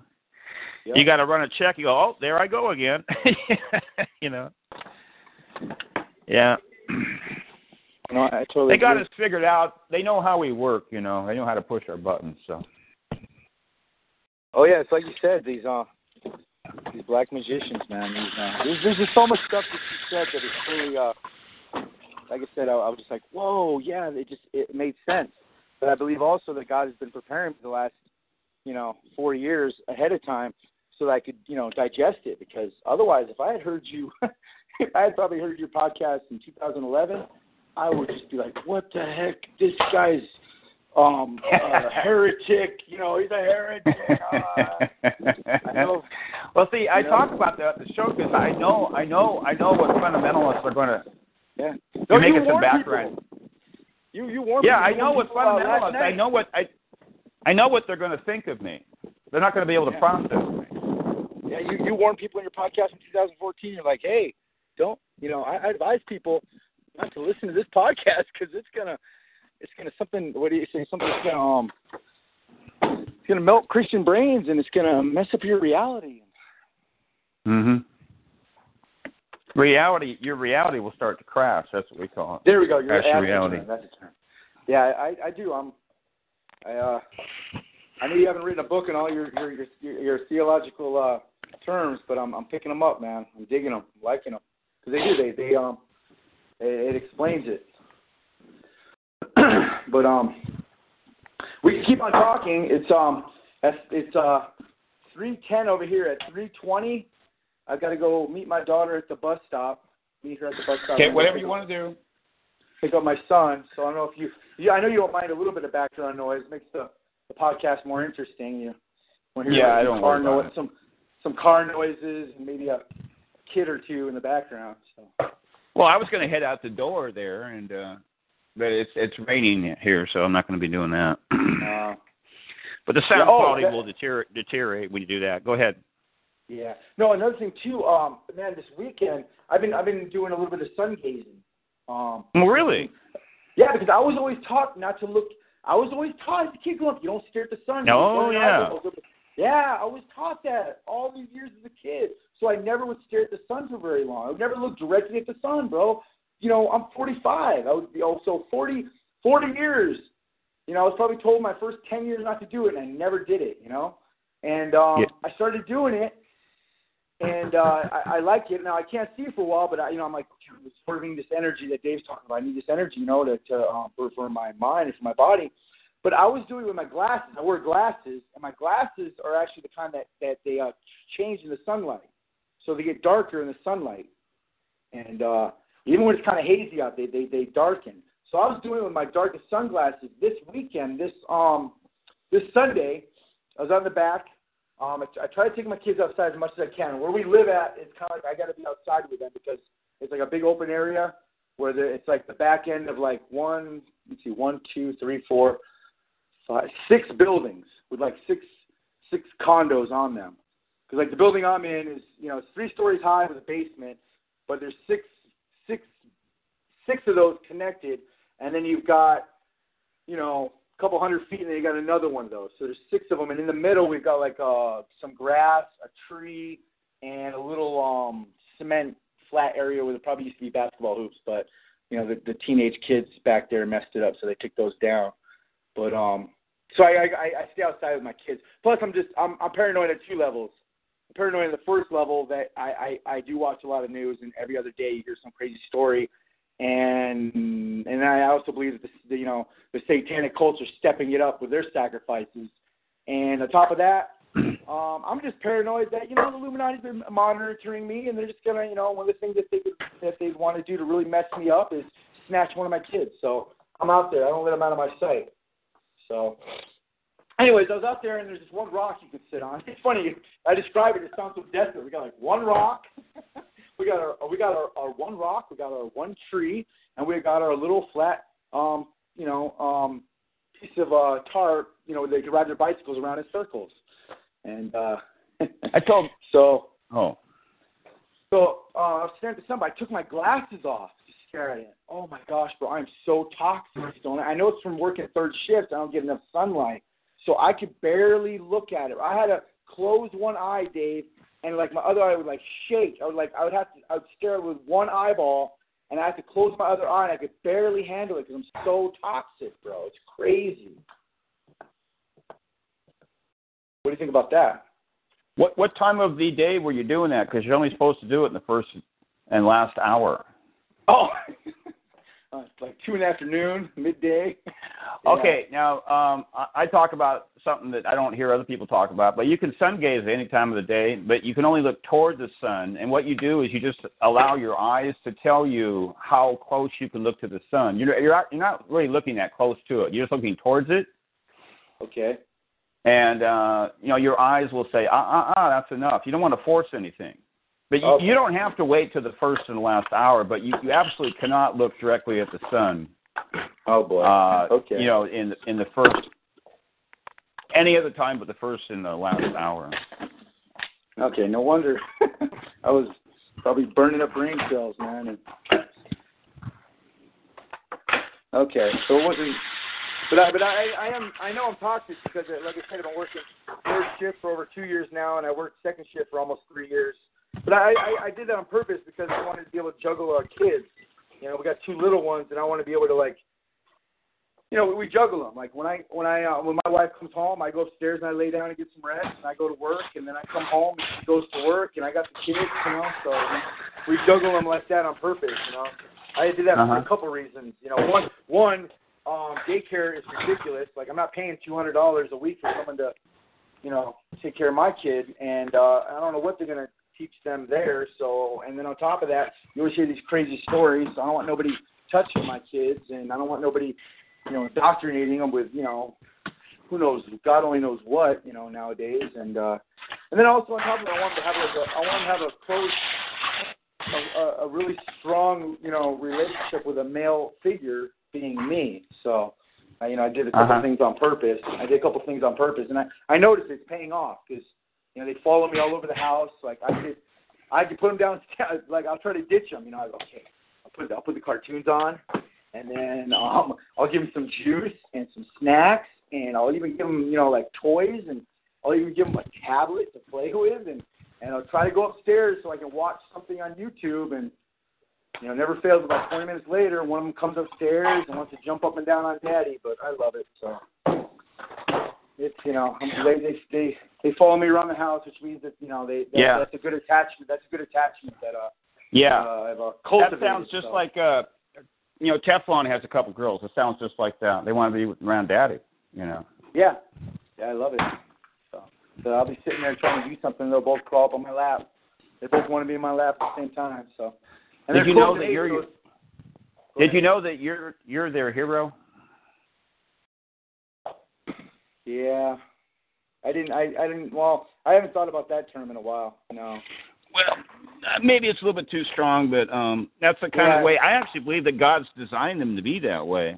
Yep. You got to run a check. You go, oh, there I go again. You know. Yeah. No, I totally. They got agree. us figured out. They know how we work. You know. They know how to push our buttons. So. Oh yeah, it's like you said. These uh. These black magicians, man. These, man. There's, there's just so much stuff that you said that is really, uh, like I said, I, I was just like, whoa, yeah, it just it made sense. But I believe also that God has been preparing me the last, you know, four years ahead of time so that I could, you know, digest it. Because otherwise, if I had heard you, if I had probably heard your podcast in two thousand eleven, I would just be like, what the heck? This guy's um, a heretic. You know, he's a heretic. Uh, I know. Well, see, I yeah. talk about that at the show because I know, I know, I know what fundamentalists are going to yeah. no, make it some background. People. You, you warn yeah, people. I know what fundamentalists. I know what I, I know what they're going to think of me. They're not going to be able to yeah. process me. Yeah, you, you warn people in your podcast in two thousand fourteen. You're like, hey, don't, you know, I, I advise people not to listen to this podcast because it's gonna, it's gonna something. What do you say? Something's gonna um, it's gonna melt Christian brains and it's gonna mess up your reality. Mm-hmm. Reality, your reality will start to crash. That's what we call it. There we go. Your reality. That's a term. Yeah, I, I do. I'm. I, uh, I know you haven't written a book in all your your your, your theological uh, terms, but I'm I'm picking them up, man. I'm digging them, liking them, because they do. They they um, it, it explains it. But um, we can keep on talking. It's um, it's uh, three ten over here at three twenty. I've got to go meet my daughter at the bus stop. Meet her at the bus stop. Okay, whatever you want to do. Pick up my son. So I don't know if you, you – I know you don't mind a little bit of background noise. It makes the, the podcast more interesting. You want to hear yeah, like I don't car noise, some, some car noises and maybe a kid or two in the background. So. Well, I was going to head out the door there, and uh, but it's it's raining here, so I'm not going to be doing that. Uh, but the sound yeah, oh, quality that, will deterior- deteriorate when you do that. Go ahead. Yeah. No, another thing too, um, man. This weekend, I've been I've been doing a little bit of sun gazing. Um, really? Yeah, because I was always taught not to look. I was always taught as a kid growing up, you don't stare at the sun. Oh no, yeah. Look, Yeah, I was taught that all these years as a kid, so I never would stare at the sun for very long. I would never look directly at the sun, bro. You know, I'm forty-five. I would be oh, so forty, forty years. You know, I was probably told my first ten years not to do it, and I never did it, you know. And um, yeah. I started doing it, and uh, I, I like it. Now, I can't see for a while, but, I, you know, I'm like, I'm absorbing this energy that Dave's talking about. I need this energy, you know, to, to, um, for, for my mind and for my body. But I was doing it with my glasses. I wear glasses, and my glasses are actually the kind that, that they uh, change in the sunlight. So they get darker in the sunlight. And uh, even when it's kind of hazy out, they, they they darken. So I was doing it with my darkest sunglasses this weekend, this um this Sunday. I was out in the back. Um, I, I try to take my kids outside as much as I can. Where we live at, it's kind of like I got to be outside with them because it's like a big open area where it's like the back end of like one, let's see, one, two, three, four, five, six buildings with like six six condos on them. Because like the building I'm in is, you know, it's three stories high with a basement, but there's six six six of those connected, and then you've got, you know, couple hundred feet, and then you got another one of those. So there's six of them, and in the middle we've got like uh, some grass, a tree, and a little um, cement flat area where there probably used to be basketball hoops, but you know the, the teenage kids back there messed it up, so they took those down. But um, so I, I, I stay outside with my kids. Plus, I'm just I'm, I'm paranoid at two levels. I'm paranoid at the first level that I, I I do watch a lot of news, and every other day you hear some crazy story. And and I also believe that the, you know, the satanic cults are stepping it up with their sacrifices. And on top of that, um, I'm just paranoid that, you know, the Illuminati's been monitoring me, and they're just gonna, you know, one of the things that they that they want to do to really mess me up is snatch one of my kids. So I'm out there. I don't let them out of my sight. So, anyways, I was out there, and there's this one rock you can sit on. It's funny. I describe it. It sounds so desperate. We got like one rock. We got our we got our, our one rock, we got our one tree, and we got our little flat, um, you know, um, piece of uh, tarp. You know, they could ride their bicycles around in circles. And uh, I told so. Oh. So uh, I was staring at somebody. I took my glasses off to stare at it. Oh my gosh, bro! I'm so toxic. Don't I? I know it's from working third shift. I don't get enough sunlight, so I could barely look at it. I had to close one eye, Dave. And like my other eye would like shake. I would like I would have to I would stare with one eyeball, and I have to close my other eye, and I could barely handle it because I'm so toxic, bro. It's crazy. What do you think about that? What what time of the day were you doing that? Because you're only supposed to do it in the first and last hour. Oh, uh, like two in the afternoon, midday. Yeah. Okay, now um, I, I talk about something that I don't hear other people talk about, but you can sun gaze at any time of the day, but you can only look toward the sun, and what you do is you just allow your eyes to tell you how close you can look to the sun. You're, you're, not, you're not really looking that close to it. You're just looking towards it. Okay. And, uh, you know, your eyes will say, ah, ah, ah, that's enough. You don't want to force anything. But you, okay. you don't have to wait to the first and last hour, but you, you absolutely cannot look directly at the sun. Oh, boy. Uh, okay. You know, in in the first... Any other time but the first and the last hour. Okay, no wonder. I was probably burning up brain cells, man. And... Okay, so it wasn't. But I, but I, I am. I know I'm toxic because, like I said, I've been working third shift for over two years now, and I worked second shift for almost three years. But I, I, I did that on purpose because I wanted to be able to juggle our kids. You know, we got two little ones, and I want to be able to like. You know, we juggle them. Like when I when I uh, when my wife comes home, I go upstairs and I lay down and get some rest, and I go to work, and then I come home and she goes to work, and I got the kids, you know. So we, we juggle them like that on purpose, you know. I did that uh-huh. for a couple reasons, you know. One one um, daycare is ridiculous. Like I'm not paying two hundred dollars a week for someone to, you know, take care of my kid, and uh, I don't know what they're gonna teach them there. So and then on top of that, you always hear these crazy stories. So I don't want nobody touching my kids, and I don't want nobody. You know, indoctrinating them with, you know, who knows, God only knows what, you know, nowadays. And uh, and then also on top of it, I want them to have like a, I want to have a close, a, a really strong, you know, relationship with a male figure being me. So, uh, you know, I did a couple uh-huh. things on purpose. I did a couple things on purpose, and I, I noticed it's paying off because, you know, they follow me all over the house. Like I could, I could put them downstairs. Like I'll try to ditch them. You know, I go, okay, I'll put I'll put the cartoons on. And then um, I'll give them some juice and some snacks, and I'll even give them, you know, like toys. And I'll even give them a tablet to play with, and, and I'll try to go upstairs so I can watch something on YouTube. And, you know, never fails, about twenty minutes later, one of them comes upstairs and wants to jump up and down on Daddy, but I love it. So it's, you know, I'm glad they, they, they follow me around the house, which means that, you know, they, they yeah. that's a good attachment. That's a good attachment that uh, yeah. uh, I've uh, cultivated. That sounds just so. like, uh, you know, Teflon has a couple girls. It sounds just like that. They want to be around Daddy, you know. Yeah. Yeah, I love it. So, so I'll be sitting there trying to do something. They'll both crawl up on my lap. They both want to be in my lap at the same time, so... And did you know that you're? Did ahead. you know that you're you're their hero? Yeah, I didn't. I, I didn't. Well, I haven't thought about that term in a while. No. Well, maybe it's a little bit too strong, but um, that's the kind yeah. of way. I actually believe that God's designed them to be that way,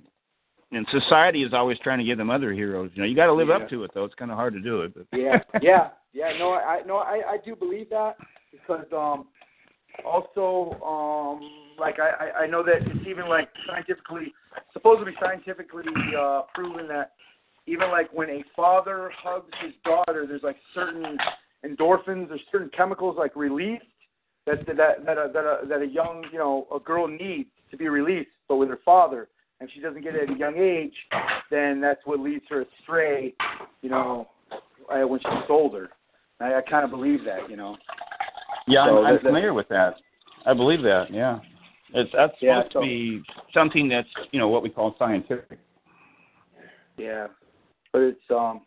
and society is always trying to give them other heroes. You know, you got to live yeah. up to it, though. It's kind of hard to do it. But. Yeah, yeah, yeah. No, I no, I, I do believe that because um. Also, um, like I, I know that it's even like scientifically, supposedly scientifically uh, proven that even like when a father hugs his daughter, there's like certain endorphins, there's certain chemicals like released that that that that a, that a, that a young you know a girl needs to be released, but with her father, and she doesn't get it at a young age, then that's what leads her astray, you know, when she's older. I, I kind of believe that, you know. Yeah, so I'm, I'm familiar with that. I believe that, yeah. It's, that's yeah, supposed so, to be something that's, you know, what we call scientific. Yeah, but it's, um,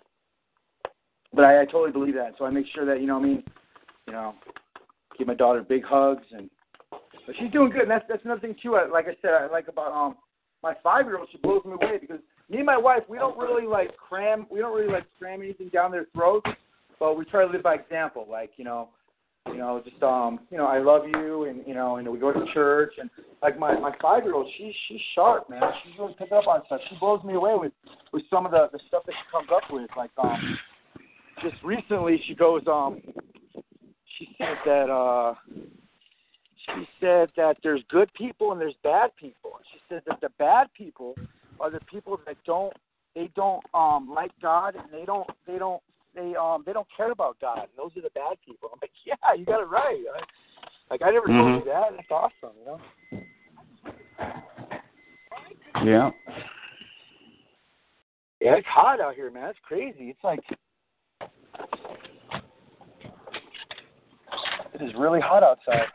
but I, I totally believe that. So I make sure that, you know what I mean, you know, give my daughter big hugs. And but she's doing good, and that's, that's another thing, too. I, like I said, I like about um my five-year-old, she blows me away because me and my wife, we don't really, like, cram, we don't really, like, cram anything down their throats, but we try to live by example, like, you know, You know, just um, you know, I love you, and you know, and we go to church, and like my, my five year old, she's she's sharp, man. She's really picking up on stuff. She blows me away with, with some of the, the stuff that she comes up with. Like um, just recently, she goes um, she said that uh, she said that there's good people and there's bad people. She said that the bad people are the people that don't they don't um like God and they don't they don't. They um they don't care about God. And those are the bad people. I'm like, yeah, you got it right. I, like I never mm-hmm. told you that. That's awesome, you know. Yeah. Yeah, it's hot out here, man. It's crazy. It's like it is really hot outside.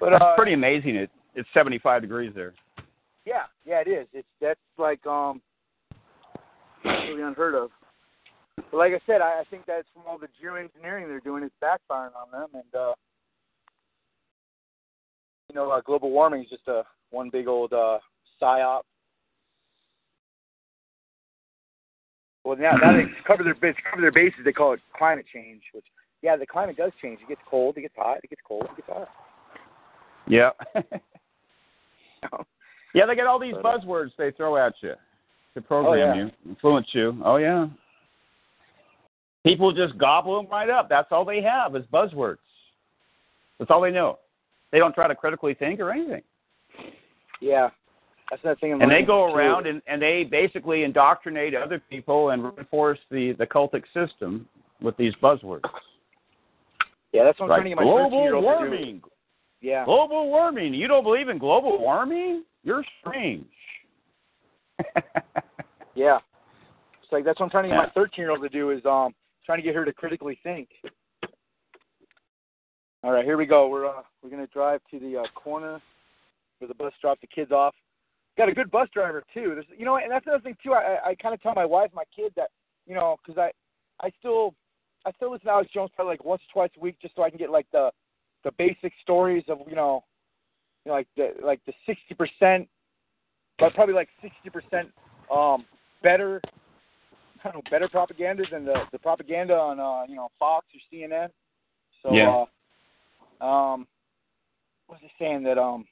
But it's uh, pretty amazing. It it's seventy-five degrees there. Yeah, yeah, it is. It's that's like um really unheard of. But like I said, I, I think that's from all the geoengineering they're doing. It's backfiring on them, and uh, you know, uh, global warming is just a one big old uh, psyop. Well, now, now they cover their bits, cover their bases. They call it climate change. Which, yeah, the climate does change. It gets cold. It gets hot. It gets cold. It gets hot. Yeah. Yeah, they get all these buzzwords they throw at you to program oh, yeah. you, influence you. Oh yeah. People just gobble them right up. That's all they have is buzzwords. That's all they know. They don't try to critically think or anything. Yeah, that's another thing. I'm and they go around and, and they basically indoctrinate other people and reinforce the, the cultic system with these buzzwords. Yeah, that's what I'm like, trying to get my global warming. Yeah, global warming. You don't believe in global warming? You're strange. Yeah, it's like that's what I'm trying to get yeah. my thirteen-year-old to do is um. Trying to get her to critically think. All right, here we go. We're uh, we're gonna drive to the uh, corner where the bus dropped the kids off. Got a good bus driver too. There's, you know, and that's another thing too. I I kind of tell my wife, my kid that you know, because I I still I still listen to Alex Jones probably like once or twice a week just so I can get like the the basic stories of you know, you know like the like the sixty percent, but probably like sixty percent um better. I don't know, better propaganda than the, the propaganda on, uh, you know, Fox or C N N. So, yeah. uh, um, what was he saying that, um,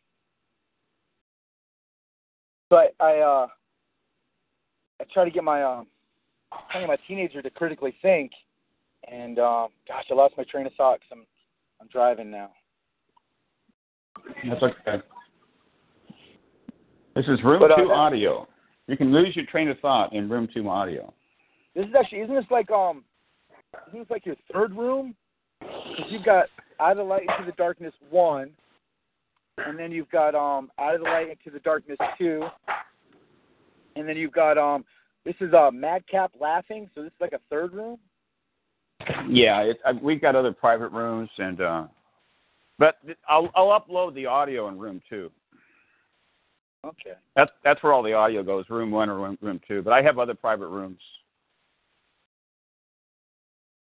but I, uh, I try to get my, um, trying to get my teenager to critically think and, um, gosh, I lost my train of thought because I'm, I'm driving now. That's okay. This is Room but, uh, two Audio. You can lose your train of thought in Room two Audio. This is actually, isn't this like, um, isn't this like your third room? Because you've got Out of the Light into the Darkness one, and then you've got um Out of the Light into the Darkness two, and then you've got, um, this is uh, Madcap Laughing, so this is like a third room? Yeah, it, I, we've got other private rooms, and uh, but I'll, I'll upload the audio in Room Two. Okay. That's that's where all the audio goes, Room One or Room, room Two. But I have other private rooms.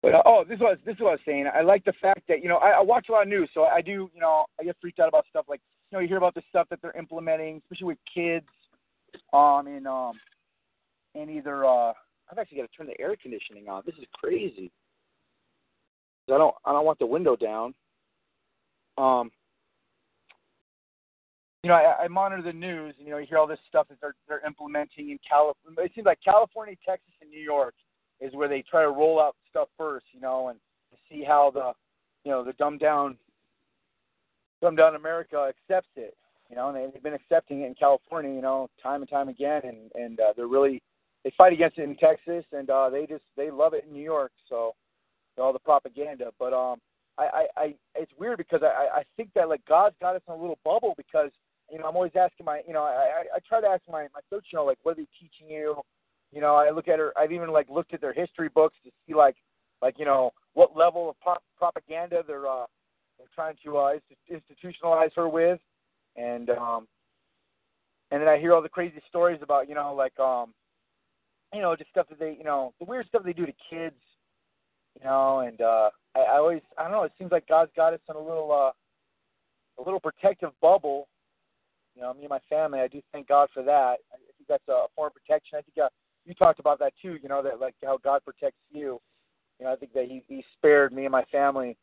But uh, oh, this is what, this is what I was saying. I like the fact that, you know, I, I watch a lot of news, so I do, you know, I get freaked out about stuff like, you know, you hear about the stuff that they're implementing, especially with kids, um, and um, and either uh, I've actually got to turn the air conditioning on. This is crazy. I don't, I don't want the window down. Um, you know, I, I monitor the news, and, you know, you hear all this stuff that they're, they're implementing in California. It seems like California, Texas, and New York is where they try to roll out stuff first, you know, and see how the, you know, the dumbed down, dumbed down America accepts it, you know, and they've been accepting it in California, you know, time and time again, and, and uh, they're really, they fight against it in Texas, and uh, they just, they love it in New York, so. All the propaganda, but um, I, I, I it's weird because I, I think that like God's got us in a little bubble because, you know, I'm always asking my, you know, I, I try to ask my, my coach, you know, like, what are they teaching you? You know, I look at her, I've even like looked at their history books to see like, like, you know, what level of pop, propaganda they're, uh, they're trying to uh, institutionalize her with. And, um, and then I hear all the crazy stories about, you know, like, um, you know, just stuff that they, you know, the weird stuff they do to kids. You know, and uh, I, I always, I don't know, it seems like God's got us in a little uh, a little protective bubble. You know, me and my family, I do thank God for that. I think that's a form of protection. I think uh, you talked about that too, you know, that like how God protects you. You know, I think that he, he spared me and my family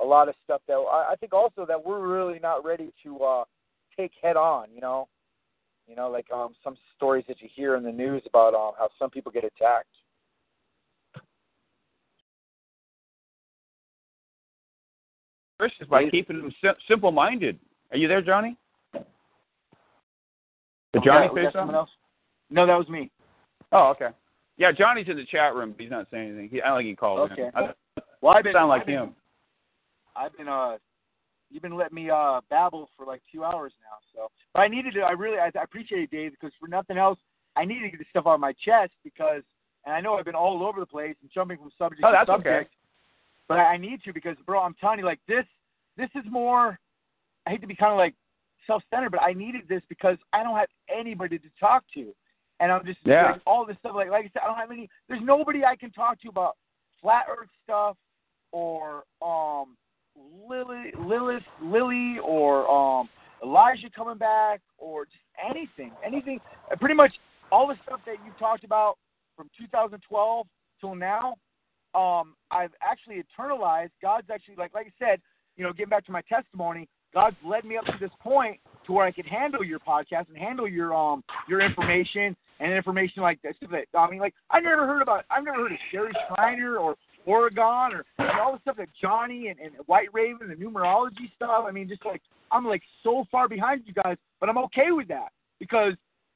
a lot of stuff that I, I think also that we're really not ready to uh, take head on, you know. You know, like um, some stories that you hear in the news about um, how some people get attacked. Christians by keeping them sim- simple-minded. Are you there, Johnny? Did Johnny okay, say something? Else? No, that was me. Oh, okay. Yeah, Johnny's in the chat room, but he's not saying anything. He, I don't think he called okay. him. I, well, I been, sound like I've been, him. I've been, uh, you've been letting me uh, babble for like two hours now. So, but I needed to. I really, I, I appreciate it, Dave, because for nothing else, I needed to get this stuff on my chest because, and I know I've been all over the place and jumping from subject oh, to that's subject. Okay. But I need to because, bro, I'm telling you, like, this this is more, I hate to be kind of, like, self-centered, but I needed this because I don't have anybody to talk to. And I'm just, yeah. like, all this stuff, like, like I said, I don't have any, there's nobody I can talk to about flat earth stuff or um, Lily, Lilith, Lily or um, Elijah coming back or just anything, anything. Pretty much all the stuff that you talked about from two thousand twelve till now, Um, I've actually internalized. God's actually, like like I said, you know, getting back to my testimony, God's led me up to this point to where I could handle your podcast and handle your um your information and information like this. I mean, like, I've never heard about, I've never heard of Sherry Shriner or Origen or you know, all the stuff that Johnny and, and White Raven, the numerology stuff. I mean, just like, I'm like so far behind you guys, but I'm okay with that because,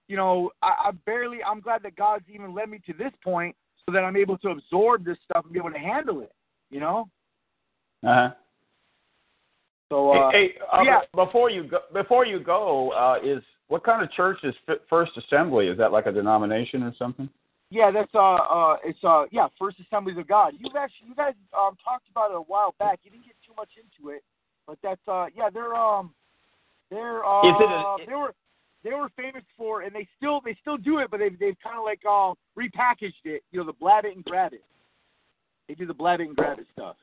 you know, I, I barely, I'm glad that God's even led me to this point so that I'm able to absorb this stuff and be able to handle it, you know? Uh-huh. So, uh, hey, hey, uh, yeah. Before you go, before you go uh, is what kind of church is First Assembly? Is that like a denomination or something? Yeah, that's, uh, uh, it's, uh, yeah, First Assemblies of God. You've actually, you guys um, talked about it a while back. You didn't get too much into it, but that's, uh, yeah, they're, um, they're, uh, is it a, they were, They were famous for, and they still they still do it, but they've they've kind of like um uh, repackaged it. You know, the blab it and grab it. They do the blab it and grab it stuff.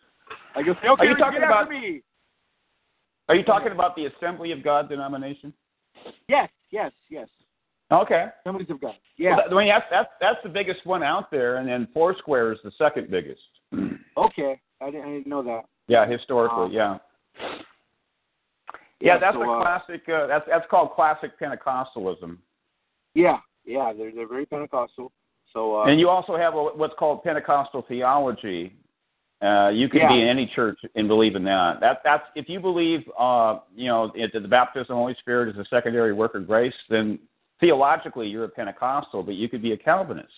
Like, you'll say, okay, are you talking about me? Are you talking about the Assembly of God denomination? Yes, yes, yes. Okay. Assemblies of God. Yeah. Well, that, I mean, that's, that's that's the biggest one out there, and then Foursquare is the second biggest. Okay, I didn't, I didn't know that. Yeah, historically, um, yeah. Yeah, yeah, that's so, a classic. Uh, that's that's called classic Pentecostalism. Yeah, yeah, they're they're very Pentecostal. So, uh, and you also have a, what's called Pentecostal theology. Uh, you can yeah. be in any church and believe in that. That that's if you believe, uh, you know, it, the baptism of the Holy Spirit is a secondary work of grace. Then theologically, you're a Pentecostal, but you could be a Calvinist.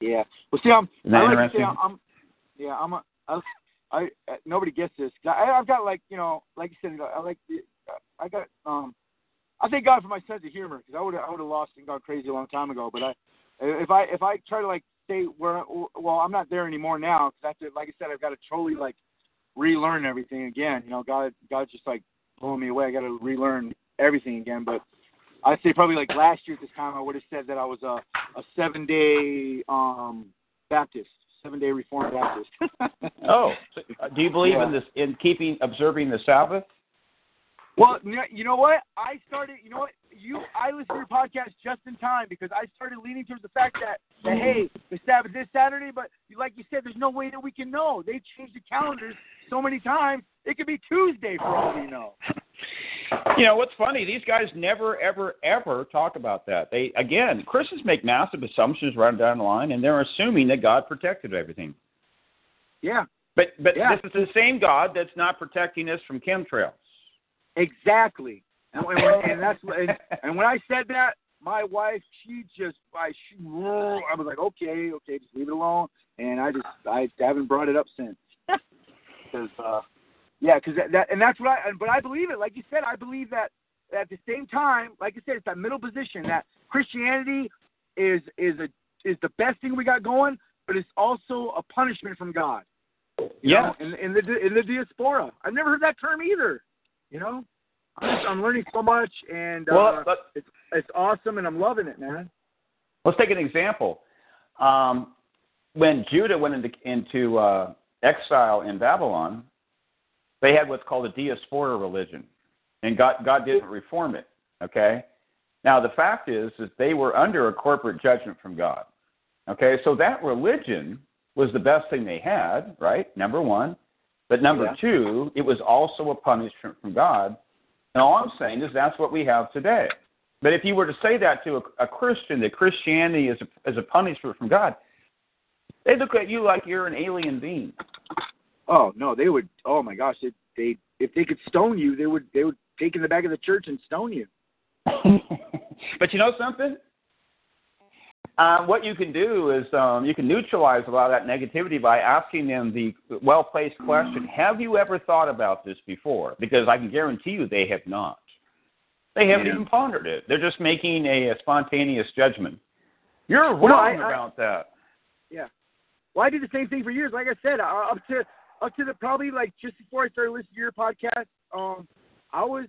Yeah. Well, see, I'm. Isn't that I like interesting? To say I'm, yeah, I'm. A, I, I, I nobody gets this. I, I've got like you know, like you said, I like. The, I got. Um, I thank God for my sense of humor because I would I would have lost and gone crazy a long time ago. But I, if I if I try to like stay where well, I'm not there anymore now because I have to, like I said, I've got to totally like relearn everything again. You know, God God's just like blowing me away. I got to relearn everything again, but. I'd say probably like last year at this time, I would have said that I was a, a seven-day um, Baptist, seven-day Reformed Baptist. Oh, so, uh, do you believe yeah. in this in keeping observing the Sabbath? Well, you know what? I started. You know what? You I listened to your podcast just in time because I started leaning towards the fact that, that hey, the Sabbath is Saturday, but like you said, there's no way that we can know. They've changed the calendars so many times. It could be Tuesday for all we know. You know, what's funny, these guys never, ever, ever talk about that. They, again, Christians make massive assumptions right down the line, and they're assuming that God protected everything. Yeah. But but yeah. this is the same God that's not protecting us from chemtrails. Exactly. And when, and that's, and, and when I said that, my wife, she just, I, she, I was like, okay, okay, just leave it alone. And I just, I haven't brought it up since. Because, uh, yeah, because that, that, and that's what I. But I believe it, like you said. I believe that at the same time, like I said, it's that middle position that Christianity is is a is the best thing we got going, but it's also a punishment from God. Yeah. In, in the in the diaspora, I've never heard that term either. You know, I'm, just, I'm learning so much, and well, uh, it's it's awesome, and I'm loving it, man. Let's take an example. Um, when Judah went into into uh, exile in Babylon. They had what's called a diaspora religion, and God, God didn't reform it, okay? Now, the fact is that they were under a corporate judgment from God, okay? So that religion was the best thing they had, right, number one. But number yeah. two, it was also a punishment from God. And all I'm saying is that's what we have today. But if you were to say that to a, a Christian, that Christianity is a, is a punishment from God, they look at you like you're an alien being. Oh no, they would. Oh my gosh, they, they if they could stone you, they would. They would take in the back of the church and stone you. But you know something? Uh, what you can do is um, you can neutralize a lot of that negativity by asking them the well-placed question: Have you ever thought about this before? Because I can guarantee you, they have not. They haven't yeah. even pondered it. They're just making a, a spontaneous judgment. You're wrong well, I, about I, that. Yeah. Well, I did the same thing for years. Like I said, I, up to. Up to the probably like just before I started listening to your podcast, um, I was,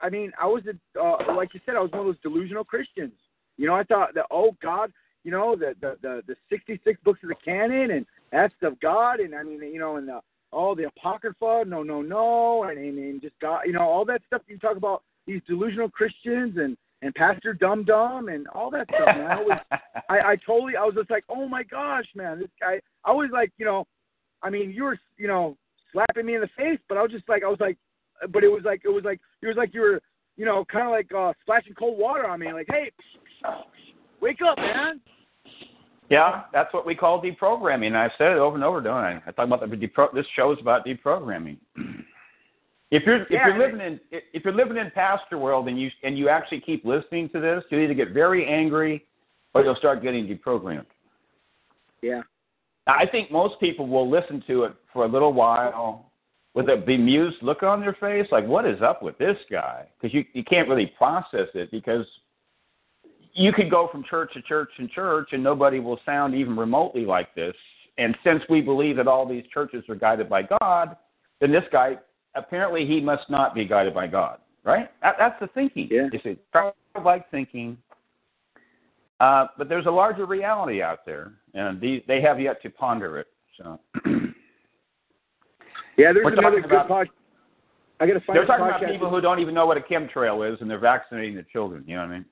I mean, I was a, uh, like you said, I was one of those delusional Christians. You know, I thought that oh God, you know, the the the, the sixty-six books of the canon and that's of God, and I mean, you know, and the, all the apocrypha, no, no, no, and, and and just God, you know, all that stuff you talk about these delusional Christians and and Pastor Dum Dum and all that stuff. Man, I was, I, I totally, I was just like, oh my gosh, man, this guy. I was like, you know. I mean, you were, you know, slapping me in the face, but I was just like, I was like, but it was like, it was like, it was like you were, you know, kind of like uh, splashing cold water on me, like, hey, wake up, man. Yeah, that's what we call deprogramming. I've said it over and over, don't I? I talk about the depro- this show is about deprogramming. If you're if yeah, you're living in if you're living in pastor world and you and you actually keep listening to this, you'll either get very angry or you'll start getting deprogrammed. Yeah. I think most people will listen to it for a little while with a bemused look on their face, like, what is up with this guy? Because you, you can't really process it because you could go from church to church and church and nobody will sound even remotely like this. And since we believe that all these churches are guided by God, then this guy, apparently he must not be guided by God, right? That, that's the thinking. Yeah. It's a crowd-like thinking. Uh, but there's a larger reality out there, and these, they have yet to ponder it. So, yeah, there's We're another good podcast. I got to find. They're talking about people who don't even know what a chemtrail is, and they're vaccinating the children. You know what I mean?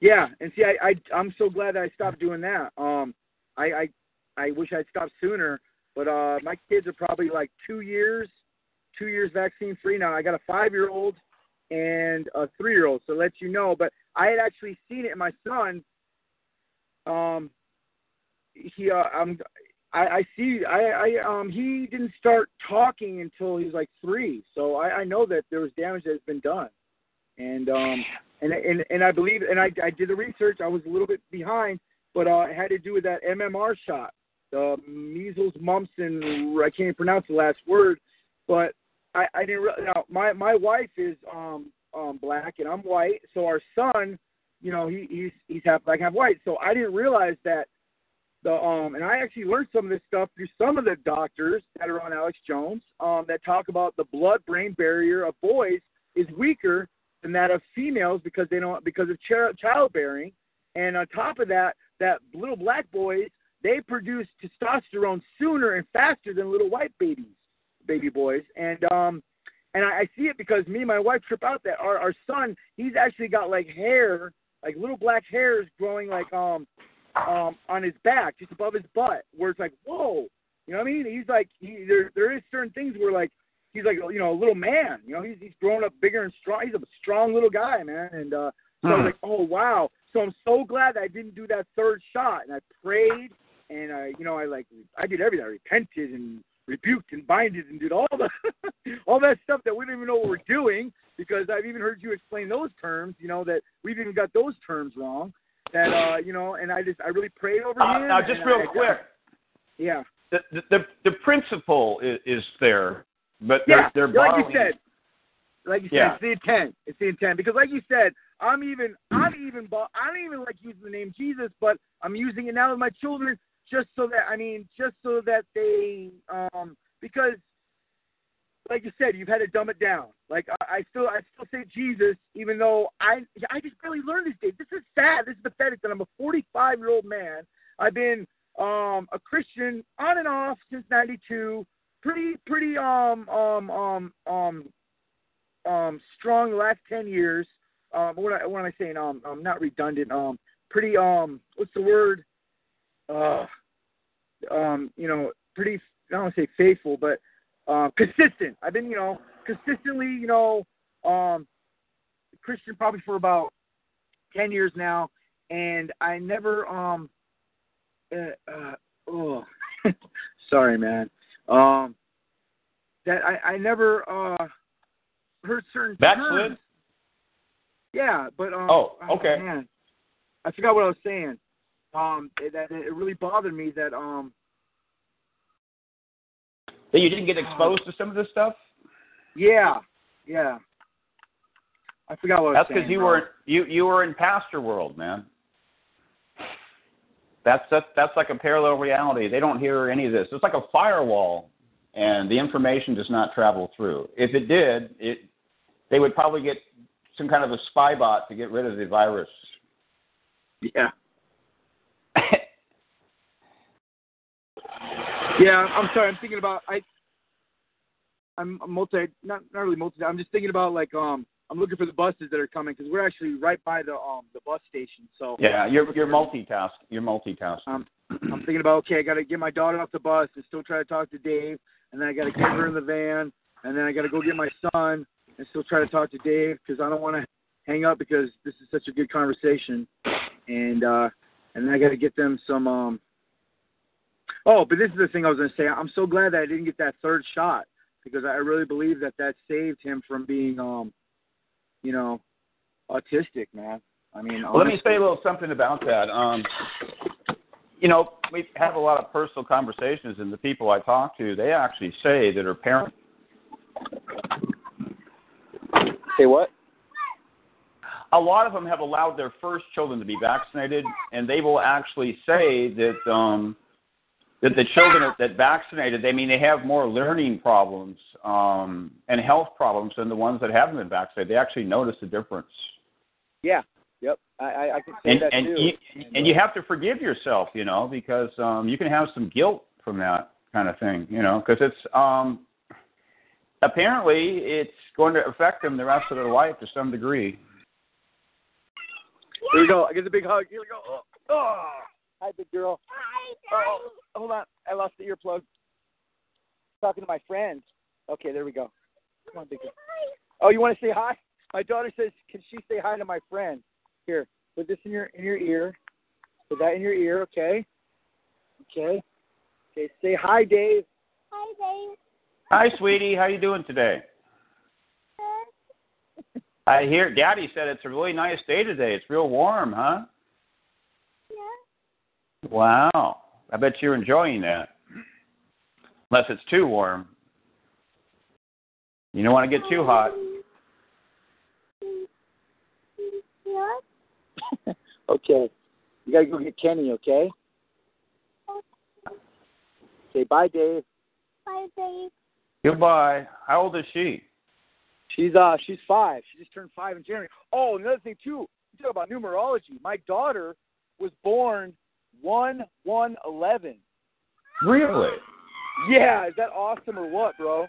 Yeah, and see, I, I I'm so glad that I stopped doing that. Um, I I, I wish I'd stopped sooner, but uh, my kids are probably like two years, two years vaccine free now. I got a five-year-old and a three-year-old, so let you know. But I had actually seen it in my son. Um, he, uh, um, I, I see, I, I, um, he didn't start talking until he was like three. So I, I know that there was damage that has been done. And, um, and, and, and I believe, and I, I did the research. I was a little bit behind but uh, it had to do with that M M R shot, the measles, mumps, and I can't pronounce the last word, but I, I didn't really, now, my, my wife is um, um, black and I'm white, so our son, you know, he, he's, he's half black, half white, so I didn't realize that the, um, and I actually learned some of this stuff through some of the doctors that are on Alex Jones um, that talk about the blood-brain barrier of boys is weaker than that of females because they don't, because of ch- childbearing, and on top of that, that little black boys, they produce testosterone sooner and faster than little white babies, baby boys, and um, and I, I see it because me and my wife trip out that our, our son, he's actually got like hair, like little black hairs growing like um. Um, on his back, just above his butt, where it's like, whoa, you know what I mean? He's like, he, there, there is certain things where like, he's like, you know, a little man, you know, he's he's grown up bigger and strong. He's a strong little guy, man. And uh, so mm. I was like, oh wow. So I'm so glad that I didn't do that third shot. And I prayed, and I, you know, I like, I did everything. I repented and rebuked and binded and did all the, all that stuff that we don't even know what we're doing, because I've even heard you explain those terms. You know that we've even got those terms wrong. That, uh, you know, and I just, I really prayed over uh, him. Now, just real I, quick. I, yeah. The, the the principle is, is there, but they're, yeah. they're borrowing. Like you said, like you yeah. said, it's the intent. It's the intent. Because like you said, I'm even, I'm even, I don't even like using the name Jesus, but I'm using it now with my children just so that, I mean, just so that they, um, because like you said, you've had to dumb it down. Like I, I still, I still say Jesus, even though I, I just barely learned this day. This is sad. This is pathetic that I'm a forty-five-year-old man. I've been um, a Christian on and off since ninety-two. Pretty, pretty, um, um, um, um, um, strong last ten years. Um, what, I, what am I saying? Um, um, not redundant. Um, pretty. Um, what's the word? Uh, um, you know, pretty. I don't want to say faithful, but. Uh, consistent. I've been, you know, consistently, you know, um, Christian probably for about ten years now, and I never, um, uh, uh, oh, sorry, man, um, that I, I never uh, heard certain terms. Yeah, but um, oh, okay. Oh, man. I forgot what I was saying. Um, that it, it really bothered me that um. That you didn't get exposed to some of this stuff? Yeah, yeah. I forgot what That's I was saying. That's because you were you you were in pastor world, man. That's that, that's like a parallel reality. They don't hear any of this. It's like a firewall, and the information does not travel through. If it did, it they would probably get some kind of a spy bot to get rid of the virus. Yeah. Yeah, I'm sorry. I'm thinking about I. I'm multi, not not really multi. I'm just thinking about like um. I'm looking for the buses that are coming because we're actually right by the um the bus station. So yeah, you're you're multitasking. You're multitasking. Um, I'm thinking about okay, I gotta get my daughter off the bus and still try to talk to Dave, and then I gotta get her in the van, and then I gotta go get my son and still try to talk to Dave because I don't want to hang up because this is such a good conversation, and uh and then I gotta get them some um. Oh, but this is the thing I was going to say. I'm so glad that I didn't get that third shot because I really believe that that saved him from being, um, you know, autistic, man. I mean, well, let me say a little something about that. Um, you know, we have a lot of personal conversations, and the people I talk to, they actually say that her parents. Say what? A lot of them have allowed their first children to be vaccinated, and they will actually say that. Um, That the children that vaccinated, they mean they have more learning problems um, and health problems than the ones that haven't been vaccinated. They actually notice a difference. Yeah. Yep. I, I, I can see that and too. You, and, and you have to forgive yourself, you know, because um, you can have some guilt from that kind of thing, you know, because it's um, apparently it's going to affect them the rest of their life to some degree. Here you go. I get a big hug. Here we go. Oh. Oh. Hi, big girl. Hi, oh, oh, hold on. I lost the earplug. Talking to my friend. Okay, there we go. Come on, big girl. Oh, you want to say hi? My daughter says, can she say hi to my friend? Here, put this in your in your ear. Put that in your ear, okay? Okay. Okay, say hi, Dave. Hi, Dave. Hi, sweetie. How you doing today? Good. I hear Daddy said it's a really nice day today. It's real warm, huh? Wow. I bet you're enjoying that. Unless it's too warm. You don't want to get too hot. What? Okay. You got to go get Kenny, okay? Say bye, Dave. Bye, Dave. Goodbye. How old is she? She's uh, she's five. She just turned five in January. Oh, another thing, too. You talk about numerology. My daughter was born one one eleven. Really? Yeah. Is that awesome or what, bro?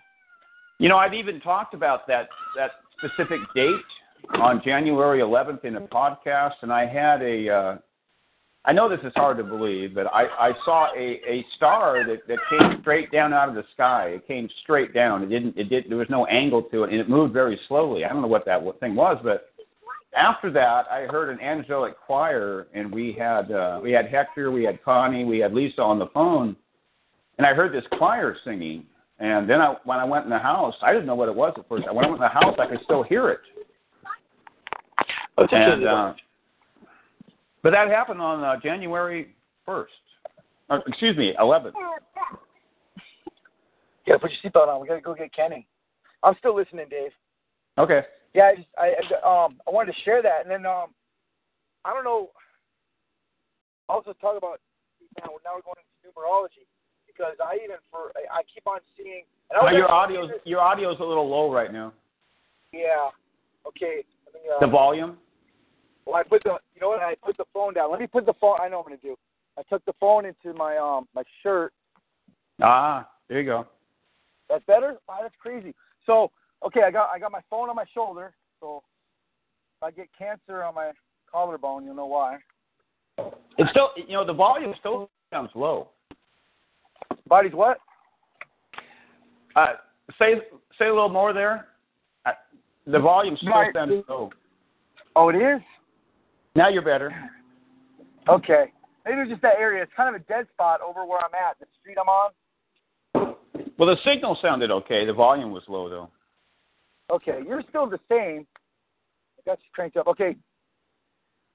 You know, I've even talked about that that specific date on January eleventh in a podcast, and I had a uh, – I know this is hard to believe, but I, I saw a, a star that, that came straight down out of the sky. It came straight down. It didn't – It did. There was no angle to it, and it moved very slowly. I don't know what that thing was, but after that, I heard an angelic choir, and we had uh, we had Hector, we had Connie, we had Lisa on the phone, and I heard this choir singing. And then I, when I went in the house, I didn't know what it was at first. When I went in the house, I could still hear it. And, uh, but that happened on uh, January first. Or, excuse me, eleventh. Yeah, put your seatbelt on. We got to go get Kenny. I'm still listening, Dave. Okay. Yeah, I just, I, I, um, I wanted to share that. And then, um, I don't know, also talk about, now we're going into numerology. Because I even for I keep on seeing. And I no, your audio's your audio's a little low right now. Yeah. Okay. Let me, uh, the volume. Well, I put the you know what I put the phone down. Let me put the phone. I know what I'm gonna do. I took the phone into my um my shirt. Ah, there you go. That's better? Wow, that's crazy. So okay, I got I got my phone on my shoulder. So if I get cancer on my collarbone, you'll know why. It's still you know the volume still sounds low. Body's what? Uh, say say a little more there. Uh, the volume still My, sounds low. Oh, it is? Now you're better. Okay. Maybe it's just that area. It's kind of a dead spot over where I'm at, the street I'm on. Well, the signal sounded okay. The volume was low, though. Okay. You're still the same. I got you cranked up. Okay.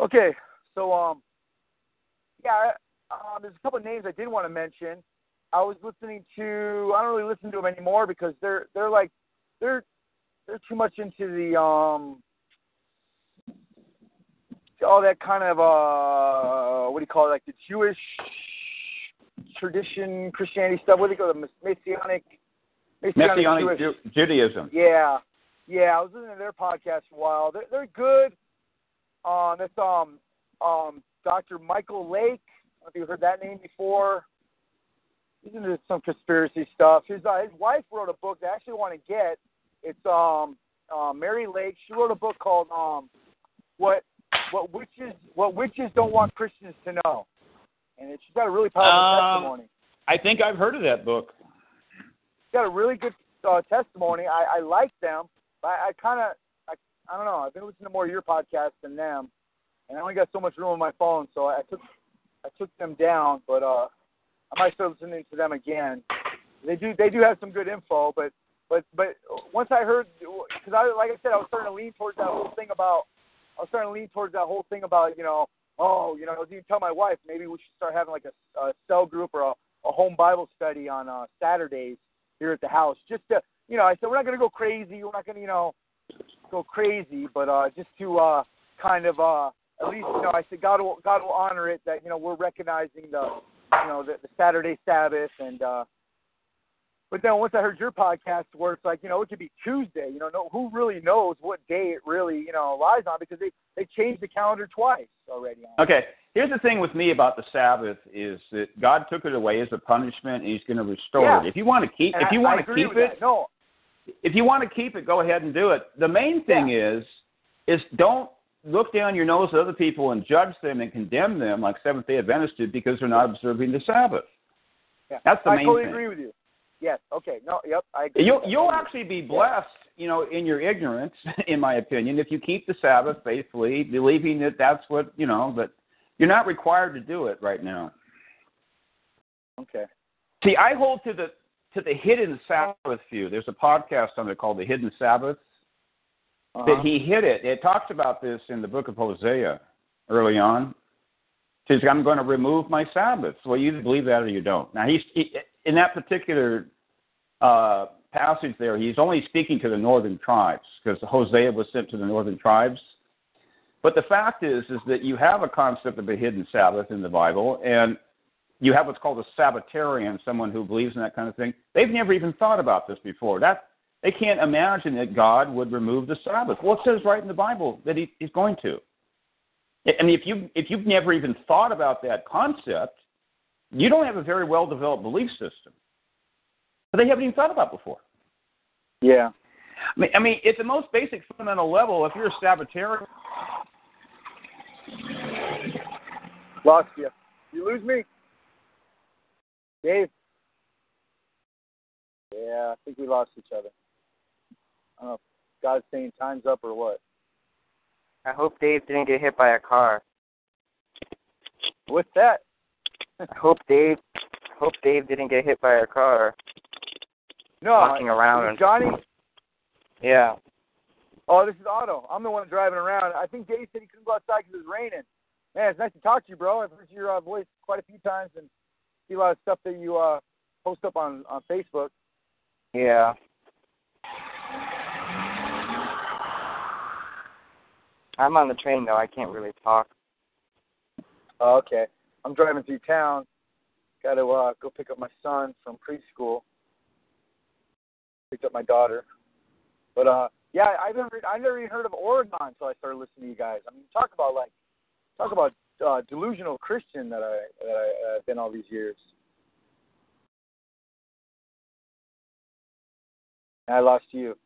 Okay. So, um, yeah, uh, there's a couple of names I did want to mention. I was listening to, I don't really listen to them anymore because they're, they're like, they're, they're too much into the, um, all that kind of, uh, what do you call it? Like the Jewish tradition, Christianity stuff. What do you call it? Messianic, Messianic, Messianic Jewish. Ju- Judaism. Yeah. Yeah. I was listening to their podcast for a while. They're, they're good. Um, that's, um, um, Doctor Michael Lake. I don't know if you've heard that name before. He's into some conspiracy stuff. His, uh, his wife wrote a book that I actually want to get. It's um, uh, Mary Lake. She wrote a book called um, "What What Witches What Witches Don't Want Christians to Know," and she's got a really powerful um, testimony. I think I've heard of that book. She's got a really good uh, testimony. I, I like them, but I, I kind of I, I don't know. I've been listening to more of your podcast than them, and I only got so much room on my phone, so I took I took them down, but. Uh, I might start listening to them again. They do they do have some good info, but but, but once I heard, because I like I said, I was starting to lean towards that whole thing about I was starting to lean towards that whole thing about you know oh you know I was even telling my wife maybe we should start having like a, a cell group or a, a home Bible study on uh, Saturdays here at the house just to you know I said we're not gonna go crazy we're not gonna you know go crazy but uh, just to uh, kind of uh, at least you know I said God will God will honor it that you know we're recognizing the you know, the, the Saturday Sabbath. And uh, but then once I heard your podcast where it's like, you know, it could be Tuesday, you know, no, who really knows what day it really, you know, lies on because they, they changed the calendar twice already. Okay. Here's the thing with me about the Sabbath is that God took it away as a punishment and he's going to restore yeah. it. If you want to keep, and if you I, want I to keep it, no. if you want to keep it, go ahead and do it. The main thing yeah. is, is don't, look down your nose at other people and judge them and condemn them like Seventh-day Adventists do because they're not observing the Sabbath. Yeah. That's the I main totally thing. I totally agree with you. Yes. Okay. No. Yep. I agree. You'll, you'll actually be blessed, yeah. you know, in your ignorance, in my opinion, if you keep the Sabbath faithfully, believing that that's what, you know, but you're not required to do it right now. Okay. See, I hold to the to the hidden Sabbath view. There's a podcast on there called The Hidden Sabbath. Uh-huh. That he hid it. It talks about this in the book of Hosea early on. Says, I'm going to remove my Sabbaths. Well, you either believe that or you don't. Now, he's he, in that particular uh, passage there, he's only speaking to the northern tribes because Hosea was sent to the northern tribes. But the fact is, is that you have a concept of a hidden Sabbath in the Bible, and you have what's called a Sabbatarian, someone who believes in that kind of thing. They've never even thought about this before. That they can't imagine that God would remove the Sabbath. Well, it says right in the Bible that he, he's going to. I mean, if, you, if you've never even thought about that concept, you don't have a very well-developed belief system that they haven't even thought about before. Yeah. I mean, I mean, at the most basic fundamental level, if you're a Sabbatarian... Lost you. You lose me? Dave? Yeah, I think we lost each other. I don't know if God's saying time's up or what. I hope Dave didn't get hit by a car. What's that? I hope Dave hope Dave didn't get hit by a car. No, walking around. And... Johnny? Yeah. Oh, this is Otto. I'm the one driving around. I think Dave said he couldn't go outside because it was raining. Man, it's nice to talk to you, bro. I've heard your uh, voice quite a few times and see a lot of stuff that you uh, post up on, on Facebook. Yeah. I'm on the train, though. I can't really talk. Oh, okay. I'm driving through town. Got to uh, go pick up my son from preschool. Picked up my daughter. But, uh, yeah, I've never, I've never even heard of Origen until I started listening to you guys. I mean, talk about, like, talk about uh, delusional Christian that, I, that I, I've been all these years. And I lost you.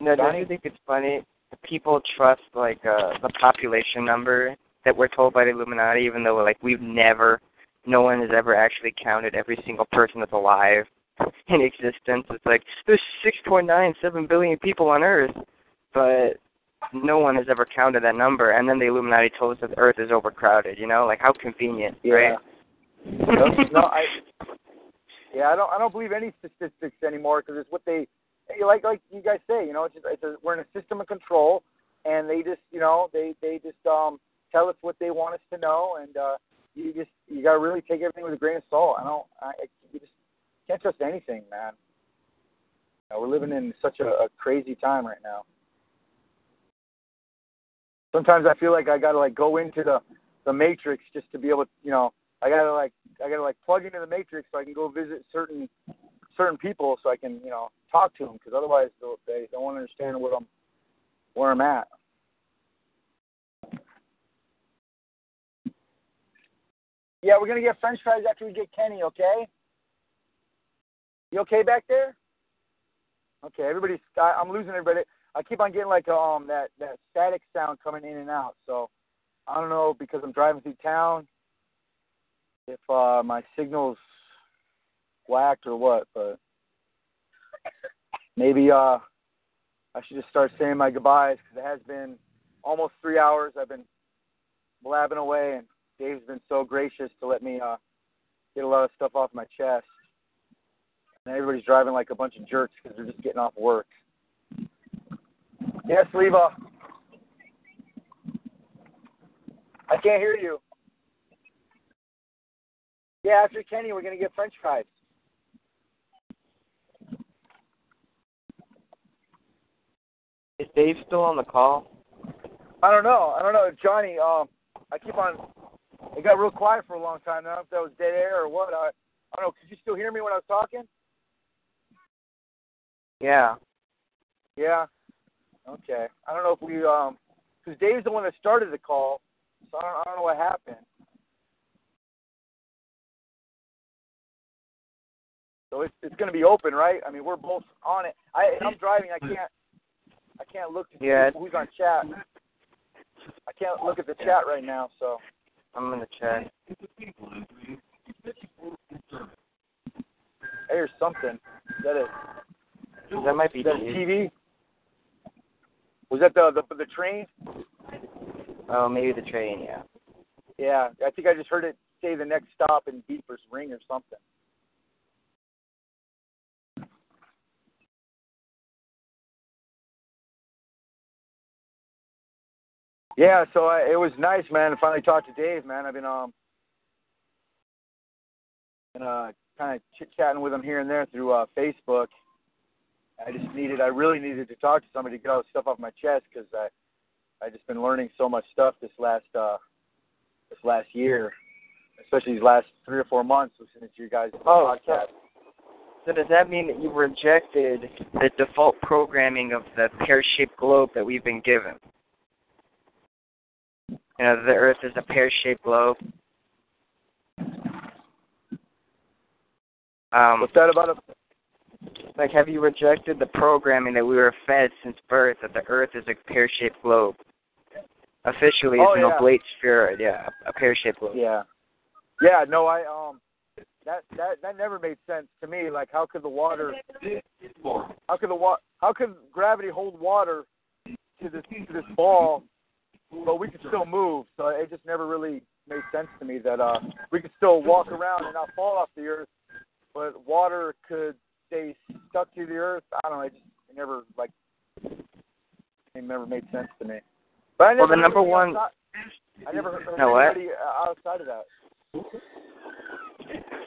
No, don't you think it's funny? People trust, like, uh, the population number that we're told by the Illuminati, even though, like, we've never, no one has ever actually counted every single person that's alive in existence. It's like, there's six point nine seven billion people on Earth, but no one has ever counted that number. And then the Illuminati told us that the Earth is overcrowded, you know? Like, how convenient, yeah. Right? no, no, I, yeah, I don't, I don't believe any statistics anymore because it's what they... Like like you guys say, you know, it's just it's a, we're in a system of control, and they just, you know, they, they just um, tell us what they want us to know, and uh, you just you gotta really take everything with a grain of salt. I don't, I, I you just can't trust anything, man. You know, we're living in such a, a crazy time right now. Sometimes I feel like I gotta like go into the, the matrix just to be able, to, you know, I gotta like I gotta like plug into the matrix so I can go visit certain. certain people so I can, you know, talk to them because otherwise they don't understand what I'm, where I'm at. Yeah, we're going to get french fries after we get Kenny, okay? You okay back there? Okay, everybody's, I, I'm losing everybody. I keep on getting like um that, that static sound coming in and out, so I don't know because I'm driving through town if uh, my signal's whacked or what, but maybe uh, I should just start saying my goodbyes because it has been almost three hours. I've been blabbing away, and Dave's been so gracious to let me uh, get a lot of stuff off my chest. And everybody's driving like a bunch of jerks because they're just getting off work. Yes, Leva. I can't hear you. Yeah, after Kenny, we're going to get french fries. Is Dave still on the call? I don't know. I don't know. Johnny, um, I keep on... It got real quiet for a long time. I don't know if that was dead air or what. I, I don't know. Could you still hear me when I was talking? Yeah. Yeah? Okay. I don't know if we... um, because Dave's the one that started the call, so I don't, I don't know what happened. So it's, it's going to be open, right? I mean, we're both on it. I, I'm driving. I can't... I can't look to see yeah. who's on chat. I can't look at the chat right now, so. I'm in the chat. I hear something. Is that it? That might be that T V. Was that the, the the train? Oh, maybe the train, yeah. Yeah, I think I just heard it say the next stop and beep or ring or something. Yeah, so I, it was nice, man. I finally talked to Dave, man. I've been um, and uh, kind of chit-chatting with him here and there through uh, Facebook. I just needed, I really needed to talk to somebody to get all this stuff off my chest because I, I just been learning so much stuff this last, uh, this last year, especially these last three or four months listening to you guys' oh, podcast. So, so does that mean that you rejected the default programming of the pear-shaped globe that we've been given? You know, the Earth is a pear-shaped globe. Um, What's that about? A- Like, have you rejected the programming that we were fed since birth that the Earth is a pear-shaped globe? Officially, it's oh, an yeah. oblate sphere, yeah, a pear-shaped globe. Yeah, yeah. No, I um, that that that never made sense to me. Like, how could the water, how could the wa- how could gravity hold water to this to this ball, but we could still move? So it just never really made sense to me that uh, we could still walk around and not fall off the Earth, but water could stay stuck to the Earth. I don't know. It just it never like it never made sense to me. But I never well, the number one. Outside, I never heard no, anybody what? outside of that.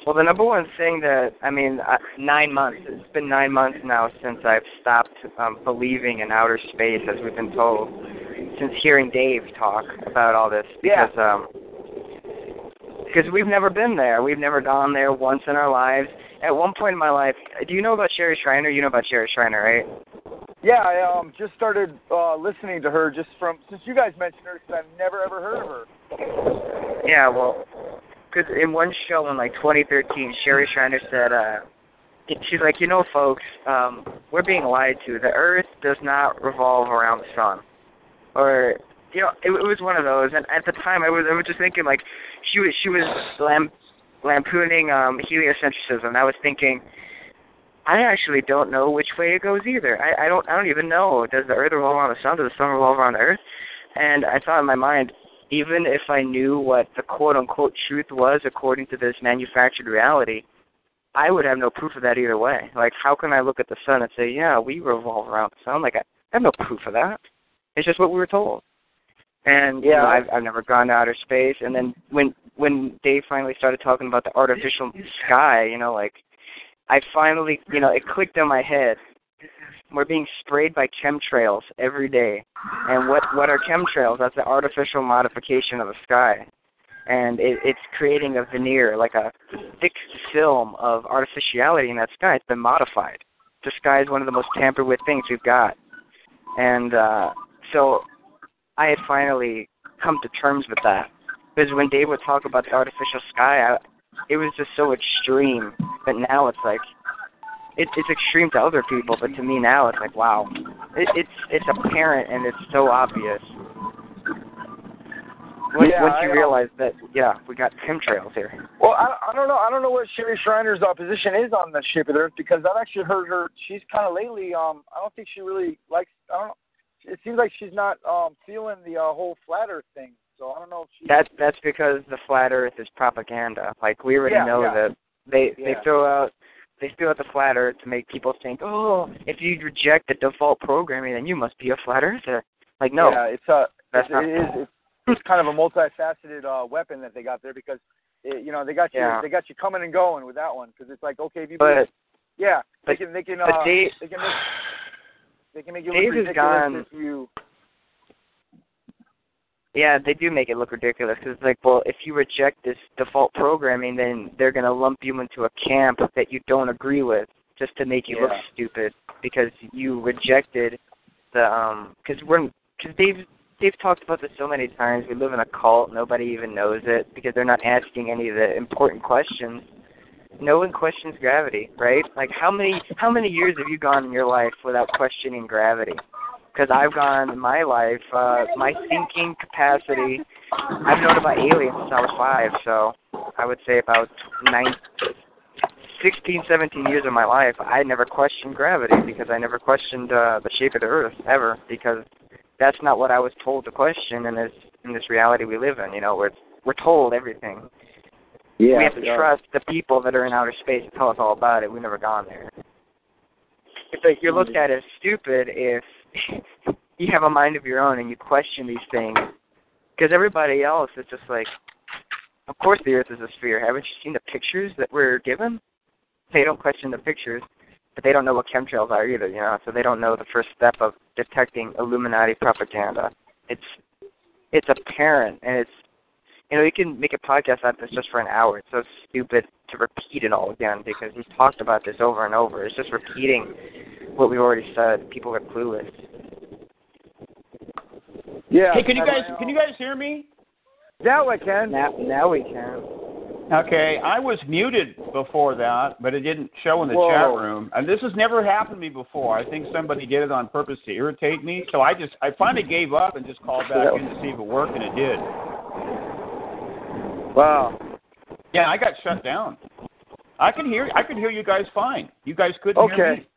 Well, the number one thing that I mean, I, nine months. It's been nine months now since I've stopped um, believing in outer space, as we've been told, since hearing Dave talk about all this. Because, yeah. Um, because we've never been there. We've never gone there once in our lives. At one point in my life, do you know about Sherry Shriner? You know about Sherry Shriner, right? Yeah, I um, just started uh, listening to her just from, since you guys mentioned her, because I've never, ever heard of her. Yeah, well, because in one show in, like, twenty thirteen, Sherry Shriner said, uh, she's like, you know, folks, um, we're being lied to. The Earth does not revolve around the sun. Or, you know, it, it was one of those. And at the time, I was I was just thinking, like, she was, she was slam. lampooning um, heliocentrism. I was thinking, I actually don't know which way it goes either. I, I don't I don't even know. Does the Earth revolve around the sun? Does the sun revolve around the Earth? And I thought in my mind, even if I knew what the quote-unquote truth was according to this manufactured reality, I would have no proof of that either way. Like, how can I look at the sun and say, yeah, we revolve around the sun? Like, I have no proof of that. It's just what we were told. And, yeah, you know, I've, I've never gone to outer space. And then when when Dave finally started talking about the artificial sky, you know, like, I finally, you know, it clicked in my head. We're being sprayed by chemtrails every day. And what, what are chemtrails? That's the artificial modification of the sky. And it, it's creating a veneer, like a thick film of artificiality in that sky. It's been modified. The sky is one of the most tampered with things we've got. And uh, so I had finally come to terms with that. Because when Dave would talk about the artificial sky, I, it was just so extreme. But now it's like, it, it's extreme to other people, but to me now it's like, wow. It, it's it's apparent and it's so obvious. Once, yeah, once you I, realize that, yeah, we got chemtrails here. Well, I, I don't know. I don't know what Sherry Shriner's opposition is on the shape of the Earth, because I've actually heard her, she's kind of lately, um, I don't think she really likes, I don't know. It seems like she's not um, feeling the uh, whole flat Earth thing, so I don't know if she... That's, that's because the flat Earth is propaganda. Like, we already yeah, know yeah. that they yeah. they throw out they throw out the flat Earth to make people think, oh, if you reject the default programming, then you must be a flat Earther. Like, no. Yeah, it's a, that's it's, not... it is, it's kind of a multifaceted uh, weapon that they got there, because, it, you know, they got you yeah. they got you coming and going with that one, because it's like, okay, if you... But, yeah, but, they can... They can, uh, they, they can make, They can make you Dave look ridiculous if you... Yeah, they do make it look ridiculous. Because it's like, well, if you reject this default programming, then they're going to lump you into a camp that you don't agree with just to make you yeah. look stupid because you rejected the... um. Because we're because Dave, Dave talked about this so many times. We live in a cult. Nobody even knows it because they're not asking any of the important questions. No one questions gravity, right? Like, how many how many years have you gone in your life without questioning gravity? Because I've gone in my life, uh, my thinking capacity, I've known about aliens since I was five, so I would say about nine, sixteen, seventeen years of my life, I never questioned gravity because I never questioned uh, the shape of the Earth ever, because that's not what I was told to question in this, in this reality we live in, you know, where it's, we're told everything. Yeah, we have to yeah. trust the people that are in outer space to tell us all about it. We've never gone there. It's like you're looked at as stupid if you have a mind of your own and you question these things. Because everybody else is just like, of course the earth is a sphere. Haven't you seen the pictures that were given? They don't question the pictures, but they don't know what chemtrails are either, you know, so they don't know the first step of detecting Illuminati propaganda. It's it's apparent, and it's, you know, you can make a podcast out of this just for an hour. It's so stupid to repeat it all again because we've talked about this over and over. It's just repeating what we've already said. People are clueless. Yeah. Hey, can you guys can you guys hear me? Now I can. Now, now we can. Okay, I was muted before that, but it didn't show in the Whoa. chat room. And this has never happened to me before. I think somebody did it on purpose to irritate me. So I just, I finally gave up and just called back in to see if it worked, and it did. Wow. Yeah, I got shut down. I could hear, I could hear you guys fine. You guys couldn't okay. hear me.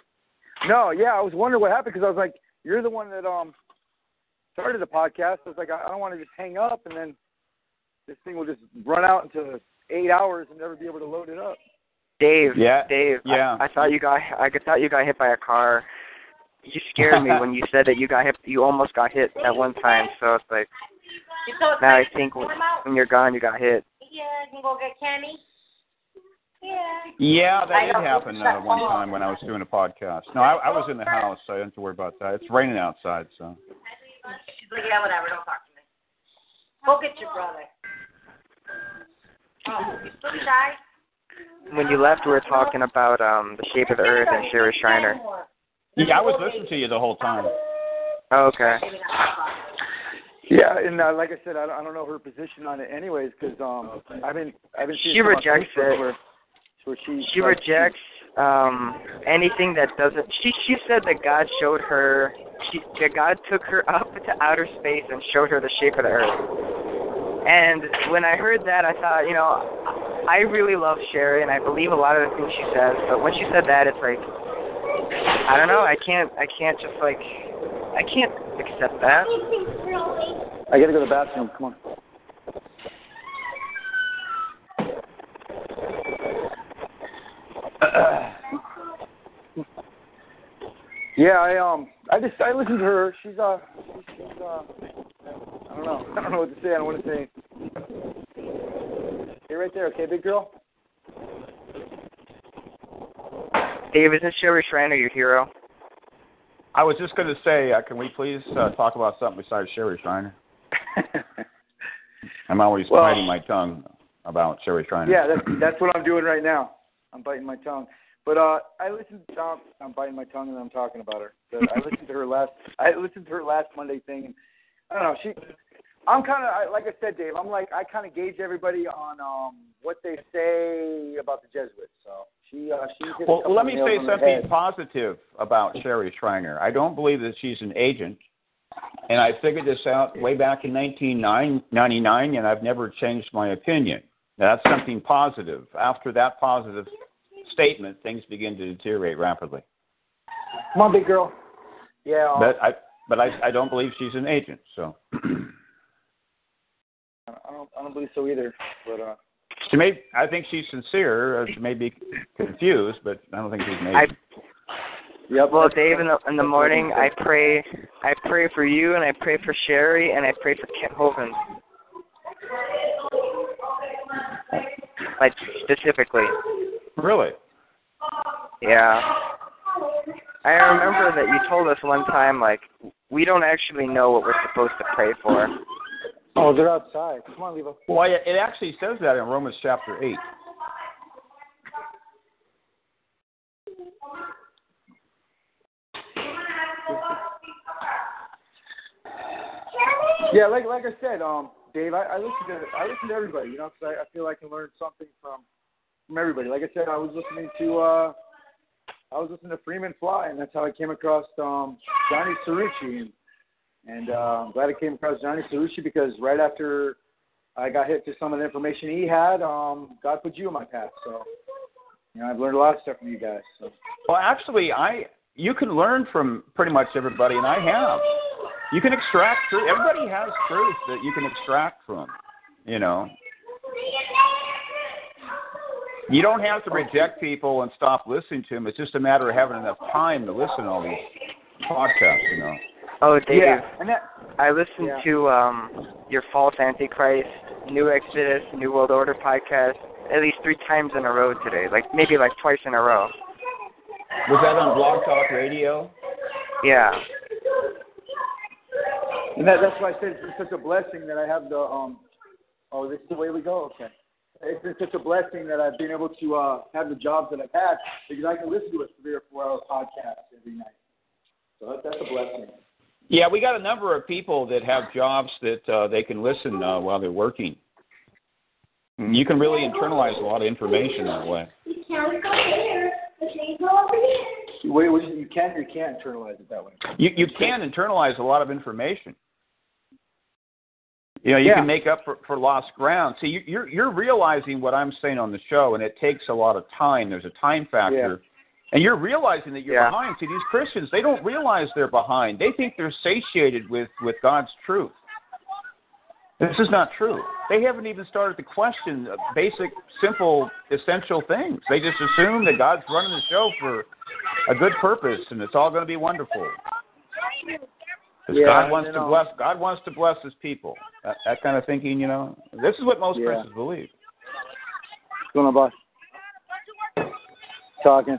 No, yeah, I was wondering what happened because I was like, you're the one that um started the podcast. I was like, I don't want to just hang up, and then this thing will just run out into eight hours and never be able to load it up. Dave, yeah, Dave, yeah. I, I thought you got, I thought you got hit by a car. You scared me when you said that you got hit. You almost got hit at one time. So it's like, now I think when, when you're gone, you got hit. Yeah, I can go get candy. Yeah. Yeah, that did happen uh, one time when I was doing a podcast. No, I, I was in the house, so I didn't have to worry about that. It's raining outside, so. She's like, yeah, whatever. Don't talk to me. Go get your brother. Oh, you still shy? When you left, we were talking about um, the shape of the earth and Sherry Shriner. Yeah, I was listening to you the whole time. Oh, okay. Yeah, and uh, like I said, I don't, I don't know her position on it, anyways, because um, I've been, I've been. She rejects it. Where, where she she like, rejects um, anything that doesn't. She she said that God showed her. She, that God took her up to outer space and showed her the shape of the earth. And when I heard that, I thought, you know, I really love Sherry, and I believe a lot of the things she says. But when she said that, it's like, I don't know. I can't. I can't just like. I can't accept that. I gotta go to the bathroom. Come on. Yeah, I um, I just I listened to her. She's uh, she's uh, I don't know. I don't know what to say. I don't want to say. You're right there, okay, big girl. Dave, isn't Sherry Shriner your hero? I was just going to say, uh, can we please uh, talk about something besides Sherry Shriner? I'm always well, biting my tongue about Sherry Shriner. Yeah, that's, that's what I'm doing right now. I'm biting my tongue. But uh, I listened to um, I'm biting my tongue and I'm talking about her. But I listened to her last. I listened to her last Monday thing. And I don't know. She. I'm kind of like I said, Dave. I'm like I kind of gauge everybody on um, what they say about the Jesuits. So she. Uh, she well, let me say something positive about Sherry Shriner. I don't believe that she's an agent, and I figured this out way back in nineteen ninety-nine, and I've never changed my opinion. Now, that's something positive. After that positive statement, things begin to deteriorate rapidly. Come on, big girl. Yeah. Um, but I, but I, I don't believe she's an agent. So. I don't, I don't believe so either. But uh, she may. I think she's sincere. Or she may be confused, but I don't think she's an agent. I, yep. Well, Dave, in the in the morning, I pray. I pray for you, and I pray for Sherry, and I pray for Kent Hovind. Like specifically. Really? Yeah. I remember that you told us one time, like, we don't actually know what we're supposed to pray for. Oh, they're outside. Come on, Levo. Well, it actually says that in Romans chapter eight. Yeah, like like I said, um, Dave, I, I listen to I listen to everybody, you know, because I, I feel I can learn something from. From everybody. Like I said, I was listening to uh, I was listening to Freeman Fly, and that's how I came across um, Johnny Cerucci, and, and uh, I'm glad I came across Johnny Cerucci because right after I got hit to some of the information he had, um, God put you in my path. So, you know, I've learned a lot of stuff from you guys. So. Well, actually, I you can learn from pretty much everybody, and I have. You can extract truth. Everybody has truth that you can extract from. You know. You don't have to reject people and stop listening to them. It's just a matter of having enough time to listen to all these podcasts, you know. Oh, Dave, yeah. and that, I listened yeah. to um, your False Antichrist, New Exodus, New World Order podcast at least three times in a row today, like maybe like twice in a row. Was that on Blog Talk Radio? Yeah. And that, that's why I said it's been such a blessing that I have the, um, oh, this is the way we go? Okay. It's been such a blessing that I've been able to uh, have the jobs that I've had because I can listen to a three or four hour podcast every night. So that, that's a blessing. Yeah, we got a number of people that have jobs that uh, they can listen uh, while they're working. And you can really internalize a lot of information that way. You can't go here. You can't go over here. Wait, wait, you can or you can't internalize it that way? You, you can internalize a lot of information. You know, you yeah. can make up for, for lost ground. See, you, you're you're realizing what I'm saying on the show, and it takes a lot of time. There's a time factor. Yeah. And you're realizing that you're yeah. behind. See, these Christians, they don't realize they're behind. They think they're satiated with, with God's truth. This is not true. They haven't even started to question basic, simple, essential things. They just assume that God's running the show for a good purpose, and it's all going to be wonderful. Yeah, God wants you know. to bless. God wants to bless His people. That, that kind of thinking, you know. This is what most yeah. Christians believe. What's going on, boss? Talking.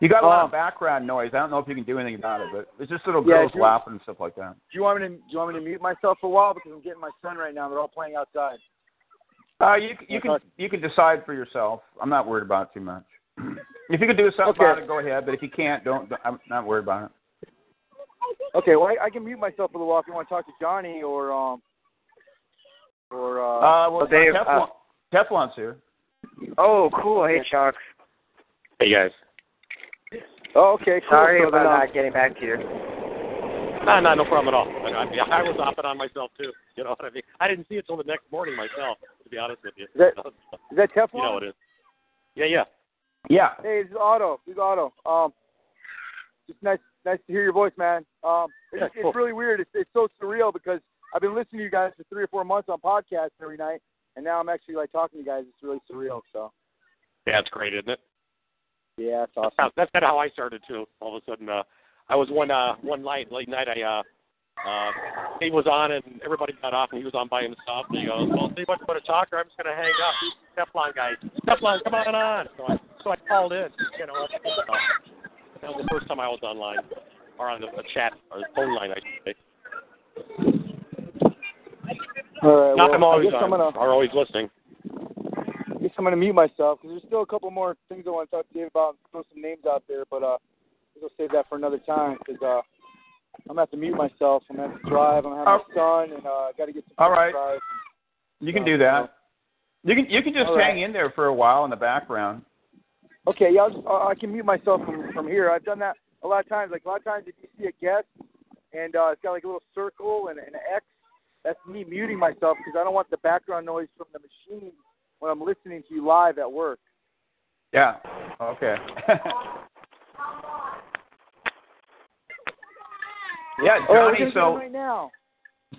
You got a lot um, of background noise. I don't know if you can do anything about it, but it's just little girls yeah, laughing and stuff like that. Do you want me to? Do you want me to mute myself for a while because I'm getting my son right now? They're all playing outside. Uh, you you can you can decide for yourself. I'm not worried about it too much. If you can do something okay. about it, go ahead. But if you can't, don't. I'm not worried about it. Okay, well, I, I can mute myself for a while if you want to talk to Johnny or um or uh, uh well Dave, Teflon, uh, Teflon's here. Oh, cool. Hey, Chuck. Hey guys. Oh, okay. Cool. Sorry so about not getting back to you. No, no, no problem at all. I, mean, I was off and on myself too. You know what I mean? I didn't see it till the next morning myself. To be honest with you. Is that, is that Teflon? You know it is. Yeah, yeah, yeah. Hey, it's Otto. It's Otto. Um, it's nice. Nice to hear your voice, man. Um, it's, yeah, cool. It's really weird. It's, it's so surreal because I've been listening to you guys for three or four months on podcasts every night, and now I'm actually like talking to you guys. It's really surreal. So. Yeah, it's great, isn't it? Yeah, it's awesome. That's, that's kind of how I started too. All of a sudden, uh, I was one uh, one night, late night. I uh, uh, he was on, and everybody got off, and he was on by himself. And he goes, "Well, if anyone's going to talk, I'm just going to hang up." Teflon guys, Teflon, come on on. So I, so I called in. You know. Uh, That was the first time I was online, or on the, the chat, or the phone line, I should say. All right, Not well, I'm always on, gonna, or always listening. I guess I'm going to mute myself, because there's still a couple more things I want to talk to Dave about, throw some names out there, but uh, I'll save that for another time, because uh, I'm going to have to mute myself, I'm going to have to drive, I'm going to have my son, and uh, I got to get some All right, drive. You can uh, do that. You can, you can just right. hang in there for a while in the background. Okay, yeah, I'll just, uh, I can mute myself from, from here. I've done that a lot of times. Like, a lot of times if you see a guest and uh, it's got, like, a little circle and, and an X, that's me muting myself because I don't want the background noise from the machine when I'm listening to you live at work. Yeah, okay. yeah, Johnny, oh, so... Right now?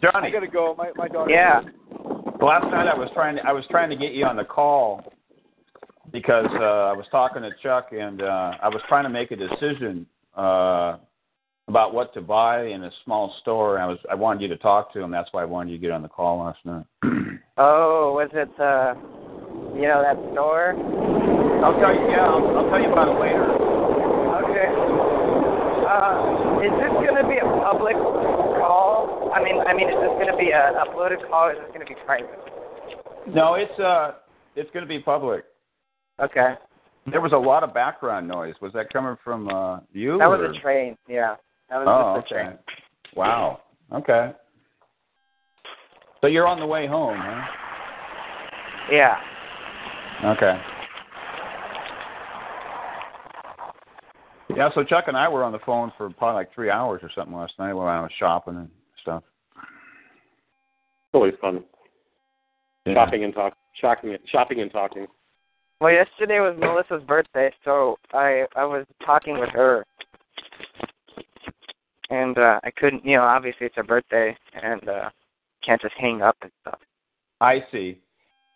Johnny. I got to go. My, my daughter. Yeah. Well, last night I was trying to, I was trying to get you on the call. Because uh, I was talking to Chuck, and uh, I was trying to make a decision uh, about what to buy in a small store. And I was I wanted you to talk to him. That's why I wanted you to get on the call last night. Oh, was it uh, you know that store? I'll tell you. Yeah, I'll, I'll tell you about it later. Okay. Uh, is this going to be a public call? I mean, I mean, is this going to be a uploaded call? Or is this going to be private? No, it's uh, it's going to be public. Okay. There was a lot of background noise. Was that coming from uh, you? That was or? a train, yeah. That was oh, just a okay. train. Wow. Okay. So you're on the way home, huh? Yeah. Okay. Yeah, so Chuck and I were on the phone for probably like three hours or something last night while I was shopping and stuff. It's always fun. Yeah. Shopping and talk, shopping, shopping and talking. Well, yesterday was Melissa's birthday, so I, I was talking with her, and uh, I couldn't, you know, obviously it's her birthday, and uh, can't just hang up and stuff. I see.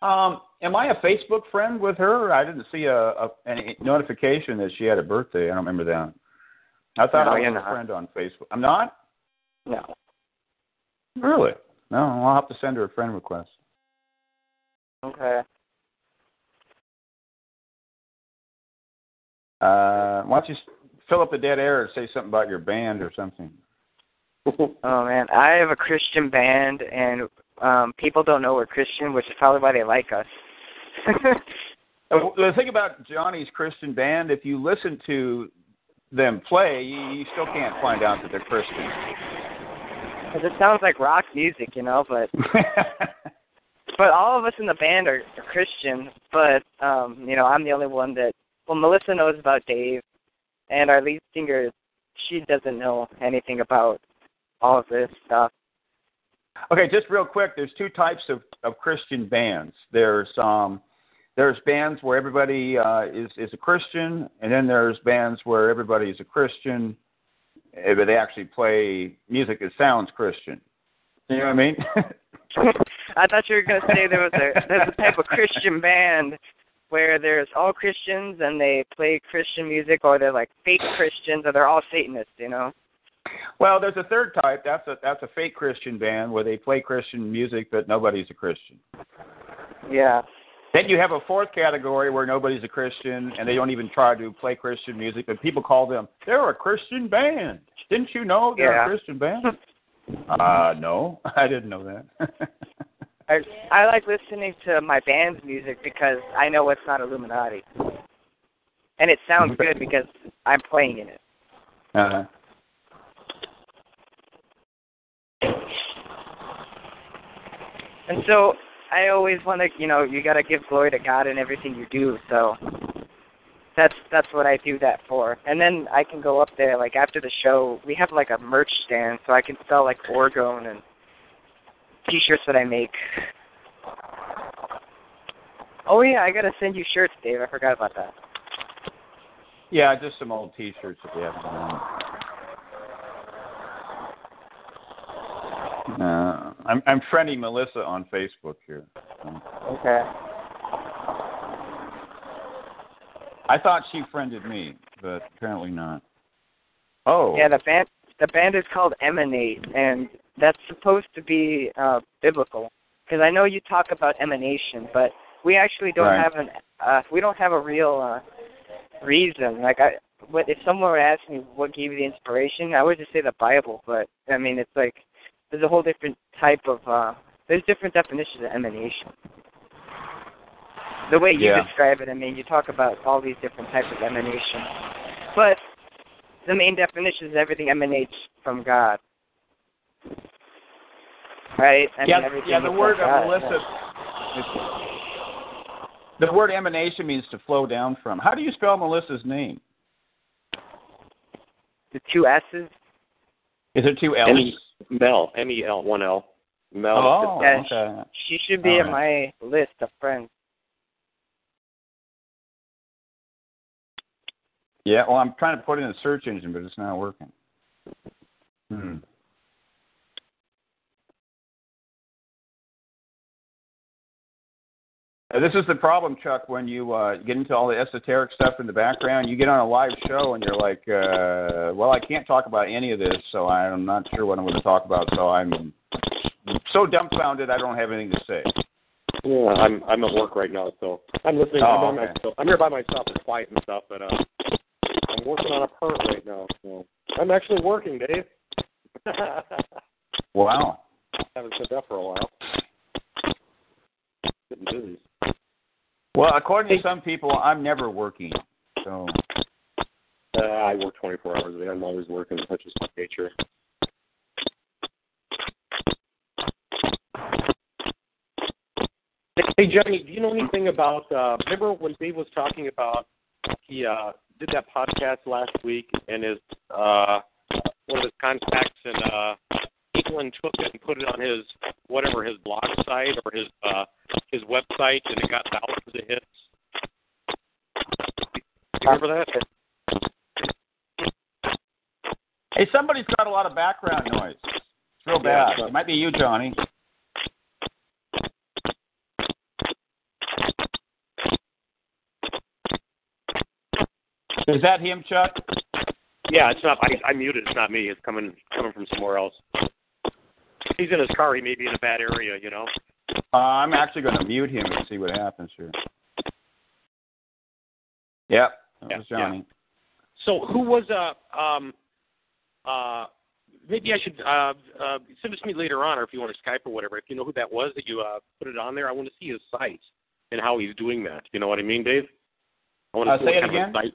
Um, am I a Facebook friend with her? I didn't see a, a any notification that she had a birthday. I don't remember that. I thought no, I was a not. friend on Facebook. I'm not? No. Really? No, I'll have to send her a friend request. Okay. Uh, why don't you fill up the dead air and say something about your band or something? Oh, man. I have a Christian band, and um, people don't know we're Christian, which is probably why they like us. The thing about Johnny's Christian band, if you listen to them play, you still can't find out that they're Christian. Because it sounds like rock music, you know, but but all of us in the band are, are Christian, but, um, you know, I'm the only one that, well, Melissa knows about Dave, and our lead singer, she doesn't know anything about all of this stuff. Okay, just real quick, there's two types of, of Christian bands. There's um, there's bands where everybody uh, is, is a Christian, and then there's bands where everybody's a Christian, but they actually play music that sounds Christian. You know what I mean? I thought you were going to say there was a, there's a type of Christian band where there's all Christians and they play Christian music, or they're like fake Christians, or they're all Satanists, you know? Well, there's a third type. That's a that's a fake Christian band where they play Christian music, but nobody's a Christian. Yeah. Then you have a fourth category where nobody's a Christian, and they don't even try to play Christian music, but people call them, they're a Christian band. Didn't you know they're yeah. a Christian band? uh, no, I didn't know that. I, I like listening to my band's music because I know it's not Illuminati. And it sounds good because I'm playing in it. Uh-huh. And so I always want to, you know, you got to give glory to God in everything you do. So that's that's what I do that for. And then I can go up there, like after the show, we have like a merch stand, so I can sell like Orgone and T-shirts that I make. Oh, yeah, I got to send you shirts, Dave. I forgot about that. Yeah, just some old T-shirts if you have them. Uh, I'm, I'm friending Melissa on Facebook here. Okay. I thought she friended me, but apparently not. Oh. Yeah, the band, the band is called Emanate, and that's supposed to be uh, biblical, because I know you talk about emanation, but we actually don't right. have an uh, we don't have a real uh, reason. Like, I, if someone were to ask me what gave you the inspiration, I would just say the Bible. But I mean, it's like there's a whole different type of uh, there's different definitions of emanation. The way you yeah. describe it, I mean, you talk about all these different types of emanation, but the main definition is everything emanates from God. Right? I yeah, mean, yeah, the word uh, Melissa, the word emanation means to flow down from. How do you spell Melissa's name? The two S's. Is there two L's? M-E- Mel, M E L, one L. Mel. Oh, yeah, okay. She, she should be on right. my list of friends. Yeah, well, I'm trying to put in a search engine, but it's not working. Hmm. This is the problem, Chuck, when you uh, get into all the esoteric stuff in the background. You get on a live show and you're like, uh, well, I can't talk about any of this, so I'm not sure what I'm going to talk about. So I'm so dumbfounded I don't have anything to say. Yeah, I'm I'm at work right now, so I'm listening. Oh, I'm, by okay. myself. I'm here by myself. It's quiet and stuff, but uh, I'm working on a part right now. So I'm actually working, Dave. Wow. I haven't said that for a while. Getting busy. Well, according to some people, I'm never working. So uh, I work twenty-four hours a day. I'm always working. That's just my nature. Hey, Johnny, do you know anything about, uh, remember when Dave was talking about, he uh, did that podcast last week, and his uh, one of his contacts in uh, England took it and put it on his, whatever, his blog site or his uh, his website, and it got thousands of hits? Do you remember that? Hey, somebody's got a lot of background noise. It's real bad. Yeah, so it might be you, Johnny. Is that him, Chuck? Yeah, it's not. I, I muted. It's not me. It's coming coming from somewhere else. He's in his car. He may be in a bad area, you know. Uh, I'm actually going to mute him and see what happens here. Yep, that yeah, was Johnny. Yeah. So who was uh um uh maybe I should uh, uh send it to me later on, or if you want to Skype or whatever. If you know who that was that you uh, put it on there, I want to see his site and how he's doing that. You know what I mean, Dave? I want to uh, see say it again. Site.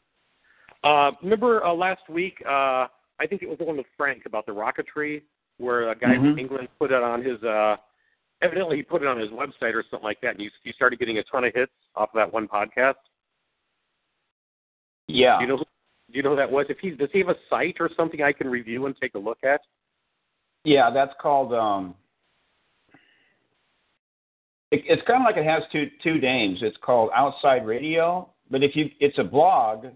Uh, remember uh, last week? Uh, I think it was the one with Frank about the rocketry, where a guy mm-hmm. from England put it on his. Uh, evidently, he put it on his website or something like that, and you, you started getting a ton of hits off of that one podcast. Yeah. Do you know who, do you know who that was? If he's, does he have a site or something I can review and take a look at? Yeah, that's called. Um, it, it's kind of like it has two two names. It's called Outside Radio, but if you, it's a blog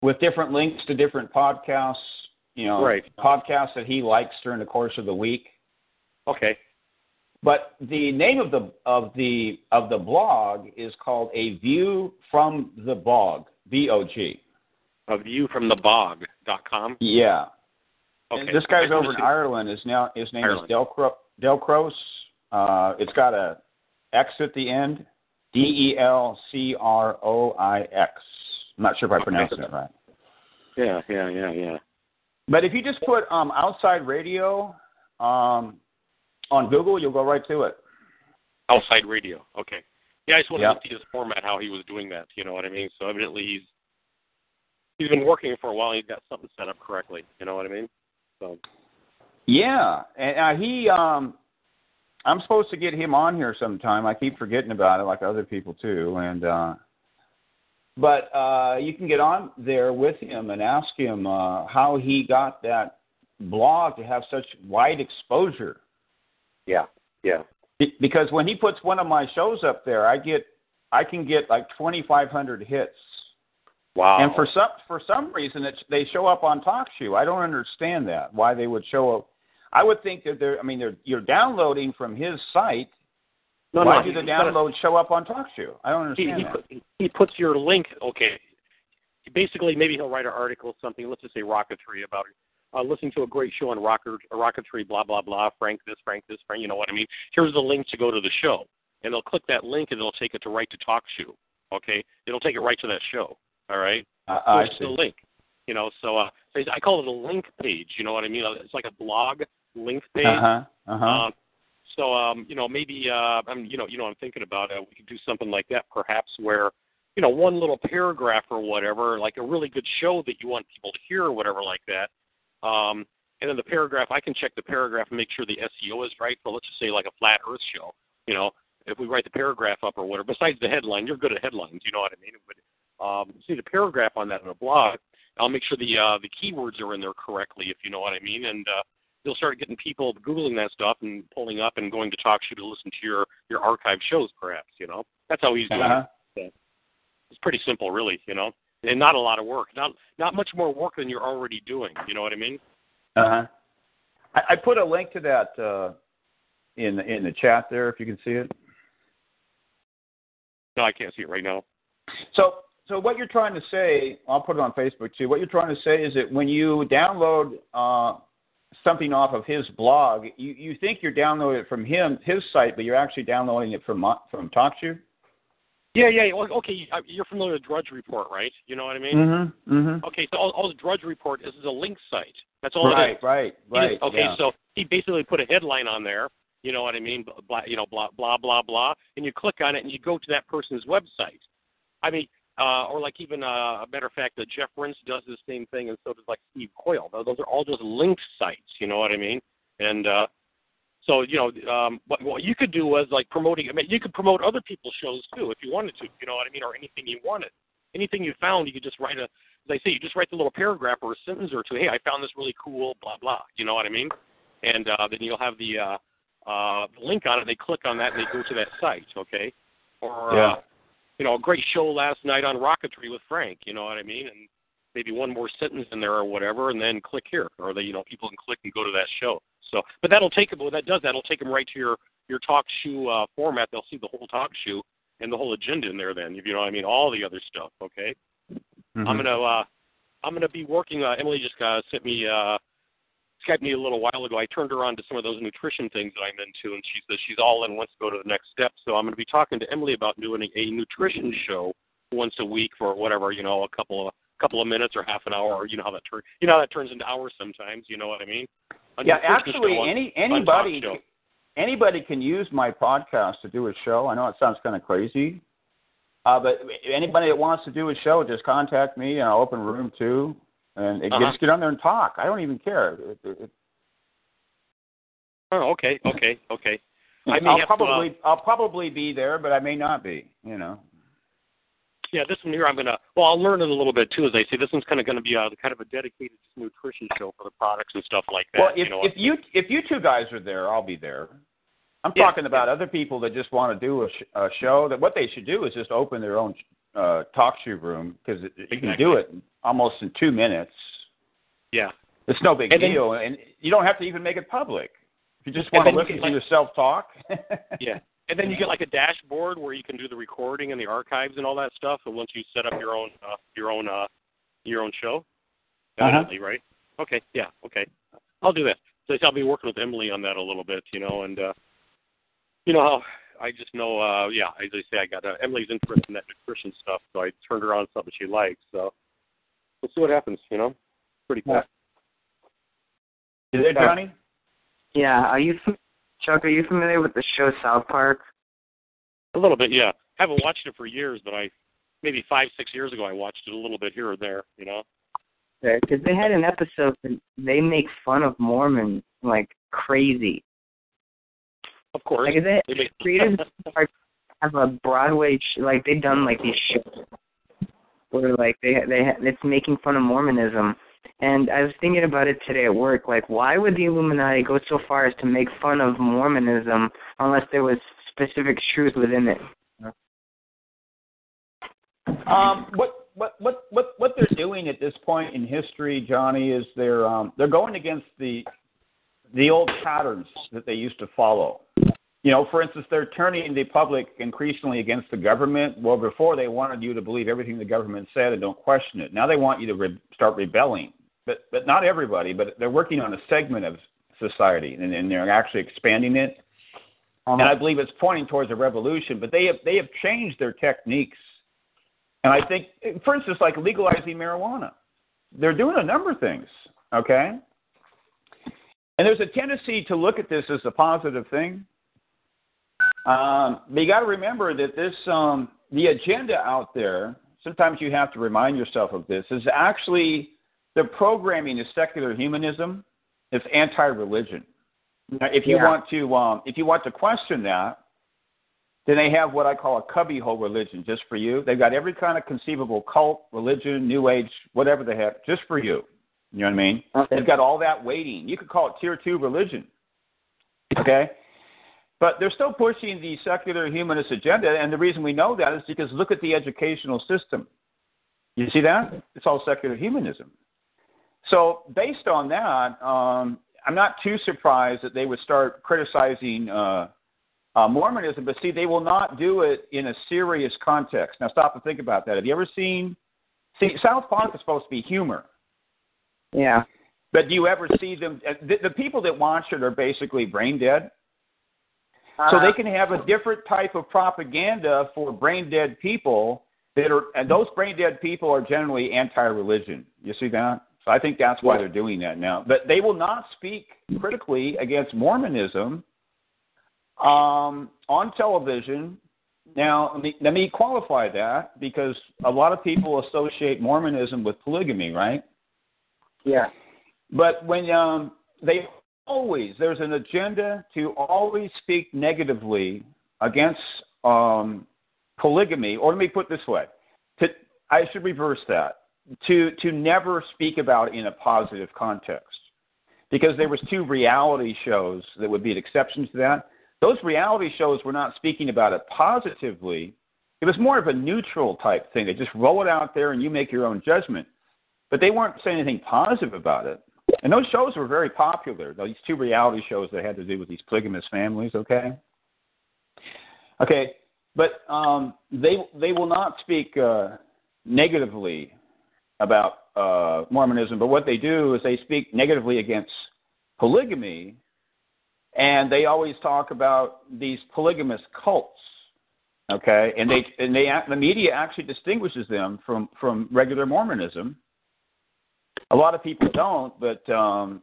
with different links to different podcasts, you know, right. podcasts that he likes during the course of the week. Okay. But the name of the of the of the blog is called A View from the Bog, B O G. A View from the Bog dot com. Yeah. Okay. And this guy's over in Ireland. His now his name Ireland. is Delcro Delcros. Uh, it's got a X at the end. D E L C R O I X. I'm not sure if I pronounced okay. that right. Yeah, yeah, yeah, yeah. But if you just put um, Outside Radio um, on Google, you'll go right to it. Outside Radio, okay. Yeah, I just wanted yep. to see his format, how he was doing that. You know what I mean? So evidently he's he's been working for a while. He's got something set up correctly. You know what I mean? So. Yeah, and uh, he. Um, I'm supposed to get him on here sometime. I keep forgetting about it, like other people too, and. Uh, But uh, you can get on there with him and ask him uh, how he got that blog to have such wide exposure. Yeah, yeah. Be- because when he puts one of my shows up there, I get, I can get like twenty-five hundred hits. Wow. And for some for some reason, it's, they show up on TalkShoe. I don't understand that. Why they would show up? I would think that they're. I mean, they're you're downloading from his site. No, Why no, do the downloads show up on TalkShoe? I don't understand he, he, that. Put, he puts your link, okay. Basically, maybe he'll write an article, something, let's just say rocketry about it. Uh, listening to a great show on rocker, rocketry, blah, blah, blah, Frank this, Frank this, Frank, you know what I mean? Here's the link to go to the show. And they'll click that link, and it'll take it to right to TalkShoe, okay? It'll take it right to that show, all right? Uh, so I it's see. the link, you know, so uh, I call it a link page, you know what I mean? It's like a blog link page. Uh-huh, uh-huh. Uh, So, um, you know, maybe, uh, I'm, you know, you know, I'm thinking about it. We could do something like that, perhaps, where, you know, one little paragraph or whatever, like a really good show that you want people to hear or whatever like that. Um, and then the paragraph, I can check the paragraph and make sure the S E O is right. So let's just say like a flat earth show, you know, if we write the paragraph up or whatever, besides the headline, you're good at headlines, you know what I mean? But um, see the paragraph on that in a blog. I'll make sure the uh, the keywords are in there correctly, if you know what I mean. And, uh, you'll start getting people Googling that stuff and pulling up and going to TalkShoe to listen to your, your archive shows, perhaps, you know. That's how he's doing uh-huh. it. It's pretty simple, really, you know, and not a lot of work. Not not much more work than you're already doing, you know what I mean? Uh-huh. I, I put a link to that uh, in, in the chat there, if you can see it. No, I can't see it right now. So so what you're trying to say, I'll put it on Facebook too, what you're trying to say is that when you download uh, – something off of his blog, you, you think you're downloading it from him, his site, but you're actually downloading it from from TalkShoe? Yeah, yeah, okay, you're familiar with Drudge Report, right? You know what I mean? Mm-hmm, mm-hmm. Okay, so all, all the Drudge Report is a link site. That's all right, it is. Right, right, right. Okay, yeah. So he basically put a headline on there, you know what I mean, blah, you know, blah, blah, blah, blah, and you click on it and you go to that person's website. I mean... Uh, or like even, uh, a matter of fact, uh, Jeff Rentz does the same thing, and so does like Steve Coyle. Those are all just linked sites, you know what I mean? And uh, so, you know, um, what, what you could do was like promoting, I mean, you could promote other people's shows too if you wanted to, you know what I mean, or anything you wanted. Anything you found, you could just write a, as I say, you just write the little paragraph or a sentence or two, hey, I found this really cool, blah, blah, you know what I mean? And uh, then you'll have the uh, uh, link on it, they click on that, and they go to that site, okay? Or... Yeah. Uh, You know, a great show last night on rocketry with Frank, you know what I mean? And maybe one more sentence in there or whatever, and then click here. Or, they, you know, people can click and go to that show. So, but that'll take them, what that does, that'll take them right to your, your TalkShoe uh, format. They'll see the whole TalkShoe and the whole agenda in there then, if you know what I mean, all the other stuff, okay? Mm-hmm. I'm going to uh, I'm going to be working. Uh, Emily just uh, sent me, uh, Skyped me a little while ago. I turned her on to some of those nutrition things that I'm into, and she says she's all in, wants to go to the next step. So I'm going to be talking to Emily about doing a, a nutrition show once a week for whatever, you know, a couple of couple of minutes or half an hour, or you know how that turns. You know how that turns into hours sometimes. You know what I mean? A yeah, actually, on, any anybody anybody can use my podcast to do a show. I know it sounds kind of crazy. Uh, but anybody that wants to do a show, just contact me, and I'll open Room Two, and it, uh-huh. just get on there and talk. I don't even care. It, it, it... Oh, okay, okay, okay. I may I'll have probably to, uh... I'll probably be there, but I may not be. You know. Yeah, this one here I'm gonna. Well, I'll learn it a little bit too, as I say. This one's kind of going to be a, kind of a dedicated nutrition show for the products and stuff like that. Well, if you know if you if you two guys are there, I'll be there. I'm talking yeah, about yeah. other people that just want to do a, sh- a show. That what they should do is just open their own uh, TalkShoe room, because exactly. you can do it almost in two minutes. Yeah, it's no big and deal, then, and you don't have to even make it public. If you just want to listen to like, yourself talk. yeah, and then you get like a dashboard where you can do the recording and the archives and all that stuff. And once you set up your own uh, your own uh, your own show, definitely uh-huh. right. Okay, yeah, okay, I'll do that. So I'll be working with Emily on that a little bit, you know, and. Uh, You know, I just know, uh, yeah, as I say, I got uh, Emily's interest in that nutrition stuff, so I turned her on to something she likes. So we'll see what happens, you know. Pretty cool. Yeah. Is it Johnny? Yeah. Are you, Chuck, are you familiar with the show South Park? A little bit, yeah. I haven't watched it for years, but I maybe five, six years ago I watched it a little bit here or there, you know. Because they had an episode and they make fun of Mormons like crazy. Of course. Like, is it creative have a Broadway sh- like they've done like these shows where like they they it's making fun of Mormonism, and I was thinking about it today at work. Like, why would the Illuminati go so far as to make fun of Mormonism unless there was specific truth within it? Um, what what what what what they're doing at this point in history, Johnny, is they're um, they're going against the the old patterns that they used to follow. You know, for instance, they're turning the public increasingly against the government. Well, before they wanted you to believe everything the government said and don't question it. Now they want you to re- start rebelling. But but not everybody, but they're working on a segment of society, and, and they're actually expanding it. Um, and I believe it's pointing towards a revolution, but they have, they have changed their techniques. And I think, for instance, like legalizing marijuana. They're doing a number of things, okay? And there's a tendency to look at this as a positive thing. Um, but you got to remember that this, um, the agenda out there, sometimes you have to remind yourself of this, is actually the programming is secular humanism. It's anti-religion. Now, if you yeah. want to, um, if you want to question that, then they have what I call a cubbyhole religion just for you. They've got every kind of conceivable cult, religion, new age, whatever the heck, just for you. You know what I mean? Okay. They've got all that waiting. You could call it tier two religion. Okay. But they're still pushing the secular humanist agenda, and the reason we know that is because look at the educational system. You see that? It's all secular humanism. So based on that, um, I'm not too surprised that they would start criticizing uh, uh, Mormonism, but see, they will not do it in a serious context. Now stop and think about that. Have you ever seen – see, South Park is supposed to be humor. Yeah. But do you ever see them – the people that watch it are basically brain dead. So they can have a different type of propaganda for brain-dead people that are, and those brain-dead people are generally anti-religion. You see that? So I think that's why they're doing that now. But they will not speak critically against Mormonism um, on television. Now, let me, let me qualify that, because a lot of people associate Mormonism with polygamy, right? Yeah. But when um, they... Always, there's an agenda to always speak negatively against um, polygamy. Or let me put it this way: to, I should reverse that. To to never speak about in a positive context, because there was two reality shows that would be an exception to that. Those reality shows were not speaking about it positively. It was more of a neutral type thing. They just roll it out there and you make your own judgment. But they weren't saying anything positive about it. And those shows were very popular, these two reality shows that had to do with these polygamous families, okay? Okay, but um, they they will not speak uh, negatively about uh, Mormonism, but what they do is they speak negatively against polygamy, and they always talk about these polygamous cults, okay? And they and they the media actually distinguishes them from, from regular Mormonism. A lot of people don't, but um,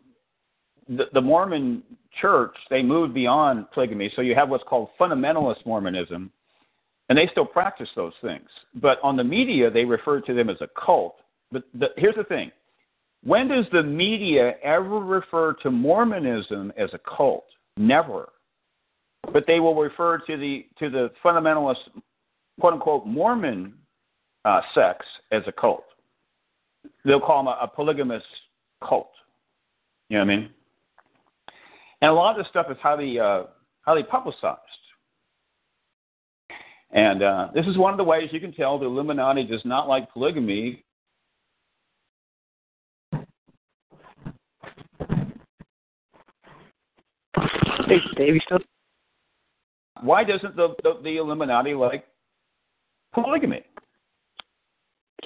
the, the Mormon church, they moved beyond polygamy, so you have what's called fundamentalist Mormonism, and they still practice those things. But on the media, they refer to them as a cult. But the, here's the thing. When does the media ever refer to Mormonism as a cult? Never. But they will refer to the to the fundamentalist, quote-unquote, Mormon uh, sects as a cult. They'll call them a, a polygamous cult. You know what I mean? And a lot of this stuff is highly, uh, highly publicized. And uh, this is one of the ways you can tell the Illuminati does not like polygamy. Hey, Dave, you still? Why doesn't the, the, the Illuminati like polygamy?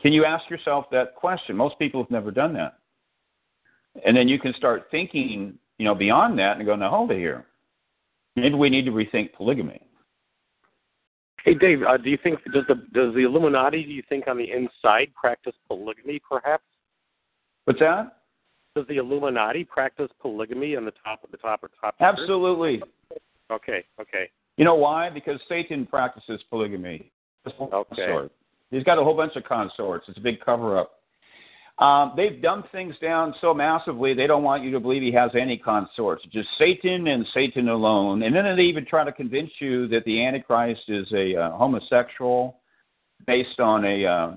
Can you ask yourself that question? Most people have never done that. And then you can start thinking, you know, beyond that and go, now, hold it here. Maybe we need to rethink polygamy. Hey, Dave, uh, do you think, does the does the Illuminati, do you think on the inside practice polygamy, perhaps? What's that? Does the Illuminati practice polygamy on the top of the top or top? Absolutely. Okay, okay. You know why? Because Satan practices polygamy. Okay. He's got a whole bunch of consorts. It's a big cover-up. Um, they've dumbed things down so massively, they don't want you to believe he has any consorts, just Satan and Satan alone. And then they even try to convince you that the Antichrist is a uh, homosexual based on a uh,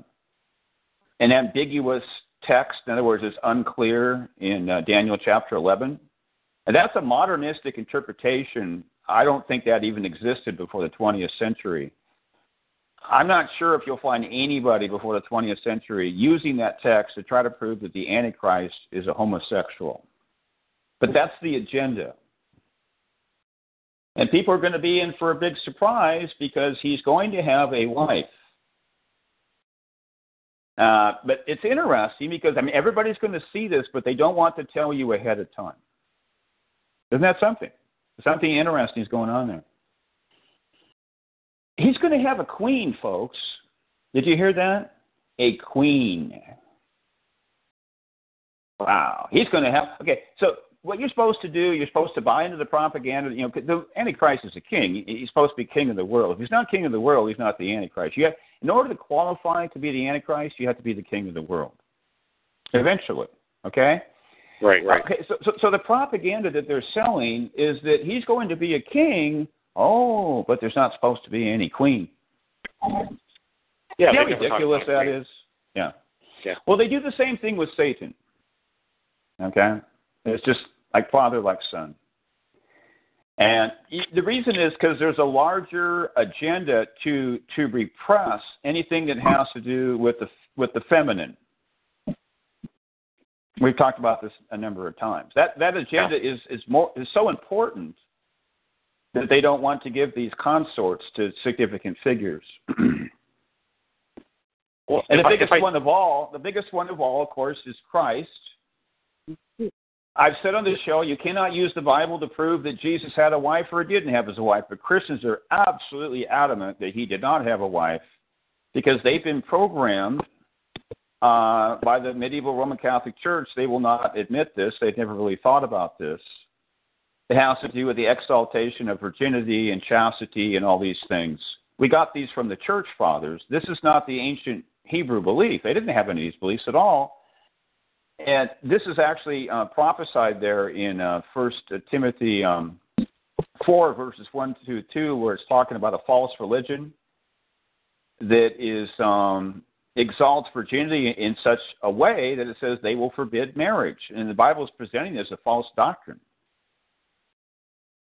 an ambiguous text. In other words, it's unclear in uh, Daniel chapter eleven. And that's a modernistic interpretation. I don't think that even existed before the twentieth century. I'm not sure if you'll find anybody before the twentieth century using that text to try to prove that the Antichrist is a homosexual. But that's the agenda. And people are going to be in for a big surprise because he's going to have a wife. Uh, but it's interesting because, I mean, everybody's going to see this, but they don't want to tell you ahead of time. Isn't that something? Something interesting is going on there. He's going to have a queen, folks. Did you hear that? A queen. Wow. He's going to have... Okay, so what you're supposed to do, you're supposed to buy into the propaganda. You know, the Antichrist is a king. He's supposed to be king of the world. If he's not king of the world, he's not the Antichrist. You have, in order to qualify to be the Antichrist, you have to be the king of the world. Eventually. Okay? Right, right. Okay, so, so, so the propaganda that they're selling is that he's going to be a king... Oh, but there's not supposed to be any queen. Yeah, how ridiculous that is. Yeah. Yeah. Well, they do the same thing with Satan. Okay? It's just like father, like son. And the reason is because there's a larger agenda to to repress anything that has to do with the with the feminine. We've talked about this a number of times. That that agenda yeah. is is more is so important that they don't want to give these consorts to significant figures. Well, and the biggest I, I, one of all, the biggest one of all, of course, is Christ. I've said on this show, you cannot use the Bible to prove that Jesus had a wife or didn't have his wife, but Christians are absolutely adamant that he did not have a wife because they've been programmed uh, by the medieval Roman Catholic Church. They will not admit this. They've never really thought about this. It has to do with the exaltation of virginity and chastity and all these things. We got these from the church fathers. This is not the ancient Hebrew belief. They didn't have any of these beliefs at all. And this is actually uh, prophesied there in uh, First Timothy um, four, verses one through two, where it's talking about a false religion that is um, exalts virginity in such a way that it says they will forbid marriage. And the Bible is presenting this as a false doctrine.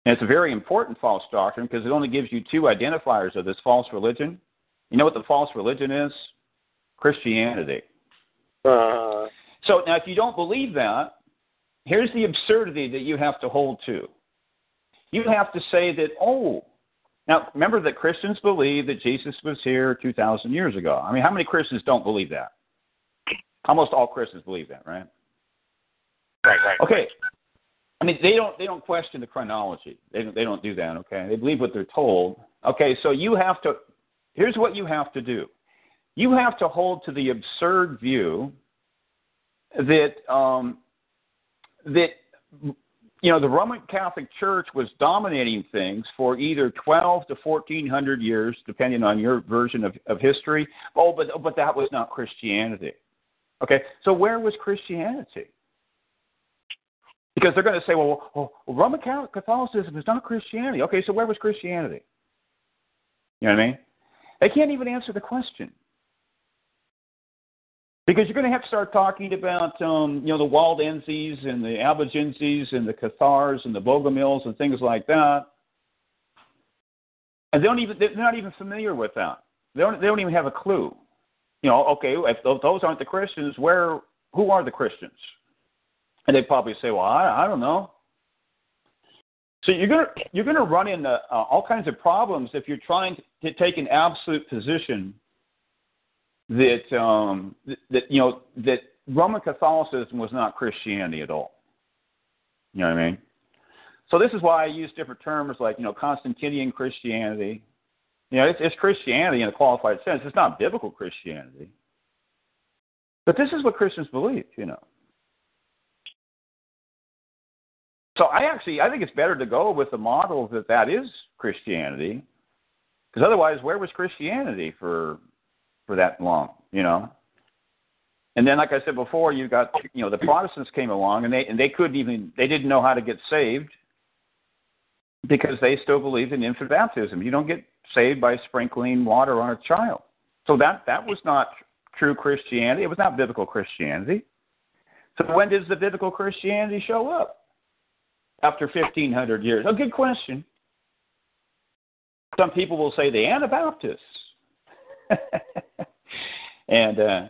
And it's a very important false doctrine because it only gives you two identifiers of this false religion. You know what the false religion is? Christianity. Uh, so now if you don't believe that, here's the absurdity that you have to hold to. You have to say that, oh, now remember that Christians believe that Jesus was here two thousand years ago. I mean, how many Christians don't believe that? Almost all Christians believe that, right? Right, right. Okay. Right. I mean, they don't they don't question the chronology. They don't, they don't do that, okay? They believe what they're told. Okay, so you have to – here's what you have to do. You have to hold to the absurd view that um, that you know the Roman Catholic Church was dominating things for either twelve to fourteen hundred years, depending on your version of, of history. Oh, but but that was not Christianity. Okay, so where was Christianity? Because they're going to say, well, well, Roman Catholicism is not Christianity. Okay, so where was Christianity? You know what I mean? They can't even answer the question. Because you're going to have to start talking about, um, you know, the Waldenses and the Albigenses and the Cathars and the Bogomils and things like that. And they don't even, they're not even familiar with that. They don't, they don't even have a clue. You know, okay, if those aren't the Christians, where, who are the Christians? And they probably say, well, I, I don't know. So you're going to, you're going to run into uh, all kinds of problems if you're trying to take an absolute position that um, that you know that Roman Catholicism was not Christianity at all. You know what I mean? So this is why I use different terms like you know Constantinian Christianity. You know, it's, it's Christianity in a qualified sense. It's not biblical Christianity, but this is what Christians believe. You know. So I actually I think it's better to go with the model that that is Christianity, because otherwise, where was Christianity for? for that long, you know? And then, like I said before, you got, you know, the Protestants came along and they and they couldn't even, they didn't know how to get saved because they still believed in infant baptism. You don't get saved by sprinkling water on a child. So that, that was not true Christianity. It was not biblical Christianity. So when does the biblical Christianity show up? After fifteen hundred years. A good question. Some people will say the Anabaptists. And uh,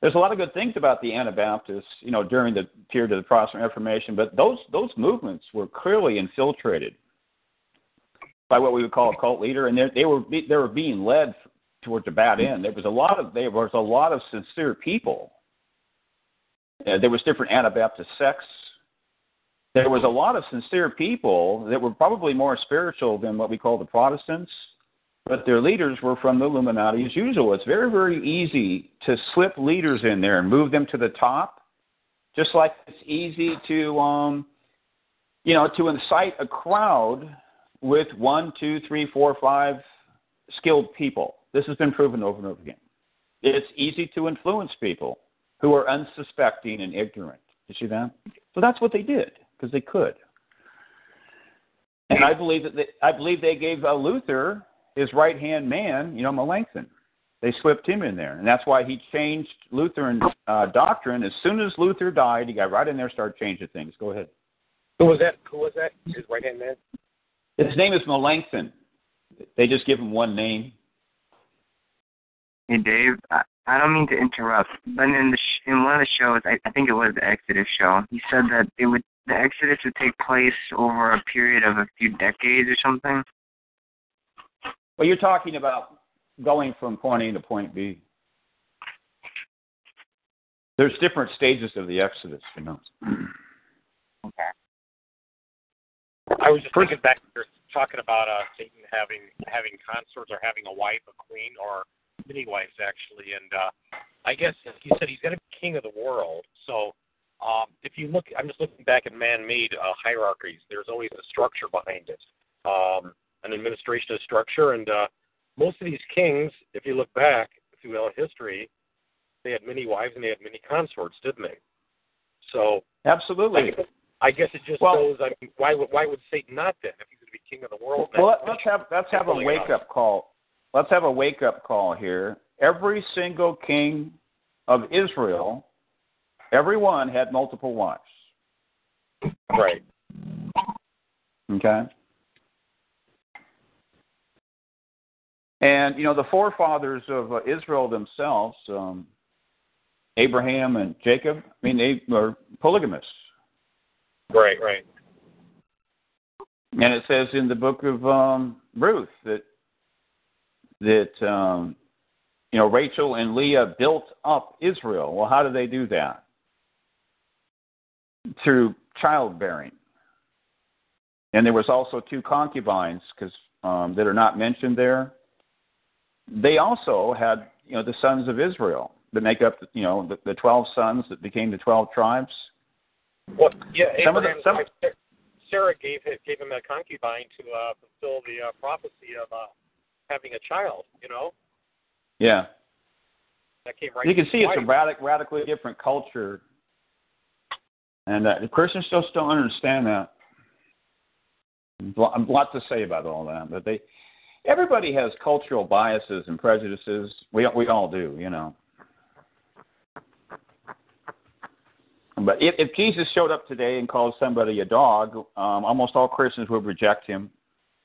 there's a lot of good things about the Anabaptists, you know, during the period of the Protestant Reformation. But those those movements were clearly infiltrated by what we would call a cult leader, and they were they were being led towards a bad end. There was a lot of there was a lot of sincere people. Uh, there was different Anabaptist sects. There was a lot of sincere people that were probably more spiritual than what we call the Protestants. But their leaders were from the Illuminati as usual. It's very, very easy to slip leaders in there and move them to the top, just like it's easy to, um, you know, to incite a crowd with one, two, three, four, five skilled people. This has been proven over and over again. It's easy to influence people who are unsuspecting and ignorant. You see that? So that's what they did because they could. And I believe that they, I believe they gave uh, Luther. His right-hand man, you know, Melanchthon, they slipped him in there. And that's why he changed Lutheran uh, doctrine. As soon as Luther died, he got right in there and started changing things. Go ahead. Who was that? Who was that? His right-hand man? His name is Melanchthon. They just give him one name. Hey, Dave, I, I don't mean to interrupt, but in, the sh- in one of the shows, I, I think it was the Exodus show, he said that it would the Exodus would take place over a period of a few decades or something. Well, you're talking about going from point A to point B. There's different stages of the Exodus, you know. Okay. I was just thinking back, you're talking about uh, Satan having having consorts or having a wife, a queen, or many wives, actually. And uh, I guess, like you said, he's going to be king of the world. So um, if you look, I'm just looking back at man-made uh, hierarchies. There's always a structure behind it. Um An administrative structure, and uh, most of these kings, if you look back throughout history, they had many wives and they had many consorts, didn't they? So absolutely, I guess, I guess it just well, goes. I mean, why would why would Satan not then if he's going to be king of the world? Well, well let's have let's have a wake up call. Let's have a wake up call here. Every single king of Israel, everyone had multiple wives. Right. Okay. And, you know, the forefathers of uh, Israel themselves, um, Abraham and Jacob, I mean, they were polygamists. Right, right. And it says in the book of um, Ruth that, that um, you know, Rachel and Leah built up Israel. Well, how did they do that? Through childbearing. And there was also two concubines, because um, that are not mentioned there. They also had, you know, the sons of Israel that make up, you know, the, the twelve sons that became the twelve tribes. Well, yeah, some Abraham, of the, some, Sarah gave gave him a concubine to uh, fulfill the uh, prophecy of uh, having a child. You know. Yeah. That came right. You can see it's a radic- radically different culture, and uh, the Christians just don't understand that. A lot to say about all that, but they, everybody has cultural biases and prejudices. We we all do, you know. But if, if Jesus showed up today and called somebody a dog, um, almost all Christians would reject him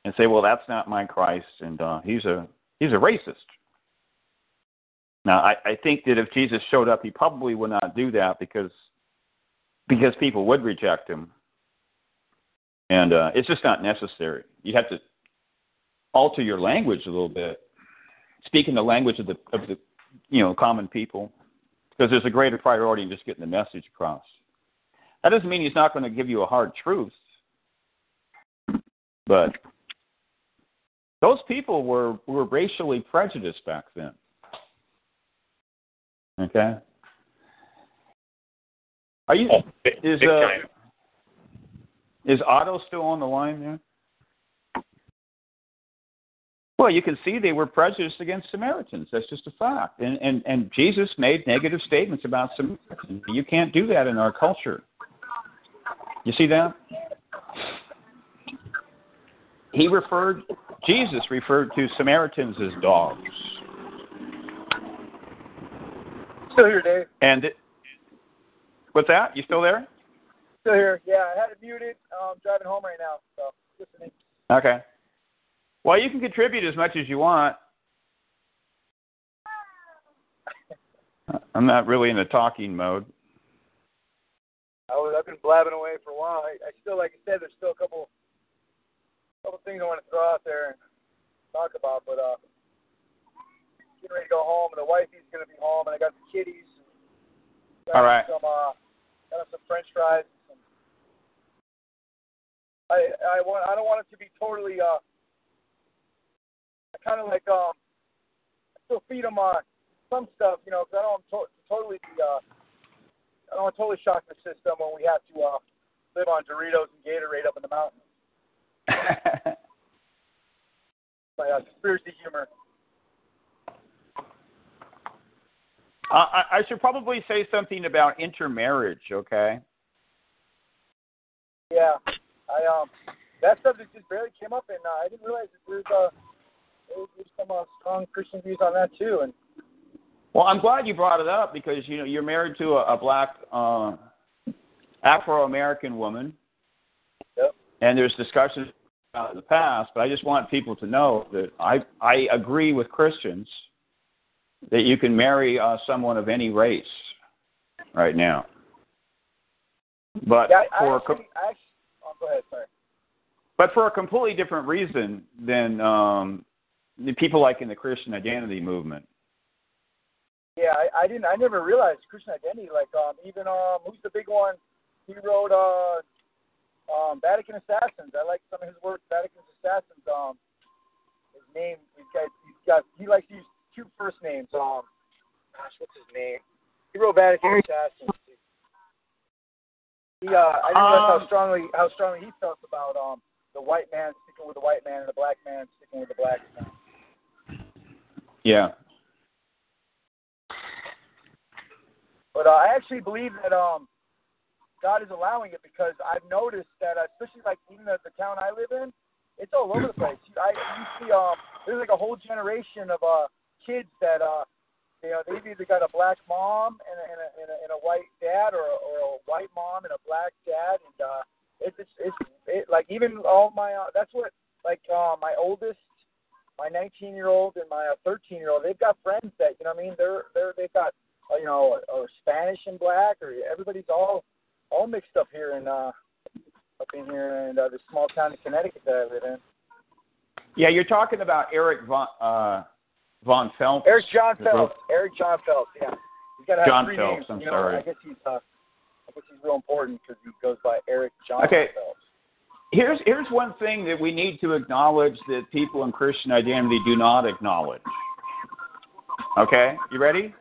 and say, "Well, that's not my Christ, and uh, he's a he's a racist." Now, I, I think that if Jesus showed up, he probably would not do that because because people would reject him. And uh, it's just not necessary. You have to alter your language a little bit, speak in the language of the of the you know common people, because there's a greater priority in just getting the message across. That doesn't mean he's not going to give you a hard truth, but those people were were racially prejudiced back then. Okay, are you is uh? Is Otto still on the line there? Well, you can see they were prejudiced against Samaritans. That's just a fact. And and, and Jesus made negative statements about Samaritans. You can't do that in our culture. You see that? He referred, Jesus referred to Samaritans as dogs. Still here, Dave. And it, what's that? You still there? Still here. Yeah, I had it muted. I'm um, driving home right now, so listening. Okay. Well, you can contribute as much as you want. I'm not really in the talking mode. I was, I've been blabbing away for a while. I, I still, like I said, there's still a couple, couple things I want to throw out there and talk about, but uh, getting ready to go home, and the wifey's going to be home, and I got the kitties. Got All right. Some, uh, got some French fries. I I want I don't want it to be totally uh I kind of like um I still feed them uh, some stuff, you know, because I don't want to totally uh I don't want to totally shock the system when we have to uh, live on Doritos and Gatorade up in the mountains. Like uh, conspiracy humor. Uh, I, I should probably say something about intermarriage, okay? Yeah. I um that subject just barely came up, and uh, I didn't realize that there's uh there's some uh, strong Christian views on that too. And well, I'm glad you brought it up because you know you're married to a, a black uh, Afro-American woman, yep. And there's discussions about the past, but I just want people to know that I I agree with Christians that you can marry uh, someone of any race right now, but yeah, I, for I actually, I actually Go ahead, sorry. But for a completely different reason than um, the people like in the Christian identity movement. Yeah, I, I didn't. I never realized Christian identity. Like um, even um, who's the big one? He wrote uh, um, Vatican Assassins. I like some of his work. Vatican Assassins. Um, his name. He's got. He's got. He likes to use two first names. Um, gosh, what's his name? He wrote Vatican Assassins. He, uh, I didn't realize um, how strongly how strongly he felt about um, the white man sticking with the white man and the black man sticking with the black man. Yeah. But uh, I actually believe that um, God is allowing it because I've noticed that, uh, especially like even the, the town I live in, it's all over the place. You, I, you see, um, there's like a whole generation of uh, kids that. Uh, You know, they've either got a black mom and a, and a, and a, and a white dad, or a, or a white mom and a black dad, and uh, it's it's, it's it, like even all my uh, that's what like uh, my oldest, my nineteen year old and my thirteen year old, they've got friends that you know what I mean they're they're they've got uh, you know or Spanish and black, or everybody's all all mixed up here in uh up in here in uh, this small town in Connecticut that I live in. Yeah, you're talking about Eric Von. Uh... Von Phelps. Eric John Phelps. Eric John Phelps, yeah. He's got to have John three Phelps, names. I'm you know, sorry. I guess, he's, uh, I guess he's real important because he goes by Eric John okay. Phelps. Here's here's one thing that we need to acknowledge that people in Christian identity do not acknowledge. Okay? You ready?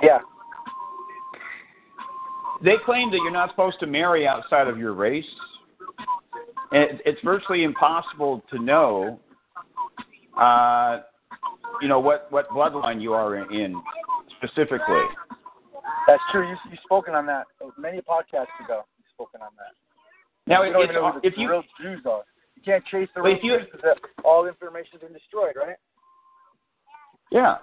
Yeah. They claim that you're not supposed to marry outside of your race. And it's virtually impossible to know, uh, you know, what, what bloodline you are in specifically. That's true. You, you've spoken on that many podcasts ago. You've spoken on that. Now, you don't even know who the if you, real Jews are. You can't chase the real Jews because all information has been destroyed, right? Yeah.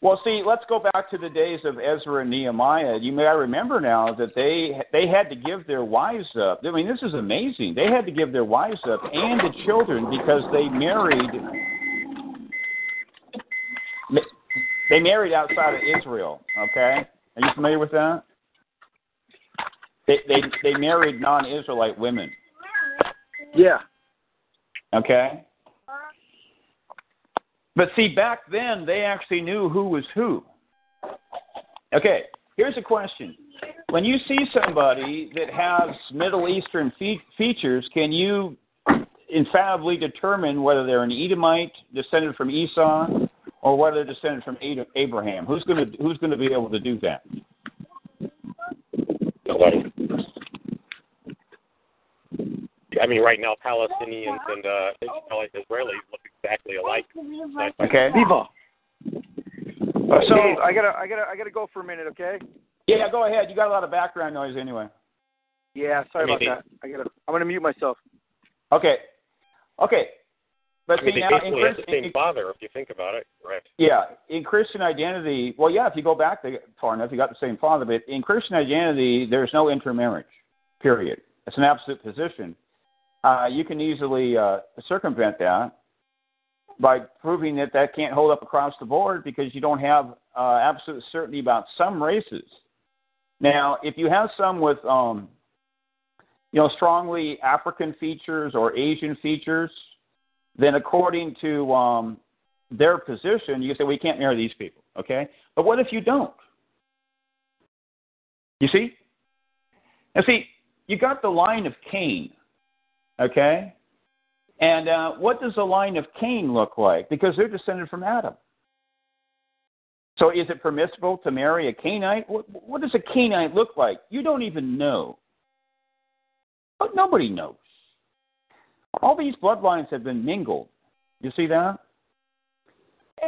Well, see, let's go back to the days of Ezra and Nehemiah. You may I remember now that they they had to give their wives up. I mean, this is amazing. They had to give their wives up and the children because they married they married outside of Israel. Okay, are you familiar with that? They they they married non-Israelite women. Yeah. Okay. But see, back then, they actually knew who was who. Okay, here's a question. When you see somebody that has Middle Eastern fe- features, can you infallibly determine whether they're an Edomite, descended from Esau, or whether they're descended from Abraham? Who's going to who's going to be able to do that? Nobody. I mean, right now, Palestinians and uh, Israelis look exactly alike. Okay. So I gotta, I gotta, I gotta go for a minute, okay? Yeah, go ahead. You got a lot of background noise anyway. Yeah, sorry I mean, about they, that. I gotta, I'm gonna mute myself. Okay. Okay. But I mean, see, now, in Christian, the same father, if you think about it, right? Yeah, in Christian identity, well, yeah, if you go back far enough, you got the same father. But in Christian identity, there's no intermarriage. Period. It's an absolute position. Uh, you can easily uh, circumvent that by proving that that can't hold up across the board because you don't have uh, absolute certainty about some races. Now, if you have some with, um, you know, strongly African features or Asian features, then according to um, their position, you say, we can't marry these people, okay? But what if you don't? You see? Now, see, you got the line of Cain. Okay? And uh, what does the line of Cain look like? Because they're descended from Adam. So is it permissible to marry a Cainite? What, what does a Cainite look like? You don't even know. But nobody knows. All these bloodlines have been mingled. You see that?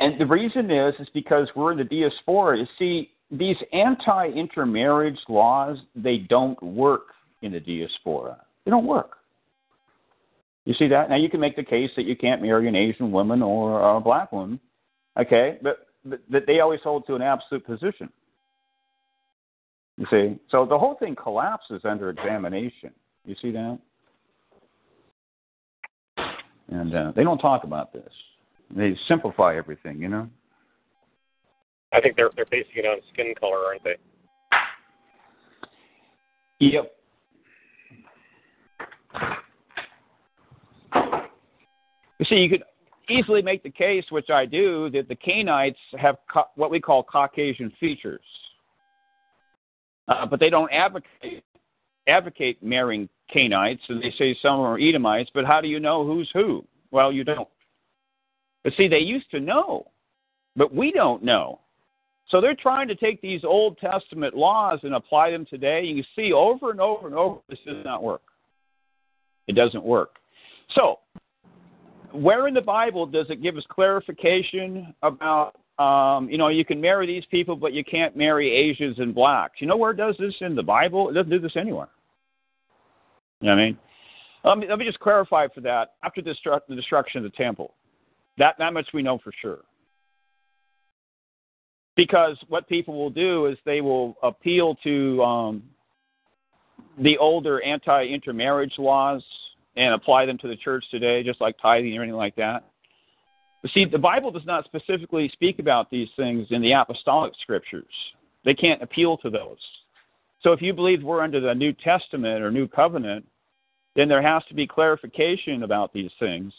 And the reason is, is because we're in the diaspora. You see, these anti-intermarriage laws, they don't work in the diaspora. They don't work. You see that? Now, you can make the case that you can't marry an Asian woman or a black woman, okay, but, but that they always hold to an absolute position. You see? So the whole thing collapses under examination. You see that? And uh, they don't talk about this. They simplify everything, you know? I think they're, they're basing it on skin color, aren't they? Yep. You see, you could easily make the case, which I do, that the Cainites have ca- what we call Caucasian features. Uh, but they don't advocate, advocate marrying Cainites, and they say some are Edomites, but how do you know who's who? Well, you don't. But see, they used to know, but we don't know. So they're trying to take these Old Testament laws and apply them today. You can see over and over and over, this does not work. It doesn't work. So, where in the Bible does it give us clarification about, um, you know, you can marry these people, but you can't marry Asians and blacks? You know where it does this in the Bible? It doesn't do this anywhere. You know what I mean? Um, let me just clarify for that. After the destruction of the temple, that, that much we know for sure. Because what people will do is they will appeal to um, the older anti-intermarriage laws and apply them to the church today, just like tithing or anything like that. But see, the Bible does not specifically speak about these things in the apostolic scriptures. They can't appeal to those. So if you believe we're under the New Testament or New Covenant, then there has to be clarification about these things.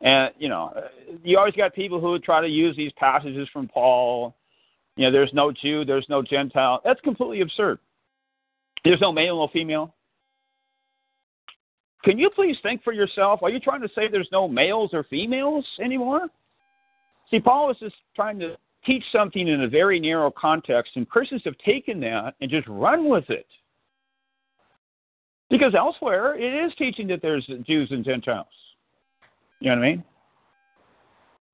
And, you know, you always got people who would try to use these passages from Paul. You know, there's no Jew, there's no Gentile. That's completely absurd. There's no male, no female. Can you please think for yourself? Are you trying to say there's no males or females anymore? See, Paul is just trying to teach something in a very narrow context, and Christians have taken that and just run with it. Because elsewhere, it is teaching that there's Jews and Gentiles. You know what I mean?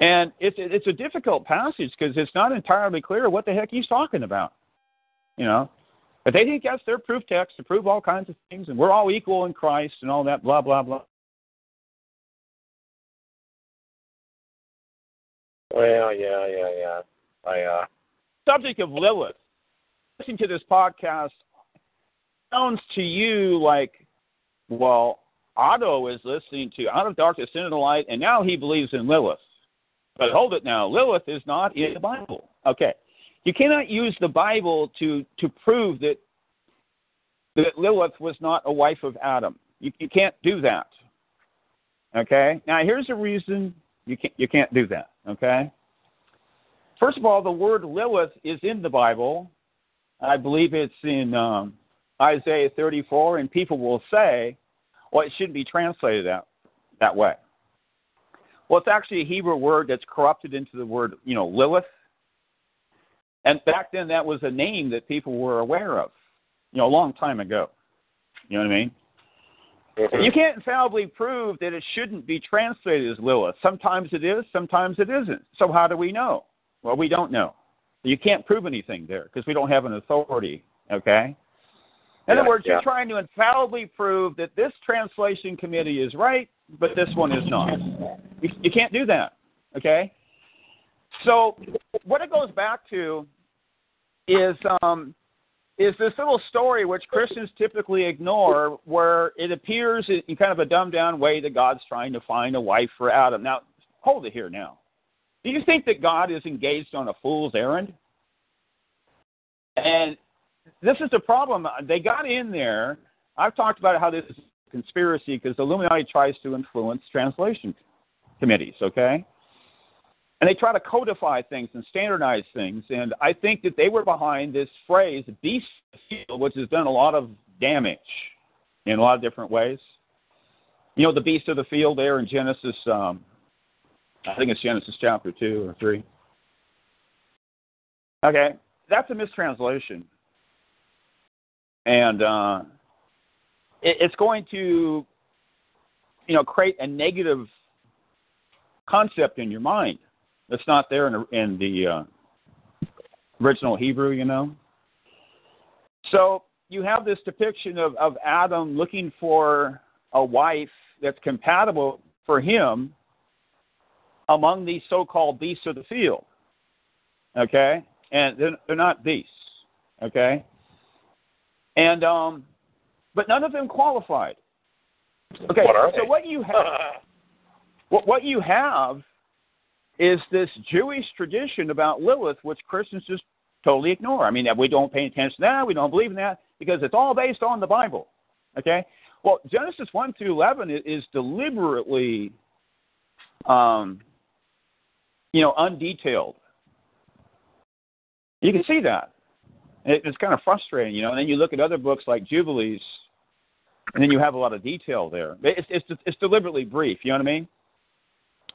And it's it's a difficult passage because it's not entirely clear what the heck he's talking about. You know? But they think that's their proof text to prove all kinds of things, and we're all equal in Christ and all that, blah, blah, blah. Well, yeah, yeah, yeah. I, uh... Subject of Lilith. Listening to this podcast sounds to you like, well, Otto is listening to Out of Darkness Into the Light, and now he believes in Lilith. But hold it now. Lilith is not in the Bible. Okay. You cannot use the Bible to, to prove that that Lilith was not a wife of Adam. You you can't do that. Okay? Now, here's the reason you can't, you can't do that. Okay? First of all, the word Lilith is in the Bible. I believe it's in um, Isaiah thirty-four, and people will say, well, it shouldn't be translated that, that way. Well, it's actually a Hebrew word that's corrupted into the word, you know, Lilith. And back then, that was a name that people were aware of, you know, a long time ago. You know what I mean? Mm-hmm. You can't infallibly prove that it shouldn't be translated as Lilith. Sometimes it is, sometimes it isn't. So how do we know? Well, we don't know. You can't prove anything there because we don't have an authority, okay? In yeah, other words, yeah. You're trying to infallibly prove that this translation committee is right, but this one is not. You, you can't do that, okay? So what it goes back to is um, is this little story which Christians typically ignore, where it appears in kind of a dumbed-down way that God's trying to find a wife for Adam. Now, hold it here now. Do you think that God is engaged on a fool's errand? And this is the problem. They got in there. I've talked about how this is a conspiracy because the Illuminati tries to influence translation committees, okay? And they try to codify things and standardize things. And I think that they were behind this phrase, beast field, which has done a lot of damage in a lot of different ways. You know, the beast of the field there in Genesis, um, I think it's Genesis chapter two or three. Okay, that's a mistranslation. And uh, it, it's going to, you know, create a negative concept in your mind. That's not there in, a, in the uh, original Hebrew, you know. So you have this depiction of, of Adam looking for a wife that's compatible for him among these so-called beasts of the field, okay? And they're, they're not beasts, okay? And um, but none of them qualified. Okay, what are so they? what you have, what what you have. is this Jewish tradition about Lilith, which Christians just totally ignore. I mean, we don't pay attention to that. We don't believe in that because it's all based on the Bible, okay? Well, Genesis one through eleven is deliberately, um, you know, undetailed. You can see that. It's kind of frustrating, you know, and then you look at other books like Jubilees, and then you have a lot of detail there. It's, it's, it's deliberately brief, you know what I mean?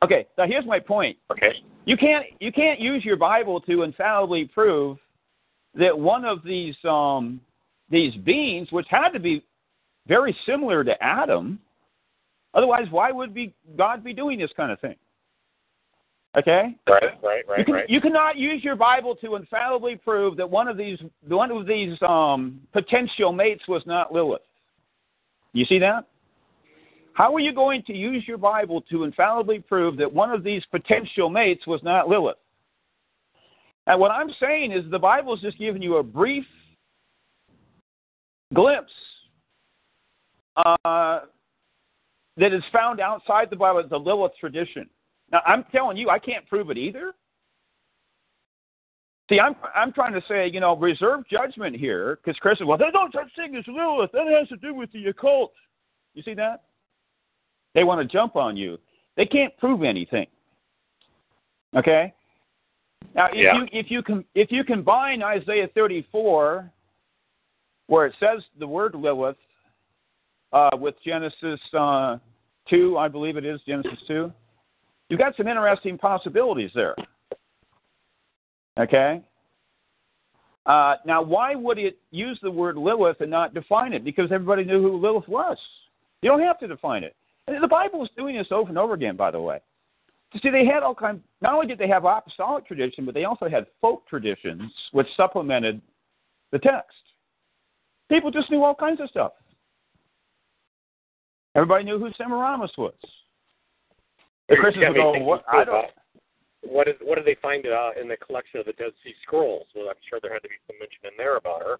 Okay, now here's my point. Okay. You can't you can't use your Bible to infallibly prove that one of these um, these beings, which had to be very similar to Adam, otherwise why would be God be doing this kind of thing? Okay? Right, right, right, you can, right. You cannot use your Bible to infallibly prove that one of these one of these um, potential mates was not Lilith. You see that? How are you going to use your Bible to infallibly prove that one of these potential mates was not Lilith? And what I'm saying is the Bible's just giving you a brief glimpse uh, that is found outside the Bible, the Lilith tradition. Now, I'm telling you, I can't prove it either. See, I'm I'm trying to say, you know, reserve judgment here, because Christians, well, there's no such thing as Lilith. That has to do with the occult. You see that? They want to jump on you. They can't prove anything. Okay? Now, if yeah. you if you com- if you combine Isaiah thirty-four, where it says the word Lilith, uh, with Genesis uh, two, I believe it is Genesis two, you've got some interesting possibilities there. Okay? Uh, now, why would it use the word Lilith and not define it? Because everybody knew who Lilith was. You don't have to define it. And the Bible is doing this over and over again, by the way. You see, they had all kinds. Not only did they have apostolic tradition, but they also had folk traditions, which supplemented the text. People just knew all kinds of stuff. Everybody knew who Semiramis was. The Christians would go, what? I don't. What, is, what did they find uh, in the collection of the Dead Sea Scrolls? Well, I'm sure there had to be some mention in there about her.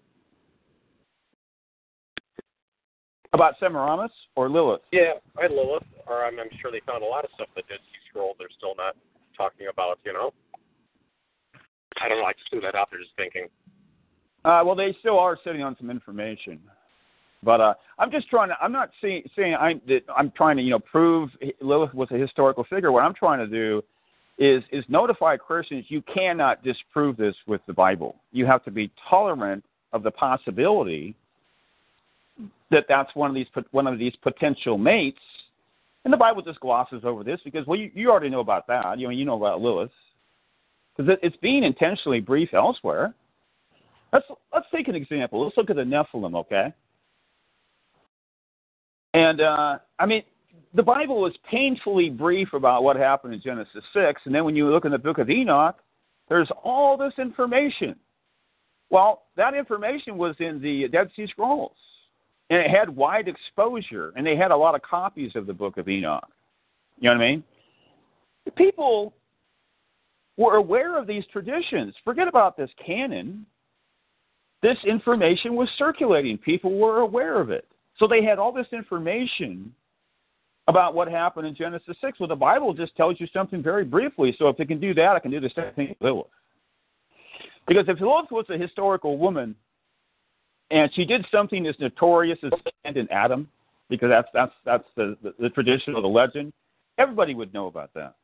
About Semiramis or Lilith? Yeah, I Lilith. Or I'm, I'm sure they found a lot of stuff in the Dead Sea Scrolls they're still not talking about, you know? I don't know. I just threw that out there just thinking. Uh, well, they still are sitting on some information. But uh, I'm just trying to – I'm not see, saying I'm, that I'm trying to, you know, prove Lilith was a historical figure. What I'm trying to do – Is, is notify Christians you cannot disprove this with the Bible. You have to be tolerant of the possibility that that's one of these one of these potential mates, and the Bible just glosses over this because well you, you already know about that. You know you know about Lilith because it, it's being intentionally brief elsewhere. Let's let's take an example. Let's look at the Nephilim, okay? And uh, I mean. The Bible was painfully brief about what happened in Genesis six, and then when you look in the book of Enoch, there's all this information. Well, that information was in the Dead Sea Scrolls, and it had wide exposure, and they had a lot of copies of the book of Enoch. You know what I mean? The people were aware of these traditions. Forget about this canon. This information was circulating. People were aware of it. So they had all this information about what happened in Genesis six. Well, the Bible just tells you something very briefly, so if it can do that, I can do the same thing with Lilith. Because if Lilith was a historical woman, and she did something as notorious as Sand and Adam, because that's that's that's the, the, the tradition or the legend, everybody would know about that.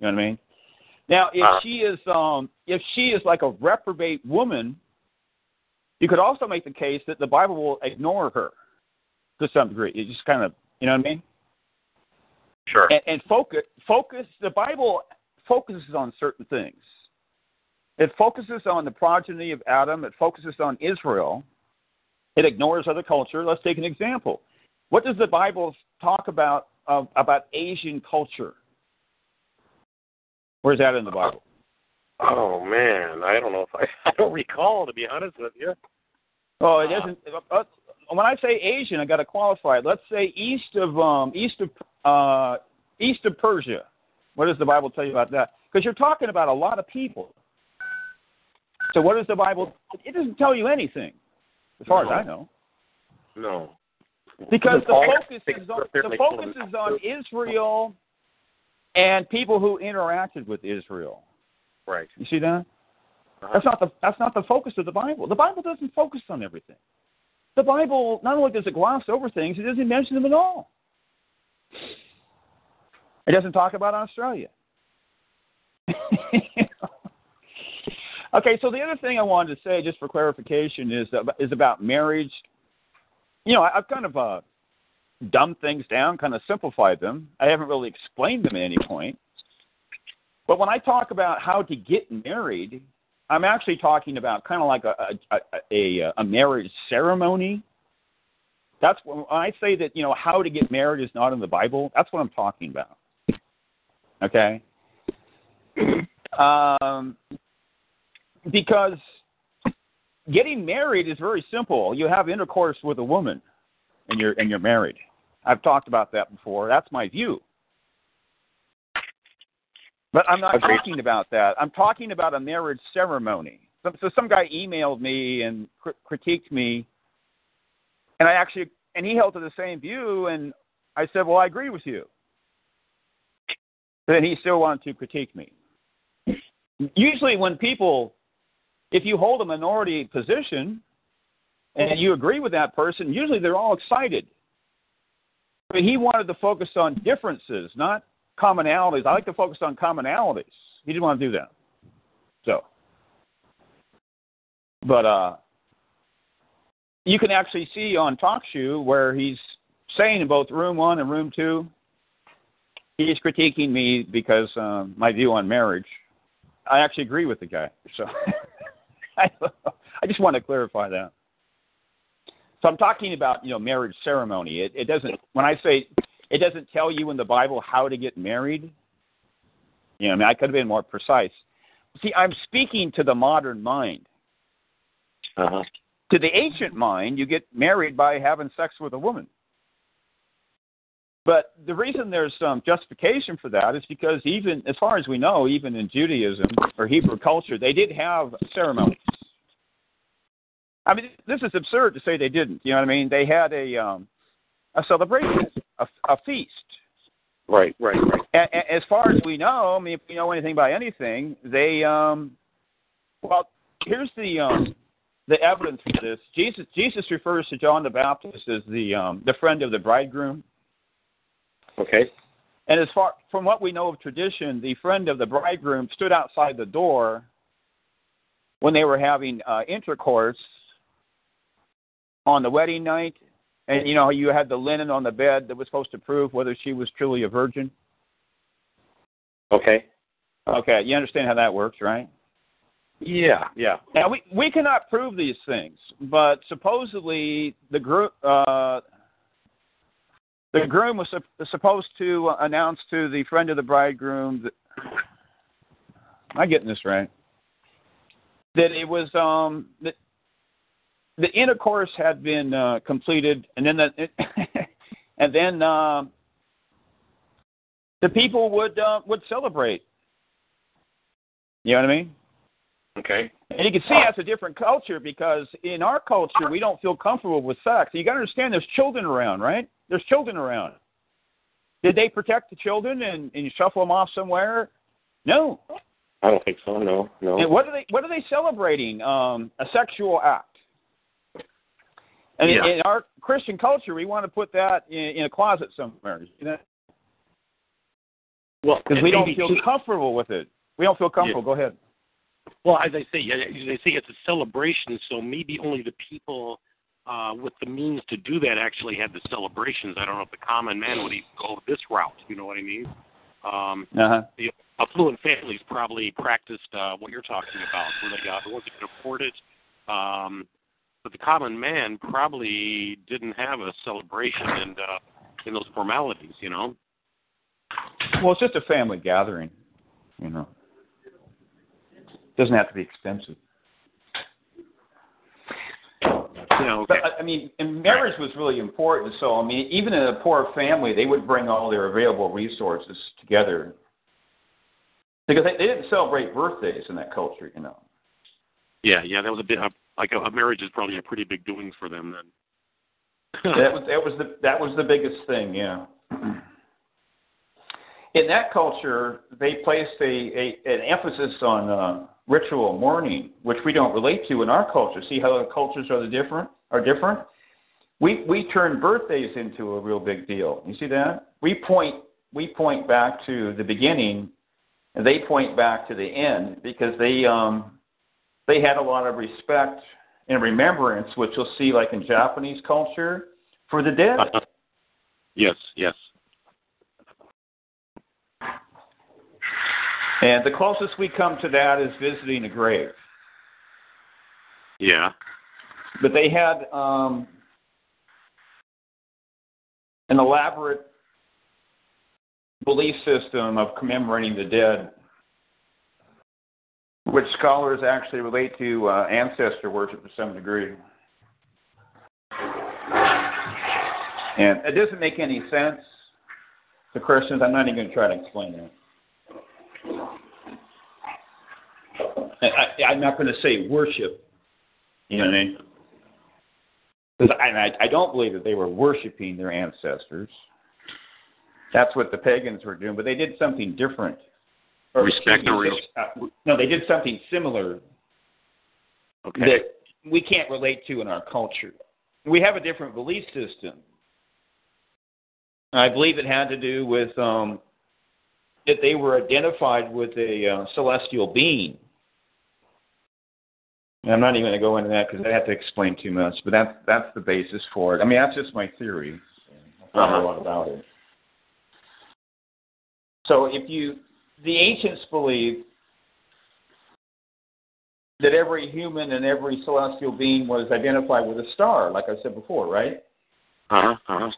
You know what I mean? Now, if she is um, if she is like a reprobate woman, you could also make the case that the Bible will ignore her to some degree. It just kind of, you know what I mean? Sure. And, and focus, focus. The Bible focuses on certain things. It focuses on the progeny of Adam. It focuses on Israel. It ignores other culture. Let's take an example. What does the Bible talk about uh, about Asian culture? Where's that in the Bible? Oh man, I don't know if I, I don't recall to be honest with you. Oh, it isn't. Uh, when I say Asian, I got to qualify it. Let's say east of um, east of Uh, east of Persia. What does the Bible tell you about that? Because you're talking about a lot of people. So what does the Bible... It doesn't tell you anything, as far no. as I know. No. Because the focus is on, the focus is on Israel and people who interacted with Israel. Right. You see that? Uh-huh. That's not the that's not the focus of the Bible. The Bible doesn't focus on everything. The Bible, not only does it gloss over things, it doesn't mention them at all. It doesn't talk about Australia. You know? Okay, so the other thing I wanted to say, just for clarification, is is about marriage. You know, I, I've kind of uh, dumbed things down, kind of simplified them. I haven't really explained them at any point. But when I talk about how to get married, I'm actually talking about kind of like a a, a, a marriage ceremony. That's when I say that, you know, how to get married is not in the Bible. That's what I'm talking about. Okay? Um, because getting married is very simple. You have intercourse with a woman, and you're and you're married. I've talked about that before. That's my view. But I'm not Agreed. talking about that. I'm talking about a marriage ceremony. So, so some guy emailed me and cr- critiqued me. And I actually, and he held to the same view, and I said, well, I agree with you. But then he still wanted to critique me. Usually when people, if you hold a minority position and you agree with that person, usually they're all excited. But he wanted to focus on differences, not commonalities. I like to focus on commonalities. He didn't want to do that. So, but uh, you can actually see on TalkShoe where he's saying in both Room One and Room Two, he's critiquing me because um, my view on marriage. I actually agree with the guy. So I, I just want to clarify that. So I'm talking about, you know, marriage ceremony. It, it doesn't, when I say it doesn't tell you in the Bible how to get married, you know, I mean, I could have been more precise. See, I'm speaking to the modern mind. Uh-huh. To the ancient mind, you get married by having sex with a woman. But the reason there's some justification for that is because even, as far as we know, even in Judaism or Hebrew culture, they did have ceremonies. I mean, this is absurd to say they didn't. You know what I mean? They had a um, a celebration, a, a feast. Right, right, right. And, and as far as we know, I mean, if you know anything about anything, they um, well, here's the um, the evidence for this. Jesus Jesus refers to John the Baptist as the um, the friend of the bridegroom. Okay. And as far from what we know of tradition, the friend of the bridegroom stood outside the door when they were having uh, intercourse on the wedding night, and you know you had the linen on the bed that was supposed to prove whether she was truly a virgin. Okay. Okay, you understand how that works, right? Yeah, yeah. Now we we cannot prove these things, but supposedly the group. Uh, The groom was su- supposed to announce to the friend of the bridegroom that, am I getting this right? That it was, um, that the intercourse had been uh, completed, and then, the, it, and then uh, the people would uh, would celebrate. You know what I mean? Okay. And you can see that's a different culture because in our culture, we don't feel comfortable with sex. You got to understand there's children around, right? There's children around. Did they protect the children and, and shuffle them off somewhere? No. I don't think so, no. no. And what are they What are they celebrating? Um, a sexual act. And yeah. in, in our Christian culture, we want to put that in, in a closet somewhere, you know? Well, because we don't feel too- comfortable with it. We don't feel comfortable. Yeah. Go ahead. Well, as I say, they say it's a celebration, so maybe only the people uh, with the means to do that actually had the celebrations. I don't know if the common man would even go this route, you know what I mean? Um, uh-huh. The affluent families probably practiced uh, what you're talking about, where they got the ones that could afford it. Um, but the common man probably didn't have a celebration and uh, in those formalities, you know? Well, it's just a family gathering, you know. Doesn't have to be expensive. You know, okay. But, I mean, and marriage was really important. So, I mean, even in a poor family, they would bring all their available resources together because they, they didn't celebrate birthdays in that culture, you know. Yeah, yeah, that was a bit like a, a marriage is probably a pretty big doing for them then. that was that was the that was the biggest thing, yeah. In that culture, they placed a, a an emphasis on uh, ritual mourning, which we don't relate to in our culture. See how the cultures are the different are different. We we turn birthdays into a real big deal. You see that? We point we point back to the beginning, and they point back to the end because they um they had a lot of respect and remembrance, which you'll see like in Japanese culture, for the dead. Uh-huh. Yes. Yes. And the closest we come to that is visiting a grave. Yeah. But they had um, an elaborate belief system of commemorating the dead, which scholars actually relate to uh, ancestor worship to some degree. And it doesn't make any sense to Christians. I'm not even going to try to explain that. I, I'm not going to say worship, you know what I mean? Because I, I don't believe that they were worshiping their ancestors. That's what the pagans were doing, but they did something different. Or, Respect the real. Uh, no, they did something similar okay. that we can't relate to in our culture. We have a different belief system. I believe it had to do with um, that they were identified with a uh, celestial being. And I'm not even going to go into that because I have to explain too much, but that's, that's the basis for it. I mean, that's just my theory. I don't know a lot about it. So if you, the ancients believed that every human and every celestial being was identified with a star, like I said before, right? Uh-huh, uh-huh.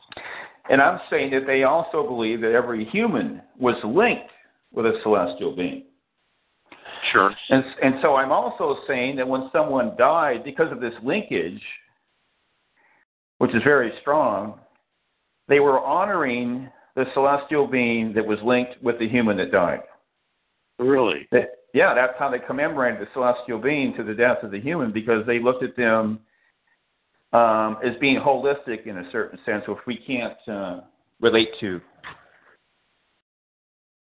And I'm saying that they also believe that every human was linked with a celestial being. Sure. And, and so I'm also saying that when someone died, because of this linkage, which is very strong, they were honoring the celestial being that was linked with the human that died. Really? That, yeah, that's how they commemorated the celestial being to the death of the human, because they looked at them um, as being holistic in a certain sense, which we can't uh, relate to.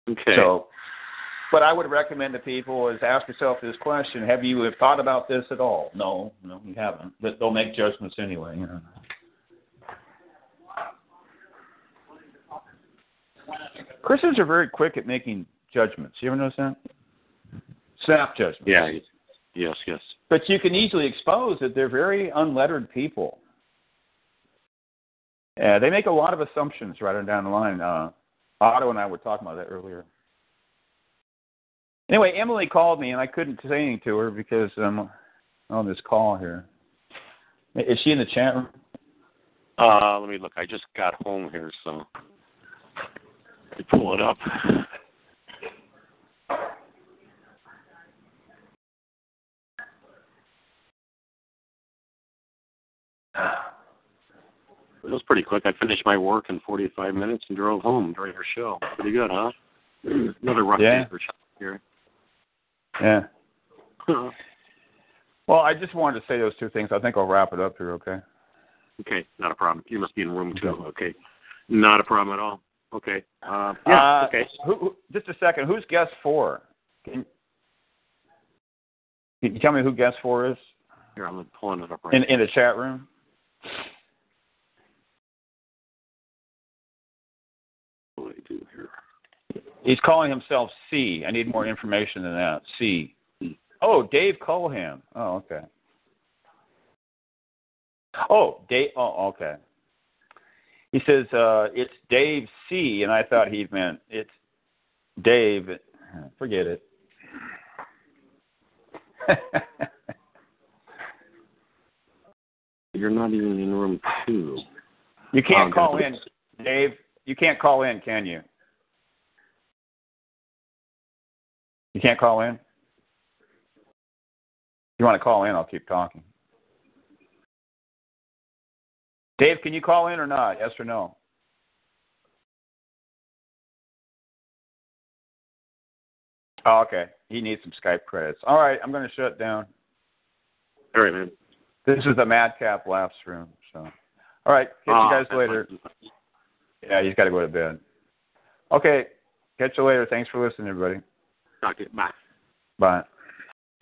Okay. So what I would recommend to people is ask yourself this question: have you have thought about this at all? No, no, we haven't. But they'll make judgments anyway. You know. Christians are very quick at making judgments. You ever notice that? Snap judgments. Yeah. Yes, yes. But you can easily expose that they're very unlettered people. Uh, they make a lot of assumptions right on down the line. Uh, Otto and I were talking about that earlier. Anyway, Emily called me, and I couldn't say anything to her because I'm on this call here. Is she in the chat room? Uh, let me look. I just got home here, so let me pull it up. It was pretty quick. I finished my work in forty-five minutes and drove home during her show. Pretty good, huh? Another rough yeah. day for here. Yeah. Huh. Well, I just wanted to say those two things. I think I'll wrap it up here, okay? Okay, not a problem. You must be in room two. Okay. Not a problem at all. Okay. Uh, yeah, uh, okay. Who, who, just a second. Who's guest four? Can, can you tell me who guest four is? Here, I'm pulling it up right in, now. In the chat room? What do I do here? He's calling himself C. I need more information than that. C. Oh, Dave Coleman. Oh, okay. Oh, Dave. Oh, okay. He says uh, it's Dave C, and I thought he meant it's Dave. Forget it. You're not even in room two. You can't oh, call in, Dave. You can't call in, can you? You can't call in? If you want to call in, I'll keep talking. Dave, can you call in or not? Yes or no? Oh, okay. He needs some Skype credits. All right, I'm going to shut down. All right, man. This is the Madcap Laughs room. So, all right, catch uh, you guys later. Yeah, he's got to go to bed. Okay, catch you later. Thanks for listening, everybody. Okay, bye. Bye.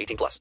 eighteen plus.